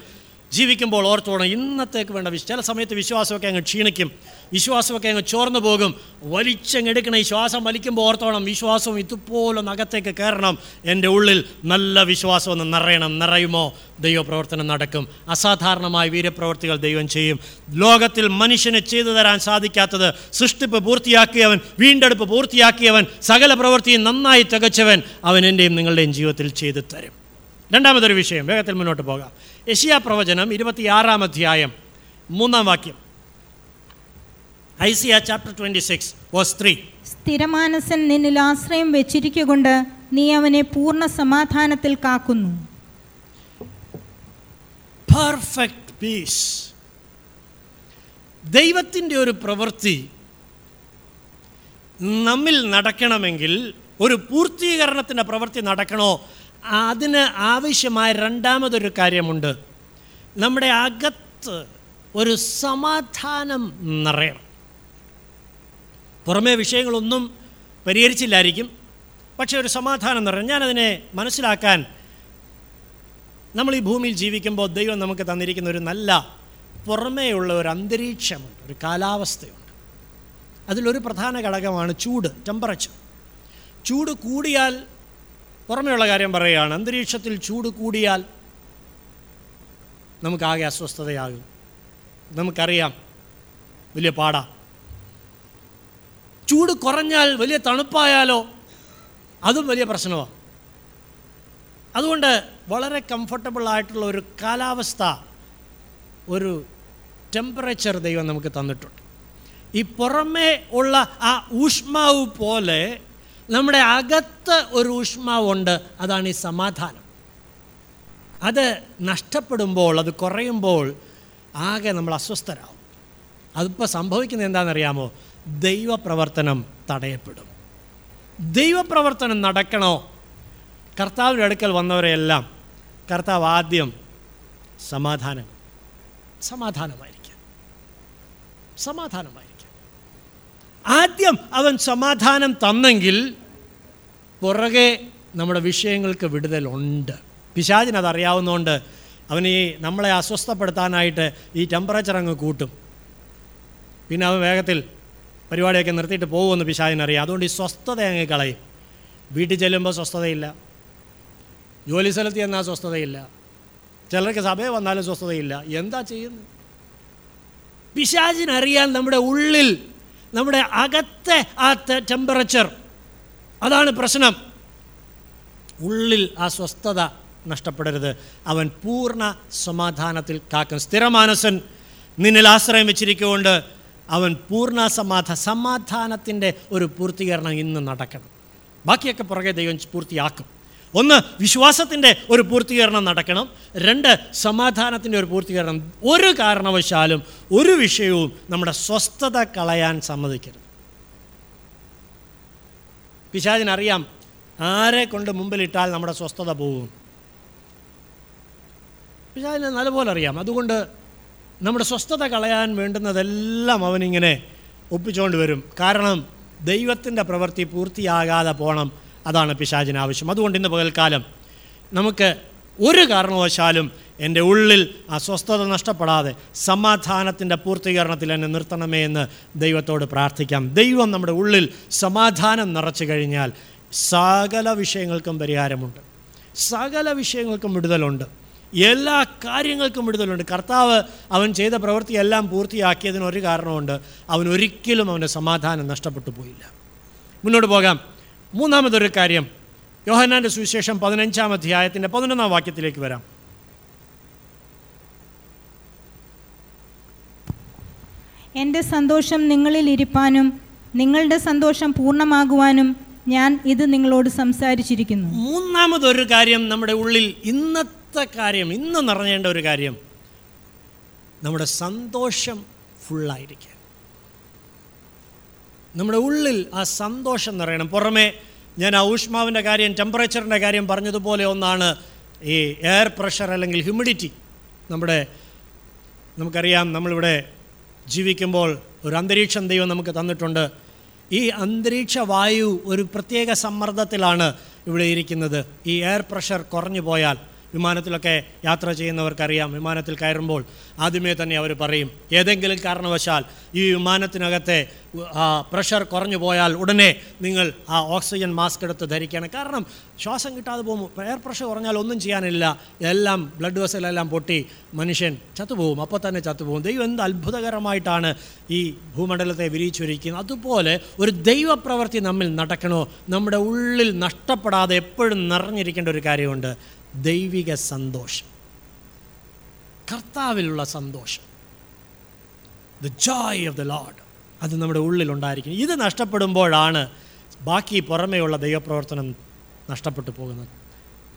ജീവിക്കുമ്പോൾ ഓർത്തോണം, ഇന്നത്തേക്ക് വേണ്ട വിശ്വാസം. ചില സമയത്ത് വിശ്വാസമൊക്കെ അങ്ങ് ക്ഷീണിക്കും, വിശ്വാസമൊക്കെ അങ്ങ് ചോർന്നു പോകും. വലിച്ചങ്ങെടുക്കണം. ഈ ശ്വാസം വലിക്കുമ്പോൾ ഓർത്തോണം, വിശ്വാസവും ഇതുപോലൊന്ന് അകത്തേക്ക് കയറണം. എൻ്റെ ഉള്ളിൽ നല്ല വിശ്വാസം ഒന്ന് നിറയണം. നിറയുമോ ദൈവപ്രവർത്തനം നടക്കും. അസാധാരണമായ വീര്യപ്രവർത്തികൾ ദൈവം ചെയ്യും. ലോകത്തിൽ മനുഷ്യന് ചെയ്തു തരാൻ സാധിക്കാത്തത്, സൃഷ്ടിപ്പ് പൂർത്തിയാക്കിയവൻ, വീണ്ടെടുപ്പ് പൂർത്തിയാക്കിയവൻ, സകല പ്രവൃത്തിയും നന്നായി തികച്ചവൻ, അവൻ എൻ്റെയും നിങ്ങളുടെയും ജീവിതത്തിൽ ചെയ്തു തരും. രണ്ടാമതൊരു വിഷയം, വേഗത്തിൽ മുന്നോട്ട് പോകാം. യെശയ്യാ പ്രവചനം ഇരുപത്തിയാറാം അധ്യായം മൂന്നാം വാക്യം. Isaiah chapter twenty six verse three. സ്ഥിരമാനസൻ നിന്നിൽ ആശ്രയം വെച്ചിരിക്കൊണ്ട് നീ അവനെ പൂർണ്ണ സമാധാനത്തിൽ കാക്കുന്നു. Perfect peace. ദൈവത്തിൻ്റെ ഒരു പ്രവൃത്തി നമ്മിൽ നടക്കണമെങ്കിൽ, ഒരു പൂർത്തീകരണത്തിൻ്റെ പ്രവൃത്തി നടക്കണോ, അതിന് ആവശ്യമായ രണ്ടാമതൊരു കാര്യമുണ്ട്. നമ്മുടെ അകത്ത് ഒരു സമാധാനം നിറയണം. പുറമേ വിഷയങ്ങളൊന്നും പരിഹരിച്ചില്ലായിരിക്കും, പക്ഷേ ഒരു സമാധാനം നിറയണം. ഞാനതിനെ മനസ്സിലാക്കാൻ, നമ്മൾ ഈ ഭൂമിയിൽ ജീവിക്കുമ്പോൾ ദൈവം നമുക്ക് തന്നിരിക്കുന്ന ഒരു നല്ല പുറമേയുള്ള ഒരു അന്തരീക്ഷമുണ്ട്, ഒരു കാലാവസ്ഥയുണ്ട്. അതിലൊരു പ്രധാന ഘടകമാണ് ചൂട്, ടെമ്പറേച്ചർ. ചൂട് കൂടിയാൽ, പുറമെയുള്ള കാര്യം പറയുകയാണ്, അന്തരീക്ഷത്തിൽ ചൂട് കൂടിയാൽ നമുക്കാകെ അസ്വസ്ഥതയാകും. നമുക്കറിയാം, വലിയ പാടാ. ചൂട് കുറഞ്ഞാൽ, വലിയ തണുപ്പായാലോ അതും വലിയ പ്രശ്നമാണ്. അതുകൊണ്ട് വളരെ കംഫർട്ടബിൾ ആയിട്ടുള്ള ഒരു കാലാവസ്ഥ, ഒരു ടെമ്പറേച്ചർ ദൈവം നമുക്ക് തന്നിട്ടുണ്ട്. ഈ പുറമേ ഉള്ള ആ ഊഷ്മാവ് പോലെ നമ്മുടെ അകത്ത് ഒരു ഊഷ്മാവുണ്ട്, അതാണ് ഈ സമാധാനം. അത് നഷ്ടപ്പെടുമ്പോൾ, അത് കുറയുമ്പോൾ ആകെ നമ്മൾ അസ്വസ്ഥരാകും. അതിപ്പോൾ സംഭവിക്കുന്നത് എന്താണെന്നറിയാമോ? ദൈവപ്രവർത്തനം തടയപ്പെടും. ദൈവപ്രവർത്തനം നടക്കണോ? കർത്താവിൻ്റെ അടുക്കൽ വന്നവരെയെല്ലാം കർത്താവ് ആദ്യം സമാധാനം, സമാധാനമായിരിക്കാം, സമാധാനമായിരിക്കാം ആദ്യം അവൻ സമാധാനം തന്നെങ്കിൽ പുറകെ നമ്മുടെ വിഷയങ്ങൾക്ക് വിടുതലുണ്ട്. പിശാചിനതറിയാവുന്നതുകൊണ്ട് അവൻ ഈ നമ്മളെ അസ്വസ്ഥപ്പെടുത്താനായിട്ട് ഈ ടെമ്പറേച്ചർ അങ്ങ് കൂട്ടും. പിന്നെ അവൻ വേഗത്തിൽ പരിപാടിയൊക്കെ നിർത്തിയിട്ട് പോകുമെന്ന് പിശാചിനറിയാം. അതുകൊണ്ട് ഈ സ്വസ്ഥത അങ്ങ് കളയും. വീട്ടിൽ ചെല്ലുമ്പോൾ സ്വസ്ഥതയില്ല, ജോലി സ്ഥലത്ത് ചെന്നാൽ സ്വസ്ഥതയില്ല, ചിലർക്ക് സഭയിൽ വന്നാലും സ്വസ്ഥതയില്ല. എന്താ ചെയ്യുന്നത്? പിശാചിനറിയാൻ നമ്മുടെ ഉള്ളിൽ, നമ്മുടെ അകത്തെ ആ ടെമ്പറേച്ചർ, അതാണ് പ്രശ്നം. ഉള്ളിൽ ആ സ്വസ്ഥത നഷ്ടപ്പെടരുത്. അവൻ പൂർണ്ണ സമാധാനത്തിൽ കാക്കും. സ്ഥിരമാനസൻ നിന്നിൽ ആശ്രയം വെച്ചിരിക്കൊണ്ട് അവൻ പൂർണ്ണ സമാധാന സമാധാനത്തിൻ്റെ ഒരു പൂർത്തീകരണം ഇന്ന് നടക്കണം. ബാക്കിയൊക്കെ പുറകെ ദൈവം പൂർത്തിയാക്കും. ഒന്ന്, വിശ്വാസത്തിൻ്റെ ഒരു പൂർത്തീകരണം നടക്കണം. രണ്ട്, സമാധാനത്തിൻ്റെ ഒരു പൂർത്തീകരണം. ഒരു കാരണവശാലും ഒരു വിഷയവും നമ്മുടെ സ്വസ്ഥത കളയാൻ സമ്മതിക്കരുത്. പിശാചിനറിയാം, ആരെ കൊണ്ട് മുമ്പിലിട്ടാൽ നമ്മുടെ സ്വസ്ഥത പോകും. പിശാചിന് നല്ലപോലെ അറിയാം. അതുകൊണ്ട് നമ്മുടെ സ്വസ്ഥത കളയാൻ വേണ്ടുന്നതെല്ലാം അവനിങ്ങനെ ഒപ്പിച്ചുകൊണ്ട് വരും. കാരണം ദൈവത്തിൻ്റെ പ്രവൃത്തി പൂർത്തിയാകാതെ പോകണം, അതാണ് പിശാചിന് ആവശ്യം. അതുകൊണ്ട് ഇന്ന് പകൽക്കാലം നമുക്ക് ഒരു കാരണവശാലും എൻ്റെ ഉള്ളിൽ അസ്വസ്ഥത നഷ്ടപ്പെടാതെ സമാധാനത്തിൻ്റെ പൂർത്തീകരണത്തിൽ എന്നെ നിർത്തണമേ എന്ന് ദൈവത്തോട് പ്രാർത്ഥിക്കാം. ദൈവം നമ്മുടെ ഉള്ളിൽ സമാധാനം നിറച്ചു കഴിഞ്ഞാൽ സകല വിഷയങ്ങൾക്കും പരിഹാരമുണ്ട്, സകല വിഷയങ്ങൾക്കും വിടുതലുണ്ട്, എല്ലാ കാര്യങ്ങൾക്കും വിടുതലുണ്ട്. കർത്താവ് അവൻ ചെയ്ത പ്രവൃത്തിയെല്ലാം പൂർത്തിയാക്കിയതിന് ഒരു കാരണമുണ്ട്, അവൻ ഒരിക്കലും അവൻ്റെ സമാധാനം നഷ്ടപ്പെട്ടു പോയില്ല. മുന്നോട്ട് പോകാം. മൂന്നാമതൊരു കാര്യം, യോഹന്നാൻ്റെ സുവിശേഷം പതിനഞ്ചാം അധ്യായത്തിൻ്റെ പതിനൊന്നാം വാക്യത്തിലേക്ക് വരാം. എൻ്റെ സന്തോഷം നിങ്ങളിൽ ഇരിപ്പാനും നിങ്ങളുടെ സന്തോഷം പൂർണ്ണമാകുവാനും ഞാൻ ഇത് നിങ്ങളോട് സംസാരിച്ചിരിക്കുന്നു. മൂന്നാമതൊരു കാര്യം, നമ്മുടെ ഉള്ളിൽ ഇന്നത്തെ കാര്യം, ഇന്ന് നിറഞ്ഞേണ്ട ഒരു കാര്യം, നമ്മുടെ സന്തോഷം ഫുള്ളായിരിക്കുക. നമ്മുടെ ഉള്ളിൽ ആ സന്തോഷം നിറയണം. പുറമേ ഞാൻ ആ ഊഷ്മാവിൻ്റെ കാര്യം, ടെമ്പറേച്ചറിൻ്റെ കാര്യം പറഞ്ഞതുപോലെ ഒന്നാണ് ഈ എയർ പ്രഷർ അല്ലെങ്കിൽ ഹ്യൂമിഡിറ്റി. നമ്മുടെ നമുക്കറിയാം, നമ്മളിവിടെ ജീവിക്കുമ്പോൾ ഒരു അന്തരീക്ഷം ദൈവം നമുക്ക് തന്നിട്ടുണ്ട്. ഈ അന്തരീക്ഷ വായു ഒരു പ്രത്യേക സമ്മർദ്ദത്തിലാണ് ഇവിടെ ഇരിക്കുന്നത്. ഈ എയർ പ്രഷർ കുറഞ്ഞു പോയാൽ, വിമാനത്തിലൊക്കെ യാത്ര ചെയ്യുന്നവർക്കറിയാം, വിമാനത്തിൽ കയറുമ്പോൾ ആദ്യമേ തന്നെ അവർ പറയും, ഏതെങ്കിലും കാരണവശാൽ ഈ വിമാനത്തിനകത്തെ ആ പ്രഷർ കുറഞ്ഞു പോയാൽ ഉടനെ നിങ്ങൾ ആ ഓക്സിജൻ മാസ്ക് എടുത്ത് ധരിക്കണം. കാരണം ശ്വാസം കിട്ടാതെ പോകുമ്പോൾ എയർ പ്രഷർ കുറഞ്ഞാൽ ഒന്നും ചെയ്യാനില്ല, എല്ലാം ബ്ലഡ് വെസലെല്ലാം പൊട്ടി മനുഷ്യൻ ചത്തുപോകും, അപ്പോൾ തന്നെ ചത്തുപോകും. ദൈവം എന്ത് അത്ഭുതകരമായിട്ടാണ് ഈ ഭൂമണ്ഡലത്തെ വിരിയിച്ചൊരുക്കുന്നത്. അതുപോലെ ഒരു ദൈവപ്രവൃത്തി നമ്മിൽ നടക്കണോ, നമ്മുടെ ഉള്ളിൽ നഷ്ടപ്പെടാതെ എപ്പോഴും നിറഞ്ഞിരിക്കേണ്ട ഒരു കാര്യമുണ്ട്, ദൈവിക സന്തോഷം, കർത്താവിലുള്ള സന്തോഷം, the joy of the Lord. അത് നമ്മുടെ ഉള്ളിലുണ്ടായിരിക്കും. ഇത് നഷ്ടപ്പെടുമ്പോഴാണ് ബാക്കി പുറമേയുള്ള ദൈവപ്രവർത്തനം നഷ്ടപ്പെട്ടു പോകുന്നത്,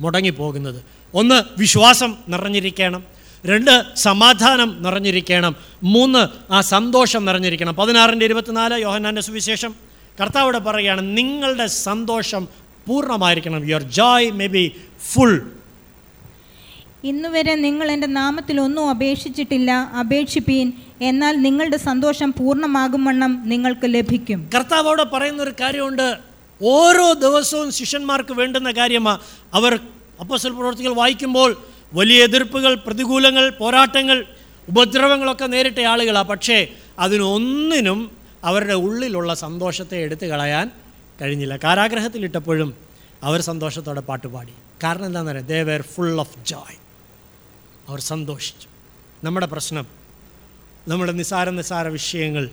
മുടങ്ങിപ്പോകുന്നത്. ഒന്ന്, വിശ്വാസം നിറഞ്ഞിരിക്കണം. രണ്ട്, സമാധാനം നിറഞ്ഞിരിക്കണം. മൂന്ന്, ആ സന്തോഷം നിറഞ്ഞിരിക്കണം. പതിനാറിൻ്റെ ഇരുപത്തിനാല് യോഹന്നാൻ്റെ സുവിശേഷം കർത്താവോട് പറയുകയാണ്, നിങ്ങളുടെ സന്തോഷം പൂർണ്ണമായിരിക്കണം. Your joy may be full. ഇന്നുവരെ നിങ്ങൾ എൻ്റെ നാമത്തിൽ ഒന്നും അപേക്ഷിച്ചിട്ടില്ല, അപേക്ഷിപ്പീൻ, എന്നാൽ നിങ്ങളുടെ സന്തോഷം പൂർണ്ണമാകുമെന്നും നിങ്ങൾക്ക് ലഭിക്കും. കർത്താവോട് പറയുന്നൊരു കാര്യമുണ്ട്. ഓരോ ദിവസവും ശിഷ്യന്മാർക്ക് വേണ്ടുന്ന കാര്യമാണ്. അവർ അപ്പോസ്തല പ്രവൃത്തികൾ വായിക്കുമ്പോൾ വലിയ എതിർപ്പുകൾ, പ്രതികൂലങ്ങൾ, പോരാട്ടങ്ങൾ, ഉപദ്രവങ്ങളൊക്കെ നേരിട്ട ആളുകളാണ്. പക്ഷേ അതിനൊന്നിനും അവരുടെ ഉള്ളിലുള്ള സന്തോഷത്തെ എടുത്തു കളയാൻ കഴിഞ്ഞില്ല. കാരാഗ്രഹത്തിലിട്ടപ്പോഴും അവർ സന്തോഷത്തോടെ പാട്ടുപാടി. കാരണം എന്താണെന്ന് പറയാം, they were full of joy. അവർ സന്തോഷിച്ചു. നമ്മുടെ പ്രശ്നം, നമ്മുടെ നിസാര നിസാര വിഷയങ്ങൾ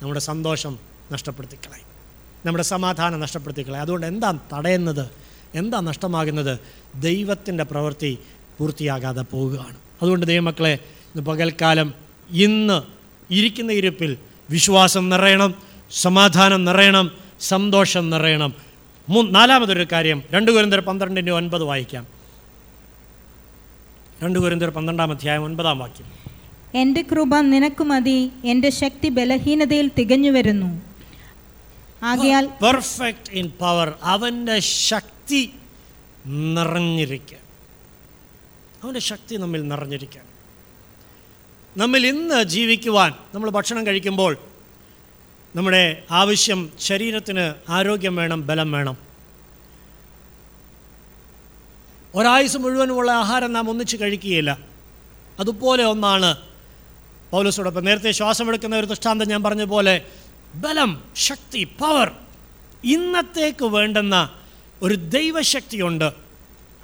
നമ്മുടെ സന്തോഷം നഷ്ടപ്പെടുത്തിക്കളായി, നമ്മുടെ സമാധാനം നഷ്ടപ്പെടുത്തിക്കളായി. അതുകൊണ്ട് എന്താ തടയുന്നത്, എന്താ നഷ്ടമാകുന്നത്? ദൈവത്തിൻ്റെ പ്രവൃത്തി പൂർത്തിയാകാതെ പോവുകയാണ്. അതുകൊണ്ട് ദൈവമക്കളെ, ഇന്ന് പകൽക്കാലം, ഇന്ന് ഇരിക്കുന്ന ഇരിപ്പിൽ വിശ്വാസം നിറയണം, സമാധാനം നിറയണം, സന്തോഷം നിറയണം. മൂ നാലാമതൊരു കാര്യം, രണ്ട് കൊരിന്ത്യർ പന്ത്രണ്ടിൻ്റെ ഒൻപത് വായിക്കാം. രണ്ട് കൊരിന്ത്യർ പന്ത്രണ്ടാം അധ്യായം ഒൻപതാം വാക്യം, എൻ്റെ കൃപ നിനക്ക് മതി, എൻ്റെ ശക്തി ബലഹീനതയിൽ തികഞ്ഞു വരുന്നു, ആകയാൽ പെർഫെക്റ്റ് ഇൻ പവർ. അവൻ്റെ ശക്തി നിറഞ്ഞിരിക്കുക, അവൻ്റെ ശക്തി നമ്മിൽ നിറഞ്ഞിരിക്കുക. നമ്മിൽ ഇന്ന് ജീവിക്കുവാൻ, നമ്മൾ ഭക്ഷണം കഴിക്കുമ്പോൾ നമ്മുടെ ആവശ്യം, ശരീരത്തിന് ആരോഗ്യം വേണം, ബലം വേണം. ഒരായുസ് മുഴുവനുമുള്ള ആഹാരം നാം ഒന്നിച്ച് കഴിക്കുകയില്ല. അതുപോലെ ഒന്നാണ് പൗലോസോടൊപ്പം നേരത്തെ ശ്വാസമെടുക്കുന്ന ഒരു ദൃഷ്ടാന്തം ഞാൻ പറഞ്ഞതുപോലെ, ബലം, ശക്തി, പവർ. ഇന്നത്തേക്ക് വേണ്ടുന്ന ഒരു ദൈവശക്തിയുണ്ട്.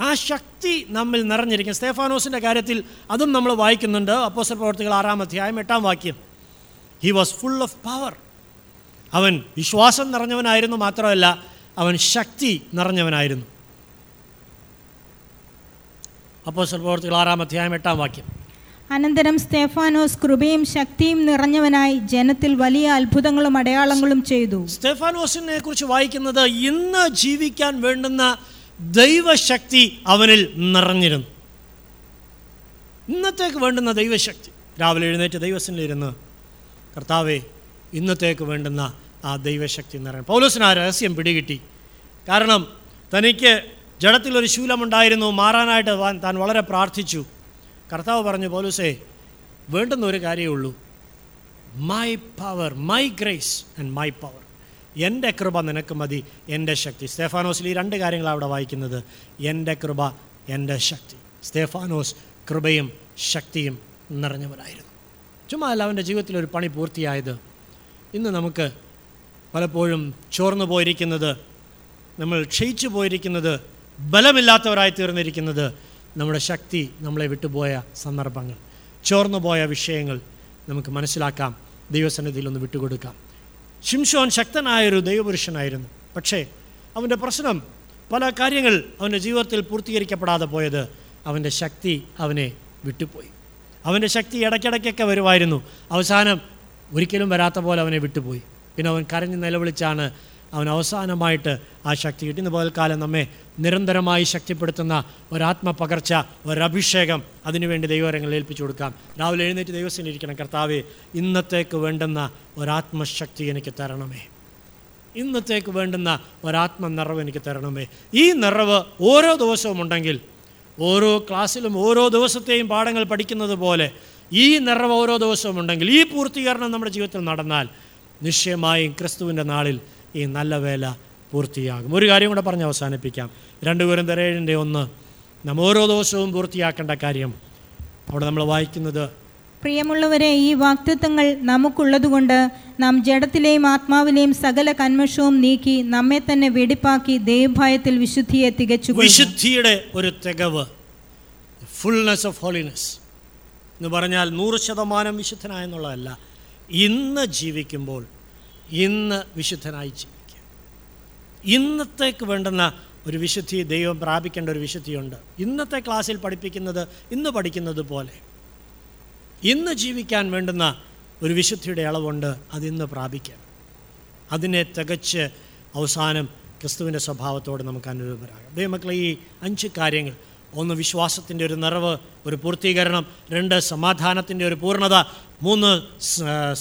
ആ ശക്തി നമ്മിൽ നിറഞ്ഞിരിക്കും. സ്തെഫാനോസിൻ്റെ കാര്യത്തിൽ അതും നമ്മൾ വായിക്കുന്നുണ്ട്. അപ്പോസ്തല പ്രവൃത്തികൾ ആറാം അധ്യായം എട്ടാം വാക്യം, he was full of power. അവൻ വിശ്വാസം നിറഞ്ഞവനായിരുന്നു, മാത്രമല്ല അവൻ ശക്തി നിറഞ്ഞവനായിരുന്നു. അപ്പോസ്തല പ്രവൃത്തികൾ ആറാം അധ്യായം എട്ടാം വാക്യം, അനന്തരം സ്തെഫാനോസ് കൃപയും ശക്തിയും നിറഞ്ഞവനായി ജനത്തിൽ വലിയ അത്ഭുതങ്ങളും അടയാളങ്ങളും ചെയ്തു. സ്തെഫാനോസിനെ കുറിച്ച് വായിക്കുന്നത്, ഇന്ന് ജീവിക്കാൻ വേണ്ടുന്ന ദൈവശക്തി അവനിൽ നിറഞ്ഞിരുന്നു. ഇന്നത്തേക്ക് വേണ്ടുന്ന ദൈവശക്തി, രാവിലെ എഴുന്നേറ്റ് ദൈവസന്നിധിയിലിരുന്ന്, കർത്താവേ ഇന്നത്തേക്ക് വേണ്ടുന്ന ആ ദൈവശക്തി നിറയണം. പൗലോസിന് ആ രഹസ്യം പിടികിട്ടി. കാരണം തനിക്ക് ജഡത്തിലൊരു ശൂലമുണ്ടായിരുന്നു, മാറാനായിട്ട് താൻ വളരെ പ്രാർത്ഥിച്ചു. കർത്താവ് പറഞ്ഞു, പൗലോസേ, വേണ്ടുന്ന ഒരു കാര്യമേ ഉള്ളൂ, my power, my grace and my power. എൻ്റെ കൃപ നിനക്ക് മതി, എൻ്റെ ശക്തി. സ്തെഫാനോസിൽ ഈ രണ്ട് കാര്യങ്ങളാണ് അവിടെ വായിക്കുന്നത്, എൻ്റെ കൃപ, എൻ്റെ ശക്തി. സ്തെഫാനോസ് കൃപയും ശക്തിയും നിറഞ്ഞവരായിരുന്നു. ചുമ്മാ അല്ല അവൻ്റെ ജീവിതത്തിലൊരു പണി പൂർത്തിയായത്. ഇന്ന് നമുക്ക് പലപ്പോഴും ചോർന്നു പോയിരിക്കുന്നത്, നമ്മൾ ക്ഷയിച്ചു പോയിരിക്കുന്നത്, ബലമില്ലാത്തവരായി തീർന്നിരിക്കുന്നത് നമ്മുടെ ശക്തി നമ്മളെ വിട്ടുപോയ സന്ദർഭങ്ങൾ, ചോർന്നു പോയ വിഷയങ്ങൾ നമുക്ക് മനസ്സിലാക്കാം. ദൈവസന്നിധിയിൽ ഒന്ന് വിട്ടുകൊടുക്കാം. ശിംശോൻ ശക്തനായൊരു ദൈവപുരുഷനായിരുന്നു. പക്ഷേ അവൻ്റെ പ്രശ്നം, പല കാര്യങ്ങൾ അവൻ്റെ ജീവിതത്തിൽ പൂർത്തീകരിക്കപ്പെടാതെ പോയത് അവൻ്റെ ശക്തി അവനെ വിട്ടുപോയി. അവൻ്റെ ശക്തി ഇടയ്ക്കിടയ്ക്കൊക്കെ വരുമായിരുന്നു, അവസാനം ഒരിക്കലും വരാത്ത പോലെ അവനെ വിട്ടുപോയി. പിന്നെ അവൻ കരഞ്ഞ് നിലവിളിച്ചാണ് അവൻ അവസാനമായിട്ട് ആ ശക്തി കിട്ടുന്ന. പകൽക്കാലം നമ്മെ നിരന്തരമായി ശക്തിപ്പെടുത്തുന്ന ഒരാത്മപകർച്ച, ഒരഭിഷേകം, അതിനുവേണ്ടി ദൈവകരങ്ങൾ ഏൽപ്പിച്ചു കൊടുക്കാം. രാവിലെ എഴുന്നേറ്റ് ദൈവസന്നിധിയിൽ ഇരിക്കണം. കർത്താവേ, ഇന്നത്തേക്ക് വേണ്ടുന്ന ഒരാത്മശക്തി എനിക്ക് തരണമേ. ഇന്നത്തേക്ക് വേണ്ടുന്ന ഒരാത്മ നിറവ് എനിക്ക് തരണമേ. ഈ നിറവ് ഓരോ ദിവസവും ഉണ്ടെങ്കിൽ, ഓരോ ക്ലാസ്സിലും ഓരോ ദിവസത്തെയും പാഠങ്ങൾ പഠിക്കുന്നത് പോലെ ഈ നിറവ് ഓരോ ദിവസവും ഉണ്ടെങ്കിൽ, ഈ പൂർത്തീകരണം നമ്മുടെ ജീവിതത്തിൽ നടന്നാൽ നിശ്ചയമായും ക്രിസ്തുവിൻ്റെ നാളിൽ ഈ നല്ല വേല പൂർത്തിയാകും. ഒരു കാര്യം കൂടെ പറഞ്ഞ് അവസാനിപ്പിക്കാം. രണ്ട് കൊരിന്ത്യർ ഏഴിൻ്റെ ഒന്ന്, നാം ഓരോ ദിവസവും പൂർത്തിയാക്കേണ്ട കാര്യം അവിടെ നമ്മൾ വായിക്കുന്നത്, പ്രിയമുള്ളവരെ, ഈ വാഗ്ദത്തങ്ങൾ നമുക്കുള്ളതുകൊണ്ട് നാം ജഡത്തിലെയും ആത്മാവിലെയും സകല കന്മഷവും നീക്കി നമ്മെ തന്നെ വെടിപ്പാക്കി ദൈവഭയത്തിൽ വിശുദ്ധിയെ തികച്ചു. വിശുദ്ധിയുടെ ഒരു തികവ്, ഫുൾനെസ് ഓഫ് ഹോളിനെസ് എന്ന് പറഞ്ഞാൽ നൂറ് ശതമാനം വിശുദ്ധനായെന്നുള്ളതല്ല, ഇന്ന് ജീവിക്കുമ്പോൾ ഇന്ന് വിശുദ്ധനായി ജീവിക്കുക. ഇന്നത്തേക്ക് വേണ്ടുന്ന ഒരു വിശുദ്ധി, ദൈവം പ്രാപിക്കേണ്ട ഒരു വിശുദ്ധിയുണ്ട്. ഇന്നത്തെ ക്ലാസ്സിൽ പഠിപ്പിക്കുന്നത് ഇന്ന് പഠിക്കുന്നത് പോലെ ഇന്ന് ജീവിക്കാൻ വേണ്ടുന്ന ഒരു വിശുദ്ധിയുടെ അളവുണ്ട്, അതിന്ന് പ്രാപിക്കാം. അതിനെ തികച്ച് അവസാനം ക്രിസ്തുവിൻ്റെ സ്വഭാവത്തോട് നമുക്ക് അനുരൂപരാകാം. ദൈവമക്കളെ, ഈ അഞ്ച് കാര്യങ്ങൾ: ഒന്ന്, വിശ്വാസത്തിൻ്റെ ഒരു നിറവ്, ഒരു പൂർത്തീകരണം; രണ്ട്, സമാധാനത്തിൻ്റെ ഒരു പൂർണ്ണത; മൂന്ന്,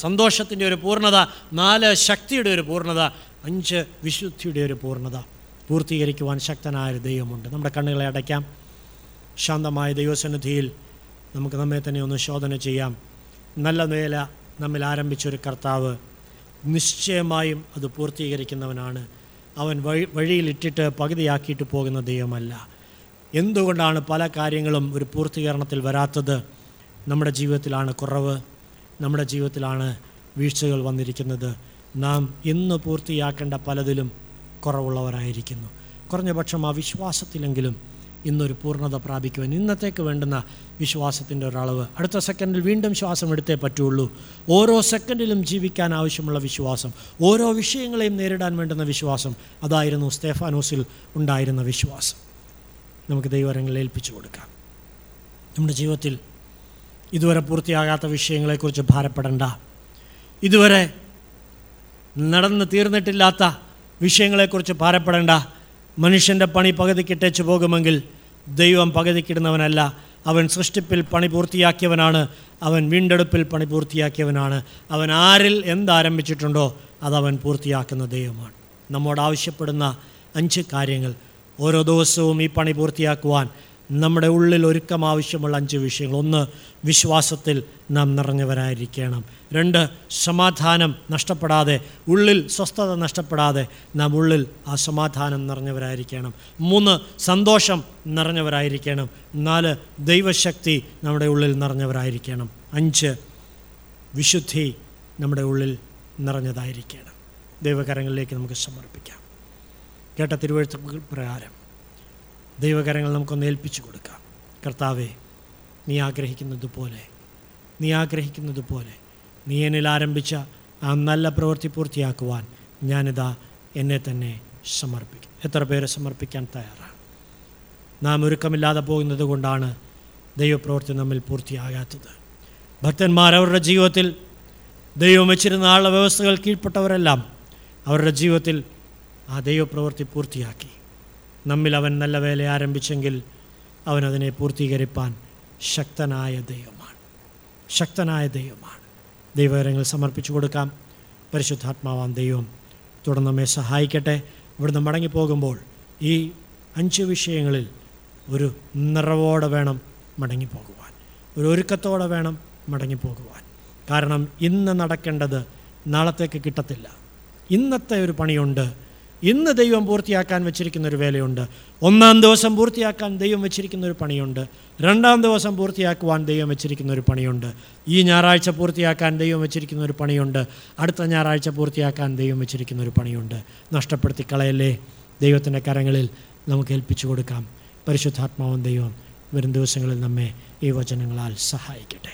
സന്തോഷത്തിൻ്റെ ഒരു പൂർണ്ണത; നാല്, ശക്തിയുടെ ഒരു പൂർണ്ണത; അഞ്ച്, വിശുദ്ധിയുടെ ഒരു പൂർണ്ണത. പൂർത്തീകരിക്കുവാൻ ശക്തനായ ദൈവമുണ്ട്. നമ്മുടെ കണ്ണുകളെ അടയ്ക്കാം. ശാന്തമായ ദൈവസന്നിധിയിൽ നമുക്ക് നമ്മെ തന്നെ ഒന്ന് ശോധന ചെയ്യാം. നല്ല വേല നമ്മിൽ ആരംഭിച്ചൊരു കർത്താവ് നിശ്ചയമായും അത് പൂർത്തീകരിക്കുന്നവനാണ്. അവൻ വഴി വഴിയിലിട്ടിട്ട് പകുതിയാക്കിയിട്ട് പോകുന്ന ദൈവമല്ല. എന്തുകൊണ്ടാണ് പല കാര്യങ്ങളും ഒരു പൂർത്തീകരണത്തിൽ വരാത്തത്? നമ്മുടെ ജീവിതത്തിലാണ് കുറവ്, നമ്മുടെ ജീവിതത്തിലാണ് വീഴ്ചകൾ വന്നിരിക്കുന്നത്. നാം ഇന്ന് പൂർത്തിയാക്കേണ്ട പലതിലും കുറവുള്ളവരായിരിക്കുന്നു. കുറഞ്ഞ പക്ഷം ആ വിശ്വാസത്തിലെങ്കിലും ഇന്നൊരു പൂർണ്ണത പ്രാപിക്കുവാൻ, ഇന്നത്തേക്ക് വേണ്ടുന്ന വിശ്വാസത്തിൻ്റെ ഒരളവ്. അടുത്ത സെക്കൻഡിൽ വീണ്ടും ശ്വാസം എടുത്തേ പറ്റുള്ളൂ. ഓരോ സെക്കൻഡിലും ജീവിക്കാൻ ആവശ്യമുള്ള വിശ്വാസം, ഓരോ വിഷയങ്ങളെയും നേരിടാൻ വേണ്ടുന്ന വിശ്വാസം, അതായിരുന്നു സ്തെഫാനോസിൽ ഉണ്ടായിരുന്ന വിശ്വാസം. നമുക്ക് ദൈവരങ്ങളിൽ ഏൽപ്പിച്ചു കൊടുക്കാം. നമ്മുടെ ജീവിതത്തിൽ ഇതുവരെ പൂർത്തിയാകാത്ത വിഷയങ്ങളെക്കുറിച്ച് ഭാരപ്പെടേണ്ട, ഇതുവരെ നടന്ന് തീർന്നിട്ടില്ലാത്ത വിഷയങ്ങളെക്കുറിച്ച് ഭാരപ്പെടേണ്ട. മനുഷ്യൻ്റെ പണി പകുതിക്കിട്ടേച്ചു പോകുമെങ്കിൽ ദൈവം പകുതിക്കിടുന്നവനല്ല. അവൻ സൃഷ്ടിപ്പിൽ പണി പൂർത്തിയാക്കിയവനാണ്, അവൻ വീണ്ടെടുപ്പിൽ പണി പൂർത്തിയാക്കിയവനാണ്. അവൻ ആരിൽ എന്താരംഭിച്ചിട്ടുണ്ടോ അതവൻ പൂർത്തിയാക്കുന്ന ദൈവമാണ്. നമ്മോട് ആവശ്യപ്പെടുന്ന അഞ്ച് കാര്യങ്ങൾ, ഓരോ ദിവസവും ഈ പണി പൂർത്തിയാക്കുവാൻ നമ്മുടെ ഉള്ളിൽ ഒരുക്കം ആവശ്യമുള്ള അഞ്ച് വിഷയങ്ങൾ. ഒന്ന്, വിശ്വാസത്തിൽ നാം നിറഞ്ഞവരായിരിക്കണം. രണ്ട്, സമാധാനം നഷ്ടപ്പെടാതെ, ഉള്ളിൽ സ്വസ്ഥത നഷ്ടപ്പെടാതെ നാം ഉള്ളിൽ ആ സമാധാനം നിറഞ്ഞവരായിരിക്കണം. മൂന്ന്, സന്തോഷം നിറഞ്ഞവരായിരിക്കണം. നാല്, ദൈവശക്തി നമ്മുടെ ഉള്ളിൽ നിറഞ്ഞവരായിരിക്കണം. അഞ്ച്, വിശുദ്ധി നമ്മുടെ ഉള്ളിൽ നിറഞ്ഞതായിരിക്കണം. ദൈവകരങ്ങളിലേക്ക് നമുക്ക് സമർപ്പിക്കാം. കേട്ട തിരുവഴുത്ത് പ്രകാരം ദൈവകരങ്ങൾ നമുക്കൊന്ന് ഏൽപ്പിച്ചു കൊടുക്കാം. കർത്താവേ, നീ ആഗ്രഹിക്കുന്നത് പോലെ നീ ആഗ്രഹിക്കുന്നത് പോലെ നീ എന്നിൽ ആരംഭിച്ച ആ നല്ല പ്രവൃത്തി പൂർത്തിയാക്കുവാൻ ഞാനിതാ എന്നെ തന്നെ സമർപ്പിക്കും. എത്ര പേരെ സമർപ്പിക്കാൻ തയ്യാറാണ്? നാം ഒരുക്കമില്ലാതെ പോകുന്നത് കൊണ്ടാണ് ദൈവപ്രവൃത്തി നമ്മിൽ പൂർത്തിയാകാത്തത്. ഭക്തന്മാർ അവരുടെ ജീവിതത്തിൽ ദൈവം വെച്ചിരുന്ന ആളുടെ വ്യവസ്ഥകൾ കീഴ്പ്പെട്ടവരെല്ലാം അവരുടെ ജീവിതത്തിൽ ആ ദൈവപ്രവൃത്തി പൂർത്തിയാക്കി. നമ്മിൽ അവൻ നല്ല വേല ആരംഭിച്ചെങ്കിൽ അവനതിനെ പൂർത്തീകരിപ്പാൻ ശക്തനായ ദൈവമാണ് ശക്തനായ ദൈവമാണ് ദൈവകരങ്ങൾ സമർപ്പിച്ചു കൊടുക്കാം. പരിശുദ്ധാത്മാവാൻ ദൈവം തുടർന്ന് നമ്മെ സഹായിക്കട്ടെ. ഇവിടുന്ന് മടങ്ങിപ്പോകുമ്പോൾ ഈ അഞ്ച് വിഷയങ്ങളിൽ ഒരു നിറവോടെ വേണം മടങ്ങിപ്പോകുവാൻ, ഒരു ഒരുക്കത്തോടെ വേണം മടങ്ങിപ്പോകുവാൻ. കാരണം ഇന്ന് നടക്കേണ്ടത് നാളത്തേക്ക് കിട്ടത്തില്ല. ഇന്നത്തെ ഒരു പണിയുണ്ട്. ഇന്ന് ദൈവം പൂർത്തിയാക്കാൻ വെച്ചിരിക്കുന്നൊരു വേലയുണ്ട്. ഒന്നാം ദിവസം പൂർത്തിയാക്കാൻ ദൈവം വെച്ചിരിക്കുന്നൊരു പണിയുണ്ട്. രണ്ടാം ദിവസം പൂർത്തിയാക്കുവാൻ ദൈവം വെച്ചിരിക്കുന്നൊരു പണിയുണ്ട്. ഈ ഞായറാഴ്ച പൂർത്തിയാക്കാൻ ദൈവം വെച്ചിരിക്കുന്നൊരു പണിയുണ്ട്. അടുത്ത ഞായറാഴ്ച പൂർത്തിയാക്കാൻ ദൈവം വെച്ചിരിക്കുന്നൊരു പണിയുണ്ട്. നഷ്ടപ്പെടുത്തി കളയല്ലേ. ദൈവത്തിൻ്റെ കരങ്ങളിൽ നമുക്ക് ഏൽപ്പിച്ചു കൊടുക്കാം. പരിശുദ്ധാത്മാവും ദൈവം വരും ദിവസങ്ങളിൽ നമ്മെ ഈ വചനങ്ങളാൽ സഹായിക്കട്ടെ.